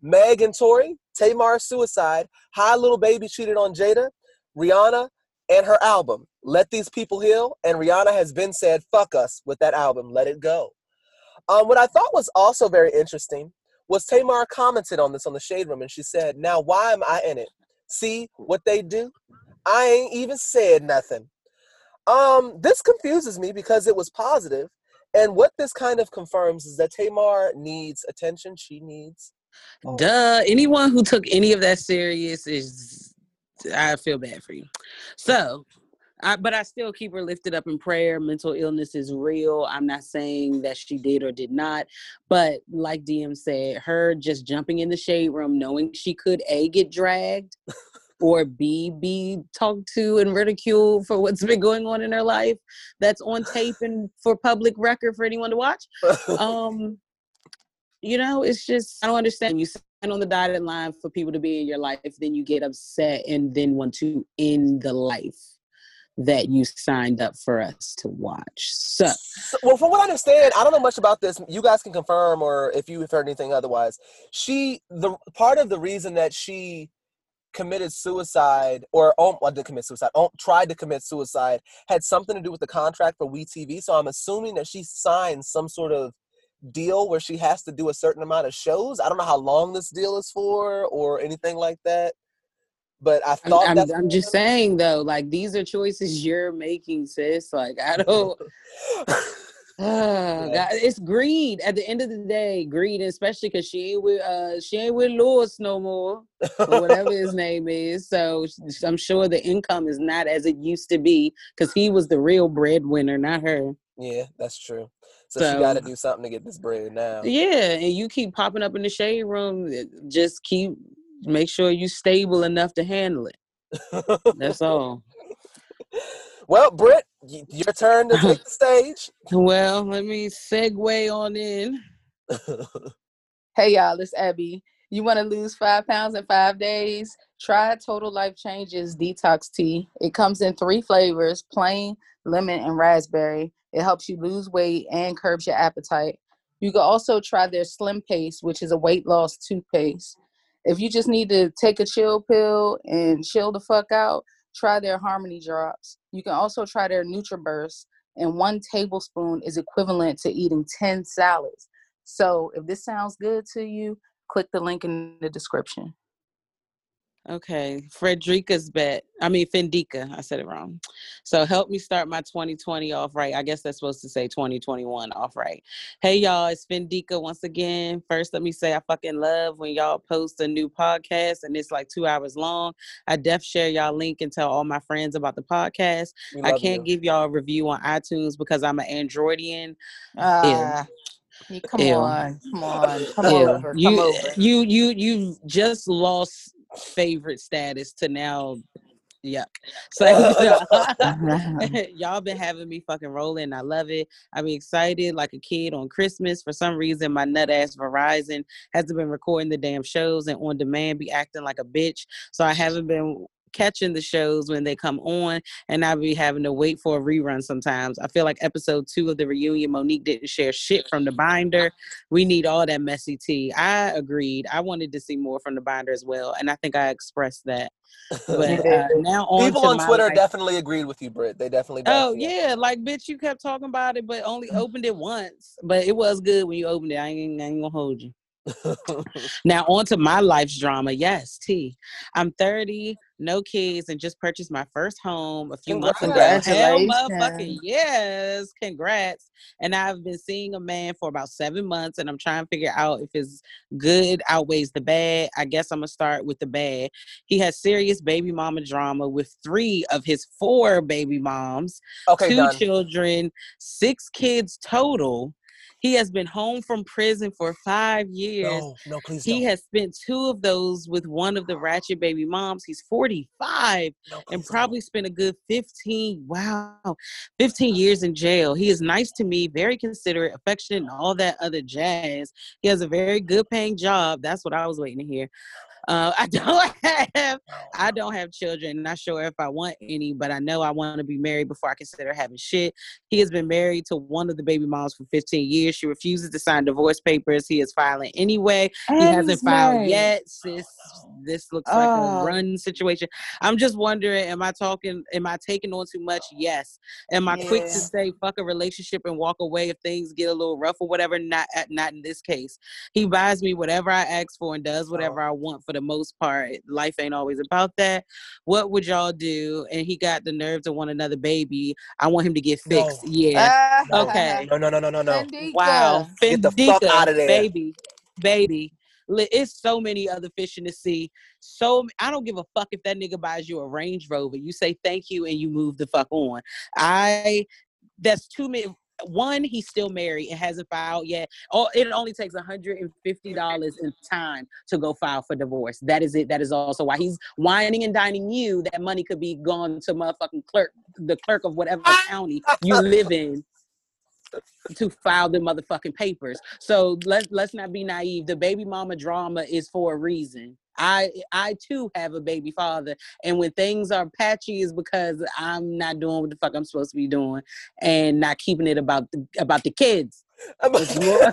Meg and Tori, Tamar's suicide, Hi Little Baby cheated on Jada, Rihanna, and her album. Let these people heal, and Rihanna has been said, fuck us with that album, let it go." Um, what I thought was also very interesting was Tamar commented on this on the Shade Room, and she said, "Now why am I in it? See what they do? I ain't even said nothing." Um, this confuses me because it was positive, and what this kind of confirms is that Tamar needs attention. She needs... Oh. Duh. Anyone who took any of that serious is... I feel bad for you. So... I, but I still keep her lifted up in prayer. Mental illness is real. I'm not saying that she did or did not. But like D M said, her just jumping in the Shade Room, knowing she could A, get dragged, or B, be talked to and ridiculed for what's been going on in her life. That's on tape and for public record for anyone to watch. Um, you know, it's just, I don't understand. You sign on the dotted line for people to be in your life, then you get upset and then want to end the life that you signed up for us to watch. So, so, well, from what I understand, I don't know much about this. You guys can confirm, or if you've heard anything otherwise. She, the part of the reason that she committed suicide, or um, well, did commit suicide, um, tried to commit suicide, had something to do with the contract for WeTV. So I'm assuming that she signed some sort of deal where she has to do a certain amount of shows. I don't know how long this deal is for, or anything like that. But I thought I'm, I'm, I'm just saying though, like these are choices you're making, sis. Like I don't. Uh, God, it's greed. At the end of the day, greed, especially because she ain't with uh she ain't with Lewis no more, or whatever his name is. So I'm sure the income is not as it used to be because he was the real breadwinner, not her. Yeah, that's true. So, so she got to do something to get this bread now. Yeah, and you keep popping up in the Shade Room. Just keep. Make sure you're stable enough to handle it. That's all. Well, Britt, your turn to take the stage. Well, let me segue on in. Hey, y'all, it's Abby. You want to lose five pounds in five days? Try Total Life Changes Detox Tea. It comes in three flavors, plain, lemon, and raspberry. It helps you lose weight and curbs your appetite. You can also try their Slim Paste, which is a weight loss toothpaste. If you just need to take a chill pill and chill the fuck out, try their Harmony Drops. You can also try their NutriBurst, and one tablespoon is equivalent to eating ten salads. So if this sounds good to you, click the link in the description. Okay, Frederica's bet. I mean, Fendika. I said it wrong. So help me start my twenty twenty off right. I guess that's supposed to say twenty twenty-one off right. Hey, y'all, it's Fendika once again. First, let me say I fucking love when y'all post a new podcast and it's like two hours long. I def share y'all link and tell all my friends about the podcast. I can't you. give y'all a review on iTunes because I'm an Androidian. Uh. Come Ew. on, come on, come Ew. over, come you, over. You, you, you just lost favorite status to now, yuck. So y'all been having me fucking rolling. I love it. I'm excited like a kid on Christmas. For some reason, my nut ass Verizon hasn't been recording the damn shows, and on demand be acting like a bitch. So I haven't been catching the shows when they come on, and I'll be having to wait for a rerun sometimes. I feel like episode two of the reunion, Monique didn't share shit from the binder. We need all that messy tea. I agreed. I wanted to see more from the binder as well, and I think I expressed that. But uh, now on people on Twitter life. definitely agreed with you, Britt. They definitely. Oh yeah, you. Like bitch, you kept talking about it, but only opened it once. But it was good when you opened it. I ain't, I ain't gonna hold you. Now, on to my life's drama. Yes, T. I'm thirty, no kids, and just purchased my first home a few months ago. Hell, motherfucking yes. Congrats. And I've been seeing a man for about seven months, and I'm trying to figure out if his good outweighs the bad. I guess I'm going to start with the bad. He has serious baby mama drama with three of his four baby moms, okay, two done. children, six kids total. He has been home from prison for five years. No, no, please He don't. has spent two of those with one of the ratchet baby moms. He's forty-five no, and probably don't. spent a good fifteen, wow, fifteen years in jail. He is nice to me, very considerate, affectionate, and all that other jazz. He has a very good paying job. That's what I was waiting to hear. Uh, I don't have, I don't have children. Not sure if I want any, but I know I want to be married before I consider having shit. He has been married to one of the baby moms for fifteen years. She refuses to sign divorce papers. He is filing anyway. He hasn't filed yet. Sis, this looks like a run situation. I'm just wondering, am I talking, am I taking on too much? Yes. Am I yeah. quick to say fuck a relationship and walk away if things get a little rough or whatever? Not, not in this case. He buys me whatever I ask for and does whatever oh. I want for the most part. Life ain't always about that. What would y'all do? And he got the nerve to want another baby. I want him to get fixed. No. Yeah. Uh, okay. No, no, no, no, no, no. Fendika. Wow. Fendika, get the fuck out of there. Baby. Baby. It's so many other fish in the sea. So I don't give a fuck if that nigga buys you a Range Rover. You say thank you and you move the fuck on. I, that's too many. One, he's still married and hasn't filed yet. Oh, it only takes one hundred fifty dollars in time to go file for divorce. That is it. That is also why he's whining and dining you. That money could be gone to motherfucking clerk, the clerk of whatever county you live in, to file the motherfucking papers. So let's let's not be naive. The baby mama drama is for a reason. I I too have a baby father, and when things are patchy, is because I'm not doing what the fuck I'm supposed to be doing, and not keeping it about the, about the kids. So,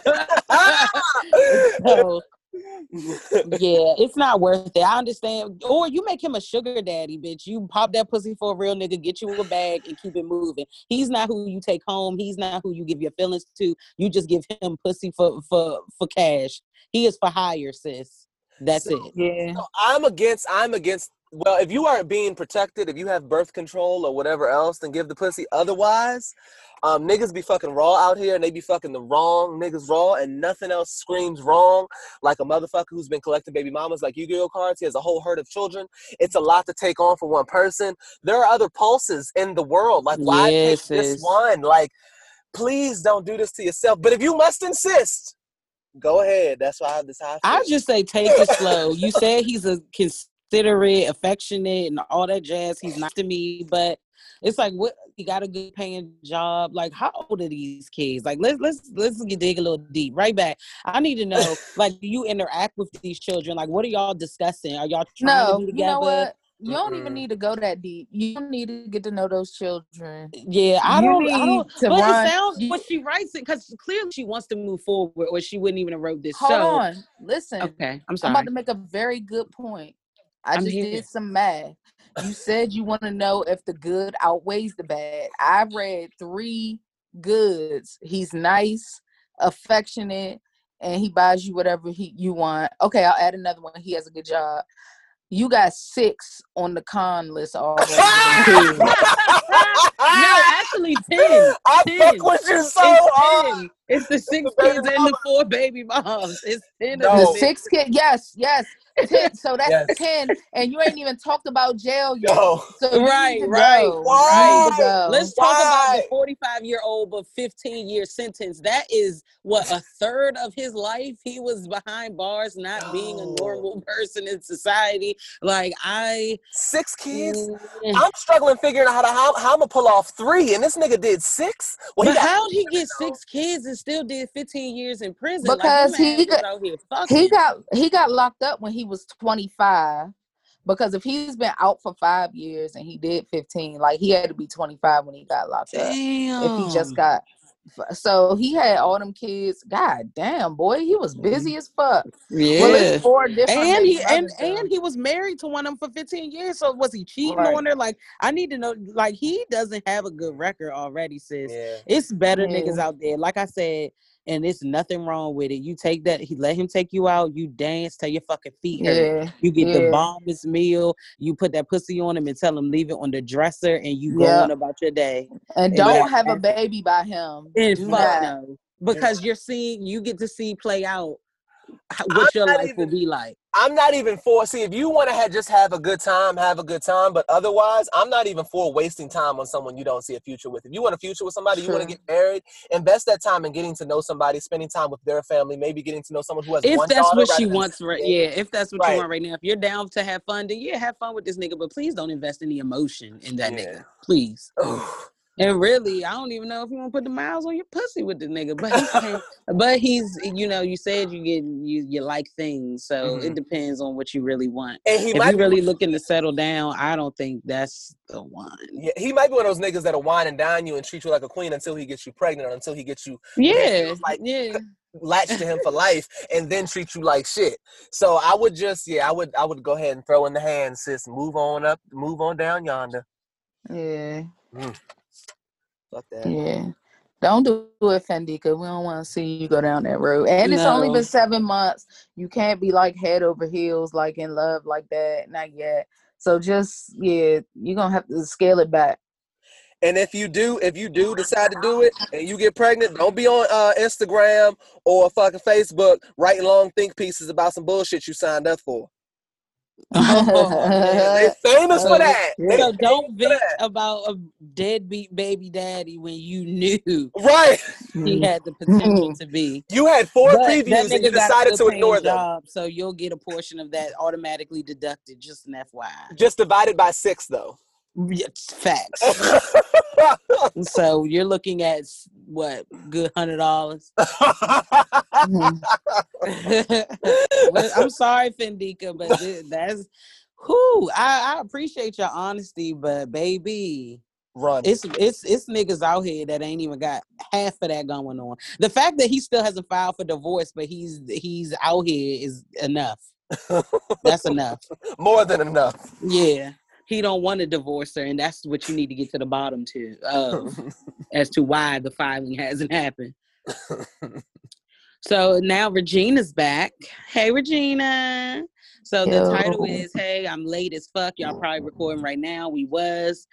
yeah, it's not worth it. I understand. Or you make him a sugar daddy, bitch. You pop that pussy for a real nigga, get you a bag, and keep it moving. He's not who you take home. He's not who you give your feelings to. You just give him pussy for for for cash. He is for hire, sis. That's so, it. Yeah. So I'm against, I'm against, well, if you aren't being protected, if you have birth control or whatever else, then give the pussy. Otherwise, um, niggas be fucking raw out here, and they be fucking the wrong niggas raw, and nothing else screams wrong like a motherfucker who's been collecting baby mamas like Yu-Gi-Oh cards. He has a whole herd of children. It's a lot to take on for one person. There are other pulses in the world. Like, why yes, pick this one? Like, please don't do this to yourself. But if you must insist, go ahead. That's why I decided. I just say take it slow. You said he's a considerate, affectionate, and all that jazz. He's not to me, but it's like, what? He got a good paying job. Like, how old are these kids? Like, let's let's let's get dig a little deep. Right back. I need to know. Like, do you interact with these children? Like, what are y'all discussing? Are y'all trying no, to be together? You know what? You don't even need to go that deep. You don't need to get to know those children. Yeah, I don't. I don't but run. It sounds you, when she writes it, because clearly she wants to move forward, or she wouldn't even have wrote this. Hold so, on, listen. Okay, I'm sorry. I'm about to make a very good point. I I'm just here. did some math. You said you want to know if the good outweighs the bad. I read three goods. He's nice, affectionate, and he buys you whatever he you want. Okay, I'll add another one. He has a good job. You got six on the con list already. No, actually ten. I ten. Fuck with you so hard. It's the six the kids and mama. the four baby moms. It's ten no. of them. The six kids. Yes, yes. ten. So that's yes. ten. And you ain't even talked about jail yet. No. So right, right. Why? right. Let's Why? talk about the forty-five-year-old but fifteen-year sentence. That is, what, a third of his life? He was behind bars not no. being a normal person in society. Like, I... Six kids? Mm. I'm struggling figuring out how, to, how, how I'm going to pull off three, and this nigga did six? Well, but how'd he get know. six kids and still did fifteen years in prison? Because like, he, got, he, got, he got locked up when he was twenty-five, because if he's been out for five years and he did fifteen, like, he had to be twenty-five when he got locked damn. up. If he just got... So he had all them kids. God damn, boy, he was busy as fuck. Yeah, well, it's four different and he and, and he was married to one of them for fifteen years. So was he cheating right. on her? Like, I need to know. Like, he doesn't have a good record already, sis. Yeah. It's better yeah. niggas out there. Like I said, and it's nothing wrong with it. You take that, he let him take you out, you dance till your fucking feet hurt. Yeah. You get yeah. the bombiest meal, you put that pussy on him and tell him leave it on the dresser, and you go yep. on about your day. And, and don't have a baby by him. And fuck no. Because yeah. you're seeing, you get to see play out what I'm your life even, will be like. I'm not even for, see, if you want to have, just have a good time, have a good time. But otherwise, I'm not even for wasting time on someone you don't see a future with. If you want a future with somebody, sure. you want to get married, invest that time in getting to know somebody, spending time with their family, maybe getting to know someone who has if one that's daughter, what she wants, right? Yeah, if that's what right. you want right now. If you're down to have fun, then yeah, have fun with this nigga. But please don't invest any emotion in that yeah. nigga. Please. And really, I don't even know if you want to put the miles on your pussy with the nigga, but he's, but he's, you know, you said you get you, you like things, so mm-hmm. it depends on what you really want. And he if might you really be, looking to settle down, I don't think that's the one. Yeah, he might be one of those niggas that'll wine and dine you and treat you like a queen until he gets you pregnant, or until he gets you, yeah, like yeah. latch to him for life, and then treat you like shit. So I would just, yeah, I would, I would go ahead and throw in the hand, sis. Move on up, move on down yonder. Yeah. Mm. Fuck that. Yeah, don't do it, Fendi, because we don't want to see you go down that road. And no. it's only been seven months. You can't be like head over heels, like in love, like that. Not yet. So just yeah, you're gonna have to scale it back. And if you do, if you do decide to do it, and you get pregnant, don't be on uh, Instagram or fucking Facebook writing long think pieces about some bullshit you signed up for. Oh, they famous for that. They so don't vent about a deadbeat baby daddy when you knew right he had the potential to be. You had four but previews and you decided to ignore them. Job, so you'll get a portion of that automatically deducted. Just an F Y I. Just divided by six, though. It's facts. So you're looking at what, good hundred dollars? I'm sorry, Fendika, but that's who I, I appreciate your honesty, but baby, run. It's it's it's niggas out here that ain't even got half of that going on. The fact that he still hasn't filed for divorce, but he's he's out here is enough. That's enough. More than enough. Yeah. He don't want to divorce her, and that's what you need to get to the bottom to, uh, as to why the filing hasn't happened. So now Regina's back. Hey, Regina. So the Yo. title is, hey, I'm late as fuck. Y'all probably recording right now. We was.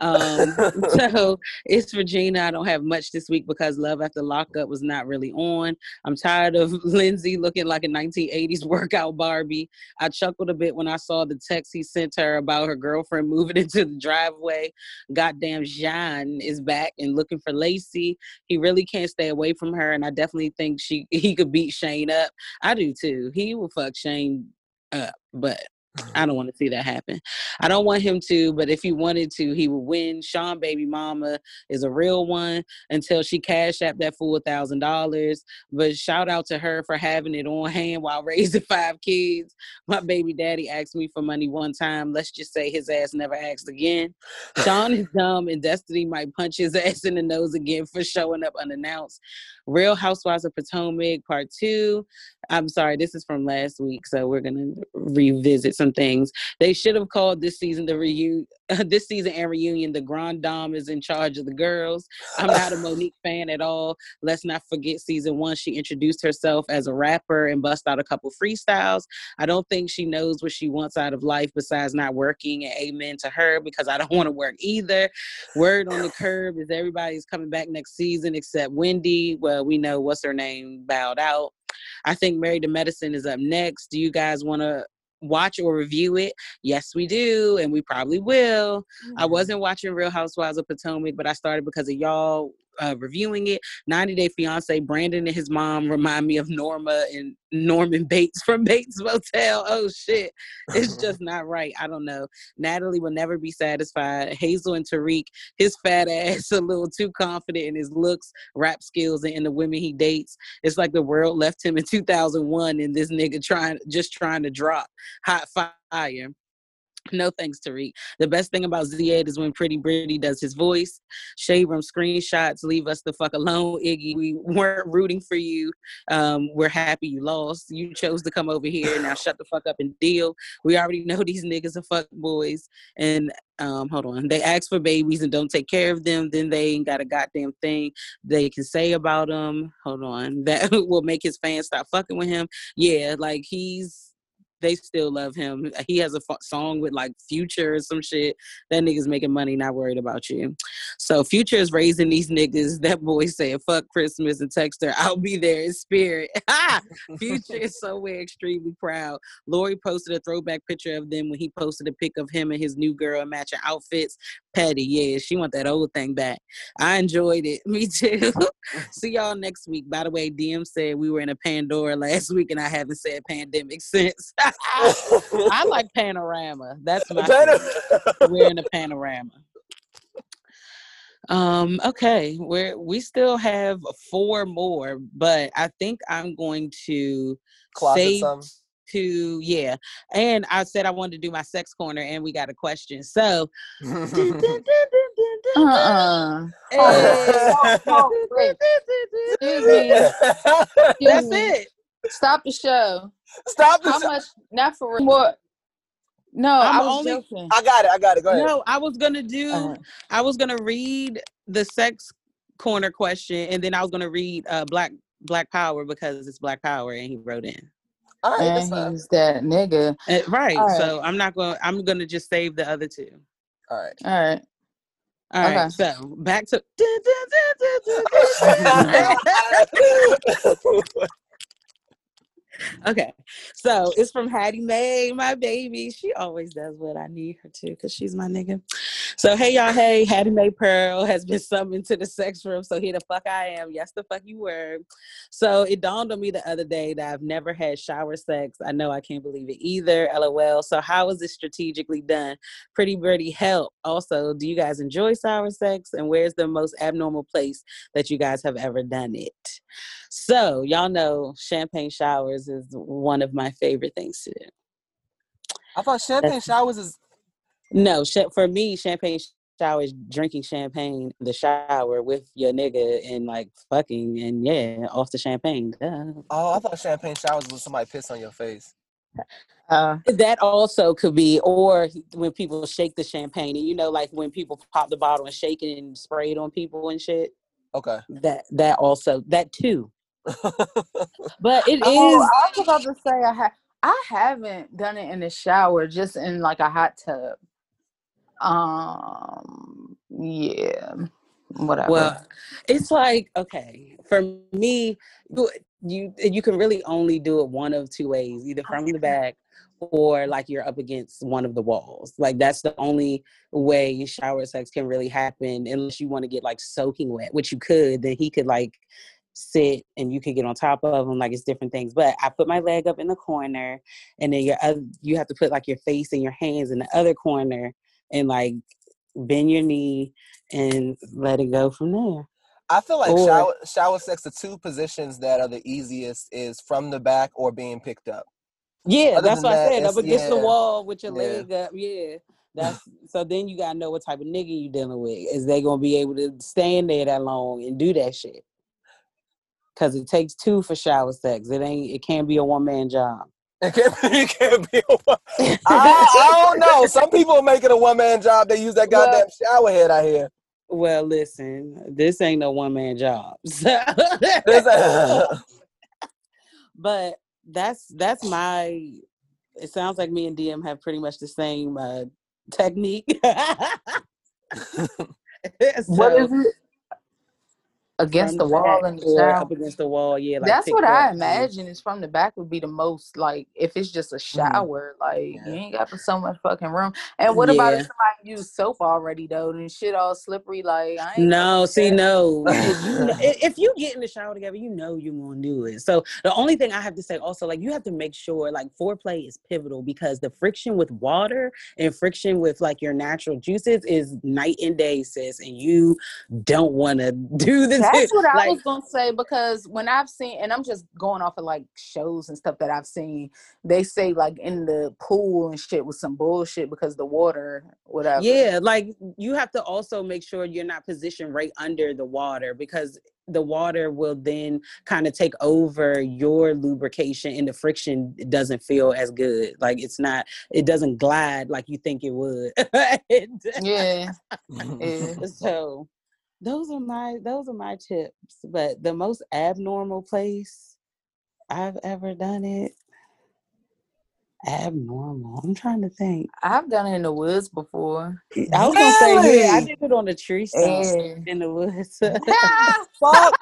Um, so it's Regina. I don't have much this week because Love After Lockup was not really on. I'm tired of Lindsay looking like a nineteen eighties workout Barbie. I chuckled a bit when I saw the text he sent her about her girlfriend moving into the driveway. Goddamn Jean is back and looking for Lacey. He really can't stay away from her, and I definitely think she he could beat Shane up. I do too. He will fuck Shane up, but I don't want to see that happen. I don't want him to, but if he wanted to, he would win. Sean baby mama is a real one until she cashed out that full thousand dollars. But shout out to her for having it on hand while raising five kids. My baby daddy asked me for money one time. Let's just say his ass never asked again. Sean is dumb, and Destiny might punch his ass in the nose again for showing up unannounced. Real Housewives of Potomac part two. I'm sorry, this is from last week, so we're gonna revisit some things. They should have called this season the reunion. This season and reunion, the Grand Dame is in charge of the girls. I'm not a Monique fan at all. Let's not forget season one. She introduced herself as a rapper and bust out a couple freestyles. I don't think she knows what she wants out of life besides not working, and amen to her because I don't want to work either. Word on the curb is everybody's coming back next season except Wendy. Well, we know what's her name bowed out. I think Married to Medicine is up next. Do you guys want to watch or review it? Yes, we do, and we probably will. Mm-hmm. I wasn't watching Real Housewives of Potomac, but I started because of y'all uh, reviewing it. ninety Day Fiance, Brandon and his mom remind me of Norma and Norman Bates from Bates Motel. Oh, shit. It's just not right. I don't know. Natalie will never be satisfied. Hazel and Tariq, his fat ass a little too confident in his looks, rap skills, and in the women he dates. It's like the world left him in two thousand one and this nigga trying just trying to drop hot fire. No thanks, Tariq. The best thing about Z eight is when Pretty Britty does his voice. Shade Room screenshots, leave us the fuck alone, Iggy. We weren't rooting for you. Um, we're happy you lost. You chose to come over here. Now shut the fuck up and deal. We already know these niggas are fuck boys. And um, hold on. They ask for babies and don't take care of them. Then they ain't got a goddamn thing they can say about them. Hold on. That will make his fans stop fucking with him. Yeah, like he's... They still love him. He has a f- song with like Future or some shit. That nigga's making money, not worried about you. So Future is raising these niggas. That boy said, fuck Christmas and text her, I'll be there in spirit. Future is somewhere extremely proud. Lori posted a throwback picture of them when he posted a pic of him and his new girl in matching outfits. Patty, yeah, she want that old thing back. I enjoyed it. Me too. See y'all next week. By the way, D M said we were in a Pandora last week and I haven't said pandemic since. I like panorama. That's my favorite. We're in a panorama. Um, okay. We're, we still have four more, but I think I'm going to save some. To, yeah, and I said I wanted to do my sex corner, and we got a question. So, uh-uh. Hey. Oh, oh, excuse me. Excuse That's me. It. Stop the show. Stop. The How show. Much? Not for real. What? No, I'm I was only, joking. I got it. I got it. Go ahead. No, I was gonna do. Uh-huh. I was gonna read the sex corner question, and then I was gonna read uh, Black Black Power because it's Black Power, and he wrote in. All right, and he's that nigga. Uh, right. All right. So I'm not going to, I'm going to just save the other two. All right. All right. All right. Okay. So back to. Okay. So it's from Hattie Mae, my baby. She always does what I need her to because she's my nigga. So, hey, y'all. Hey, Hattie Mae Pearl has been summoned to the sex room. So here the fuck I am. Yes, the fuck you were. So it dawned on me the other day that I've never had shower sex. I know I can't believe it either. LOL. So how is this strategically done? Pretty Birdie, help. Also, do you guys enjoy shower sex? And where's the most abnormal place that you guys have ever done it? So y'all know champagne showers is one of my favorite things to do. I thought champagne That's- showers is... No, for me, champagne shower is drinking champagne in the shower with your nigga and like fucking and yeah, off the champagne. Duh. Oh, I thought champagne showers was somebody piss on your face. Uh, that also could be, or when people shake the champagne and you know, like when people pop the bottle and shake it and spray it on people and shit. Okay. That that also that too. But it oh, is. I was about to say I ha- I haven't done it in the shower, just in like a hot tub. Um, yeah, whatever. Well, it's like, okay, for me, you you can really only do it one of two ways, either from the back or like you're up against one of the walls. Like that's the only way shower sex can really happen unless you want to get like soaking wet, which you could, then he could like sit and you could get on top of them, like it's different things. But I put my leg up in the corner and then your other, you have to put like your face and your hands in the other corner and like bend your knee and let it go from there. I feel like or, shower, shower sex, the two positions that are the easiest is from the back or being picked up. Yeah, other that's what that, I said. Up against yeah, the wall with your yeah. leg up. Yeah. That's so then you gotta know what type of nigga you dealing with. Is they gonna be able to stand there that long and do that shit? Because it takes two for shower sex. It ain't. It can't be a one-man job. It can't be, it can't be a one... I, I don't know. Some people make it a one-man job. They use that goddamn well, shower head out here. Well, listen. This ain't no one-man job. But that's that's my... It sounds like me and D M have pretty much the same uh, technique. So, what is it? Against the, the wall and the shower. Up against the wall, yeah. Like that's what I imagine is from the back would be the most, like, if it's just a shower, mm-hmm. like, yeah. you ain't got so much fucking room. And what yeah. about if somebody used soap already, though, and shit all slippery, like, I ain't No, see, that. no. If you get in the shower together, you know you're going to do it. So the only thing I have to say also, like, you have to make sure, like, foreplay is pivotal because the friction with water and friction with, like, your natural juices is night and day, sis, and you don't want to do this That's what like, I was gonna say, because when I've seen, and I'm just going off of like shows and stuff that I've seen, they say like in the pool and shit was some bullshit because the water, whatever. Yeah, like you have to also make sure you're not positioned right under the water, because the water will then kind of take over your lubrication and the friction doesn't feel as good. Like it's not, it doesn't glide like you think it would. Yeah. Yeah. So those are my, those are my tips. But the most abnormal place I've ever done it. Abnormal. I'm trying to think. I've done it in the woods before. I was gonna say, yeah, I did it on the tree stump yeah. in the woods. Fuck.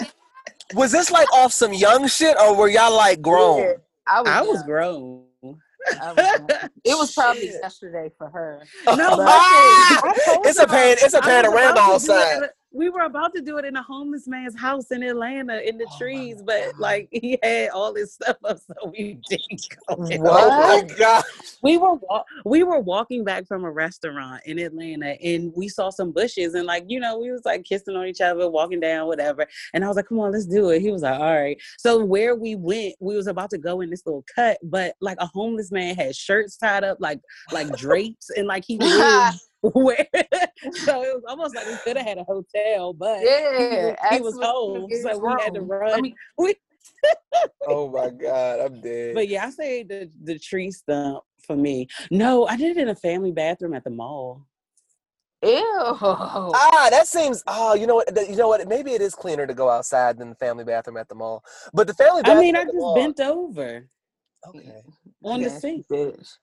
Was this like off some young shit, or were y'all like grown? Yeah, I was, I was grown. I was grown. It was probably shit. yesterday for her. No, ah! it's a pan. It's a panorama outside. We were about to do it in a homeless man's house in Atlanta in the oh trees, but like he had all this stuff up, so we didn't go. What? Oh my gosh. We were wa- we were walking back from a restaurant in Atlanta, and we saw some bushes, and like you know, we was like kissing on each other, walking down, whatever. And I was like, "Come on, let's do it." He was like, "All right." So where we went, we was about to go in this little cut, but like a homeless man had shirts tied up, like like drapes, and like he lived. Where so it was almost like we could have had a hotel, but yeah, he, he was home, so we wrong. had to run. Me, we, oh my god, I'm dead. But yeah, I say the the tree stump for me. No, I did it in a family bathroom at the mall. Ew. Ah, that seems. Oh, you know what? You know what? Maybe it is cleaner to go outside than the family bathroom at the mall. But the family bathroom. I mean, I just mall, bent over. Okay. On yes, the sink. Bitch.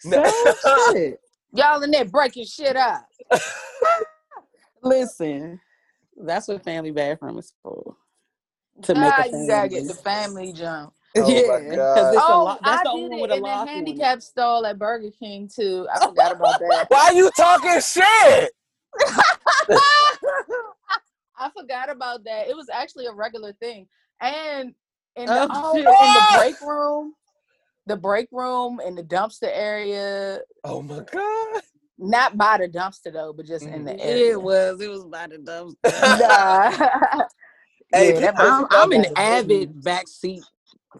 So no. Shit. Y'all in there breaking shit up. Listen, that's what family bathroom is for. To make ah, you gotta get the family jump. Oh yeah, because it's oh, a lot. That's I the did only it with in the handicap stall at Burger King too. I forgot about that. Why are you talking shit? I forgot about that. It was actually a regular thing, and in the, oh, in the break room. The break room and the dumpster area. Oh my god! Not by the dumpster though, but just mm-hmm. in the area. It was. It was by the dumpster. Nah. Hey, yeah, I'm, I'm an avid backseat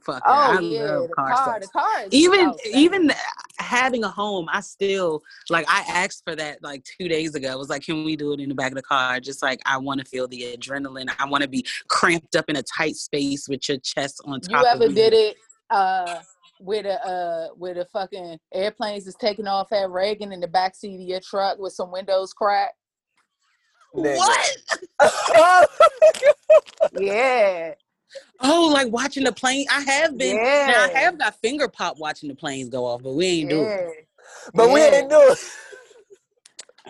fucker. Oh I yeah, love the car. car the car. Is even so even having a home, I still like. I asked for that like two days ago. I was like, "Can we do it in the back of the car?" Just like I want to feel the adrenaline. I want to be cramped up in a tight space with your chest on top. You ever of did it? Uh, Where the uh, where the fucking airplanes is taking off at Reagan in the backseat of your truck with some windows cracked. What? Yeah. Oh, like watching the plane. I have been. Yeah. Now, I have got finger pop watching the planes go off, but we ain't yeah. do it. But yeah. we ain't do it.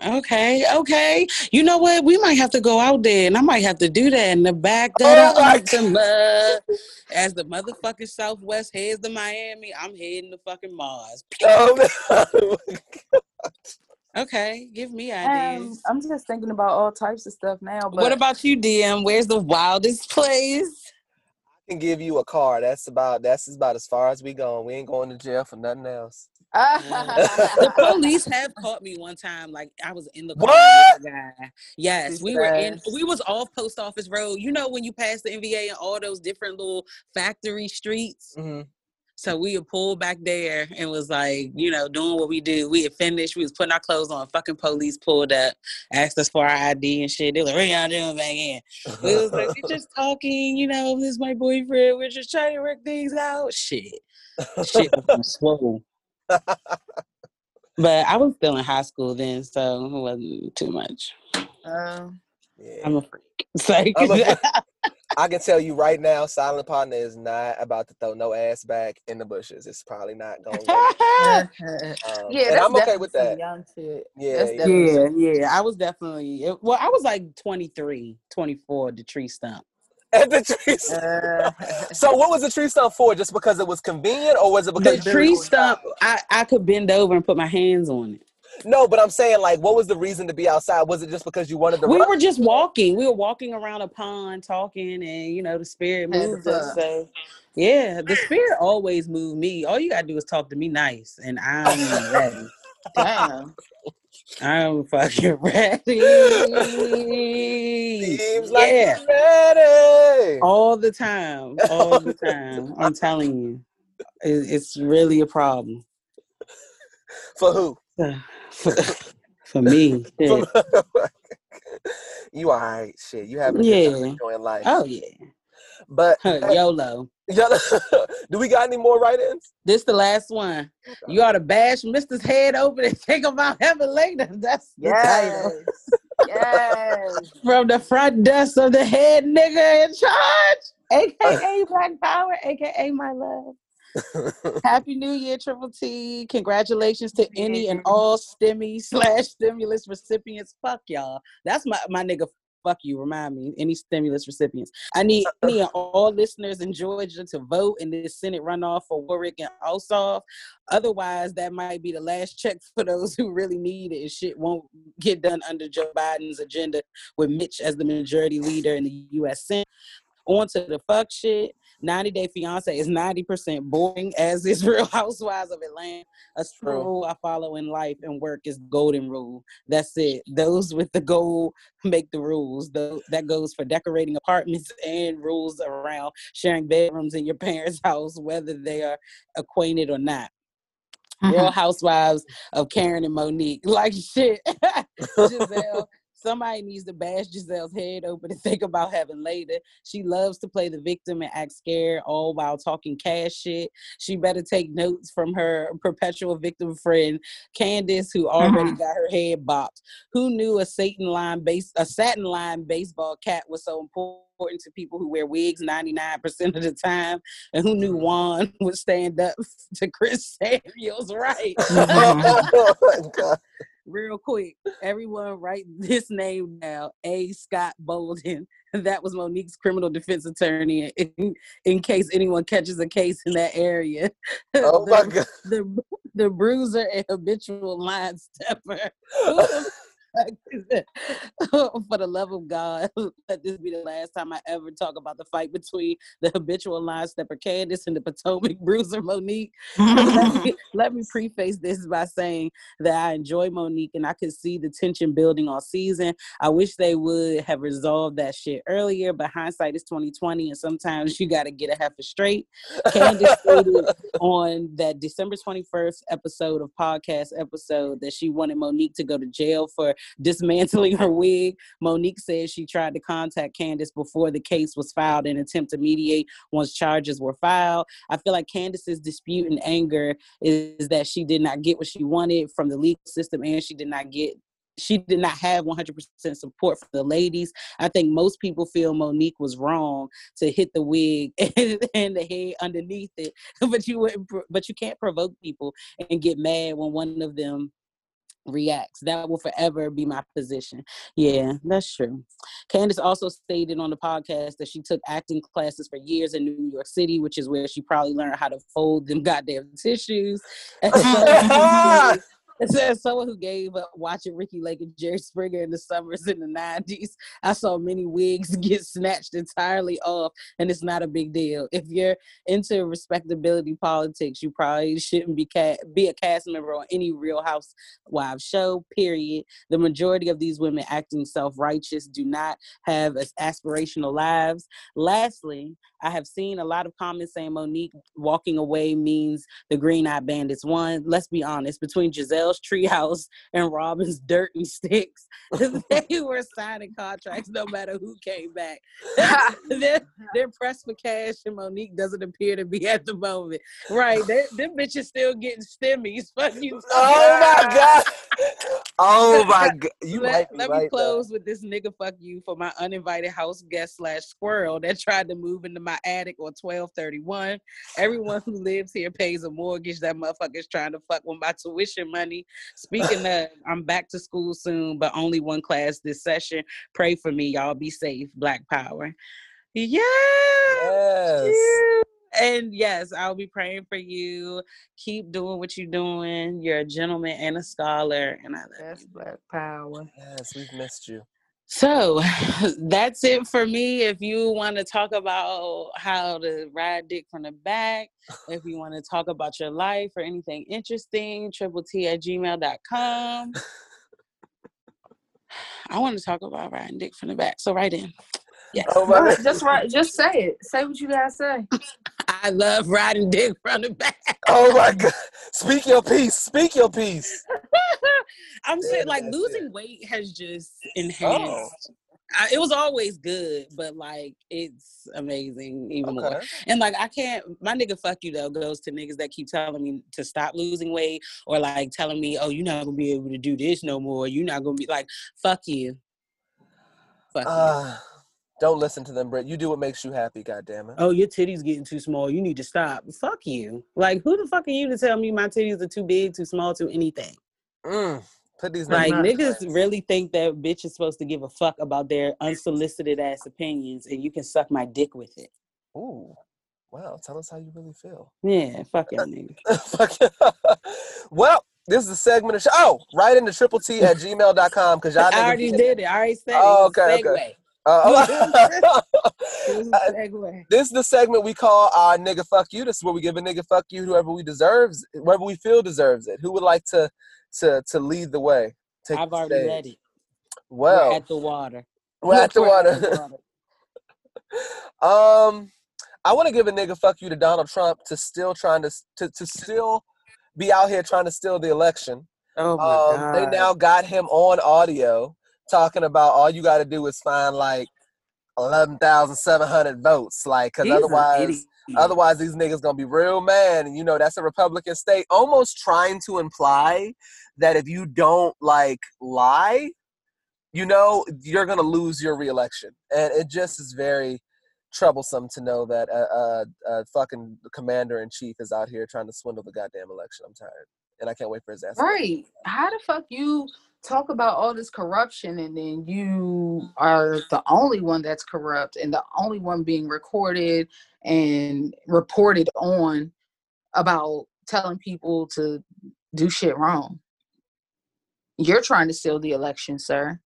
Okay, okay. You know what? We might have to go out there, and I might have to do that in the back of the as the motherfucking Southwest heads to Miami. I'm heading to fucking Mars. Oh, okay, give me ideas. Um, I'm just thinking about all types of stuff now. But what about you, D M? Where's the wildest place? I can give you a car. That's about. That's about as far as we going. We ain't going to jail for nothing else. The police have caught me one time. Like I was in the car with the guy. Yes, we were in. We was off Post Office Road. You know when you pass the N V A and all those different little factory streets. Mm-hmm. So we had pulled back there and was like, you know, doing what we do. We had finished. We was putting our clothes on. Fucking police pulled up, asked us for our I D and shit. They were like, "What y'all doing back in?" We was like, "We're just talking. You know, this is my boyfriend. We're just trying to work things out." Shit, shit was swole. But I was still in high school then, so it wasn't too much. Um, yeah. I'm a freak. Like, I'm a freak. I can tell you right now, Silent Partner is not about to throw no ass back in the bushes. It's probably not going to work. um, Yeah, that's I'm okay with that. Young shit. Yeah, yeah, yeah, yeah. I was definitely, it, well, I was like twenty-three, twenty-four, the tree stump. At the tree stump. Uh, so what was the tree stump for? Just because it was convenient, or was it because the tree stump? I, I could bend over and put my hands on it. No, but I'm saying, like, what was the reason to be outside? Was it just because you wanted to? We run? were just walking. We were walking around a pond, talking, and you know, the spirit moved us. So yeah, the spirit always moved me. All you gotta do is talk to me nice, and I'm ready. Damn. I'm fucking ready. Seems like yeah. you're ready. All the time. All the time. I'm telling you. It's really a problem. For who? For, for me. Yeah. You all right. Shit. You having a good time enjoying life. Oh, yeah. But uh, YOLO. YOLO. Do we got any more write-ins? This the last one. You ought to bash Mister's head open and think about heaven later. That's the yes. title. Yes. From the front desk of the head nigga in charge, A K A Black Power, A K A my love. Happy New Year, Triple T. Congratulations to any and all STEMI slash stimulus recipients. Fuck y'all. That's my, my nigga. Fuck you, remind me, any stimulus recipients. I need any and all listeners in Georgia to vote in this Senate runoff for Warwick and Ossoff. Otherwise, that might be the last check for those who really need it, and shit won't get done under Joe Biden's agenda with Mitch as the majority leader in the U S Senate. On to the fuck shit. ninety Day Fiance is ninety percent boring, as is Real Housewives of Atlanta. A true rule I follow in life and work is golden rule. That's it. Those with the gold make the rules. Those, that goes for decorating apartments and rules around sharing bedrooms in your parents' house, whether they are acquainted or not. Uh-huh. Real Housewives of Karen and Monique. Like shit. Giselle. Somebody needs to bash Giselle's head open and think about heaven later. She loves to play the victim and act scared, all while talking cash shit. She better take notes from her perpetual victim friend, Candace, who already got her head bopped. Who knew a Satan line base, a satin line baseball cap was so important? Important to people who wear wigs ninety-nine percent of the time, and who knew Juan would stand up to Chris Samuels, right? Oh my God. Real quick, everyone write this name now, A. Scott Bolden. That was Monique's criminal defense attorney in, in case anyone catches a case in that area. Oh the, my God. The, the bruiser and habitual line stepper. For the love of God, let this be the last time I ever talk about the fight between the habitual line stepper Candace and the Potomac bruiser Monique. let, me, let me preface this by saying that I enjoy Monique and I could see the tension building all season. I wish they would have resolved that shit earlier, but hindsight is twenty twenty, and sometimes you gotta get a heifer straight. Candace stated on that December twenty-first episode of podcast episode that she wanted Monique to go to jail for dismantling her wig. Monique says she tried to contact Candace before the case was filed in an attempt to mediate once charges were filed. I feel like Candace's dispute and anger is that she did not get what she wanted from the legal system, and she did not get She did not have one hundred percent support from the ladies. I think most people feel Monique was wrong to hit the wig and, and the head underneath it, but you wouldn't, but you can't provoke people and get mad when one of them reacts. That will forever be my position. Yeah, that's true. Candace also stated on the podcast that she took acting classes for years in New York City, which is where she probably learned how to fold them goddamn tissues. It says, someone who gave up watching Ricky Lake and Jerry Springer in the summers in the nineties, I saw many wigs get snatched entirely off, and it's not a big deal. If you're into respectability politics, you probably shouldn't be ca- be a cast member on any Real Housewives show, period. The majority of these women acting self-righteous do not have as aspirational lives. Lastly, I have seen a lot of comments saying Monique walking away means the Green Eyed Bandits won. Let's be honest, between Giselle's Treehouse and Robin's Dirt and Sticks, they were signing contracts no matter who came back. they're, they're pressed for cash, and Monique doesn't appear to be at the moment. Right, they, them bitches still getting stimmies. Fuck you. Oh my God. Oh my God. You let might let right me close though. With this nigga fuck you for my uninvited house guest slash squirrel that tried to move into my attic on twelve thirty-one. Everyone who lives here pays a mortgage. That motherfucker's trying to fuck with my tuition money. Speaking of, I'm back to school soon, but only one class this session. Pray for me, y'all. Be safe. Black Power. Yes. Yes. Yeah. And yes, I'll be praying for you. Keep doing what you're doing. You're a gentleman and a scholar, and I love That's you. Black Power. Yes, we've missed you. So that's it for me. If you want to talk about how to ride dick from the back, if you want to talk about your life or anything interesting, triple T at gmail dot com. I want to talk about riding dick from the back. So right in. Yes. Oh, right. Just right. Just say it. Say what you gotta say. I love riding dick from the back. Oh my God. Speak your piece. Speak your piece. I'm yeah, saying like losing it. Weight has just enhanced. Oh. I, it was always good, but like it's amazing even okay. more. And like I can't, my nigga fuck you though goes to niggas that keep telling me to stop losing weight or like telling me, oh, you're not gonna be able to do this no more. You're not gonna be like, fuck you. Fuck uh, you. Don't listen to them, Britt. You do what makes you happy, goddammit. Oh, your titties getting too small. You need to stop. Fuck you. Like, who the fuck are you to tell me my titties are too big, too small, too anything? Mm. Put these like niggas plans. Really think that bitch is supposed to give a fuck about their unsolicited ass opinions, and you can suck my dick with it. Ooh, wow! Tell us how you really feel. Yeah, fuck y'all niggas. Well, this is a segment of show. Oh, write into triple t at gmail dot com because y'all. I already did it. I already said it. Oh, okay, segue. okay. Uh, uh, this is the segment we call our nigga fuck you. This is where we give a nigga fuck you whoever we deserves, whoever we feel deserves it. Who would like to to to lead the way? Take I've the already stage. read it. Well, we're at the water. We're at the water. At the water. um, I want to give a nigga fuck you to Donald Trump to still trying to to to still be out here trying to steal the election. Oh my um, God! They now got him on audio. Talking about all you got to do is find like eleven thousand seven hundred votes, like because otherwise, otherwise these niggas gonna be real mad, and you know that's a Republican state. Almost trying to imply that if you don't like lie, you know you're gonna lose your reelection, and it just is very troublesome to know that a, a, a fucking commander in chief is out here trying to swindle the goddamn election. I'm tired, and I can't wait for his ass. Right? How the fuck you? Talk about all this corruption and then you are the only one that's corrupt and the only one being recorded and reported on about telling people to do shit wrong. You're trying to steal the election, sir.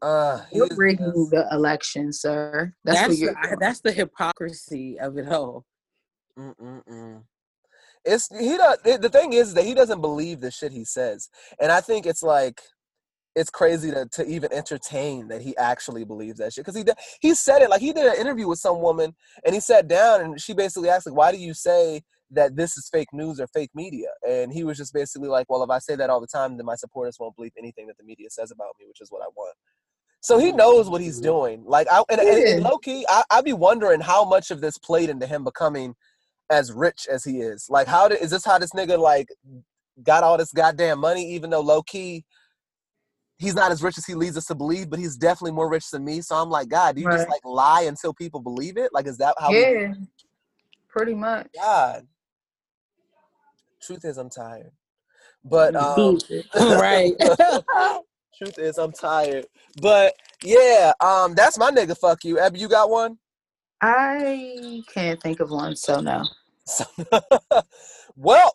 Uh, you're rigging is, the election, sir. That's, that's, what you're the, that's the hypocrisy of it all. Mm-mm-mm. It's he. Does, the thing is that he doesn't believe the shit he says, and I think it's like, it's crazy to, to even entertain that he actually believes that shit because he he said it like he did an interview with some woman and he sat down and she basically asked like, why do you say that this is fake news or fake media? And he was just basically like, well, if I say that all the time, then my supporters won't believe anything that the media says about me, which is what I want. So he knows what he's doing. Like I and, and, and low key, I I be wondering how much of this played into him becoming as rich as he is. Like, how did, is this how this nigga, like, got all this goddamn money, even though low-key, he's not as rich as he leads us to believe, but he's definitely more rich than me, so I'm like, God, do you right. just, like, lie until people believe it? Like, is that how... Yeah, we... pretty much. God. Truth is, I'm tired. But, um... right. Truth is, I'm tired. But, yeah, um, that's my nigga fuck you. Abby, you got one? I can't think of one, so no. Well,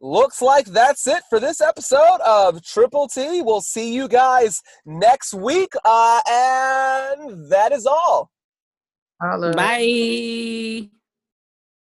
looks like that's it for this episode of Triple T. We'll see you guys next week, uh, and that is all. Hello. Bye.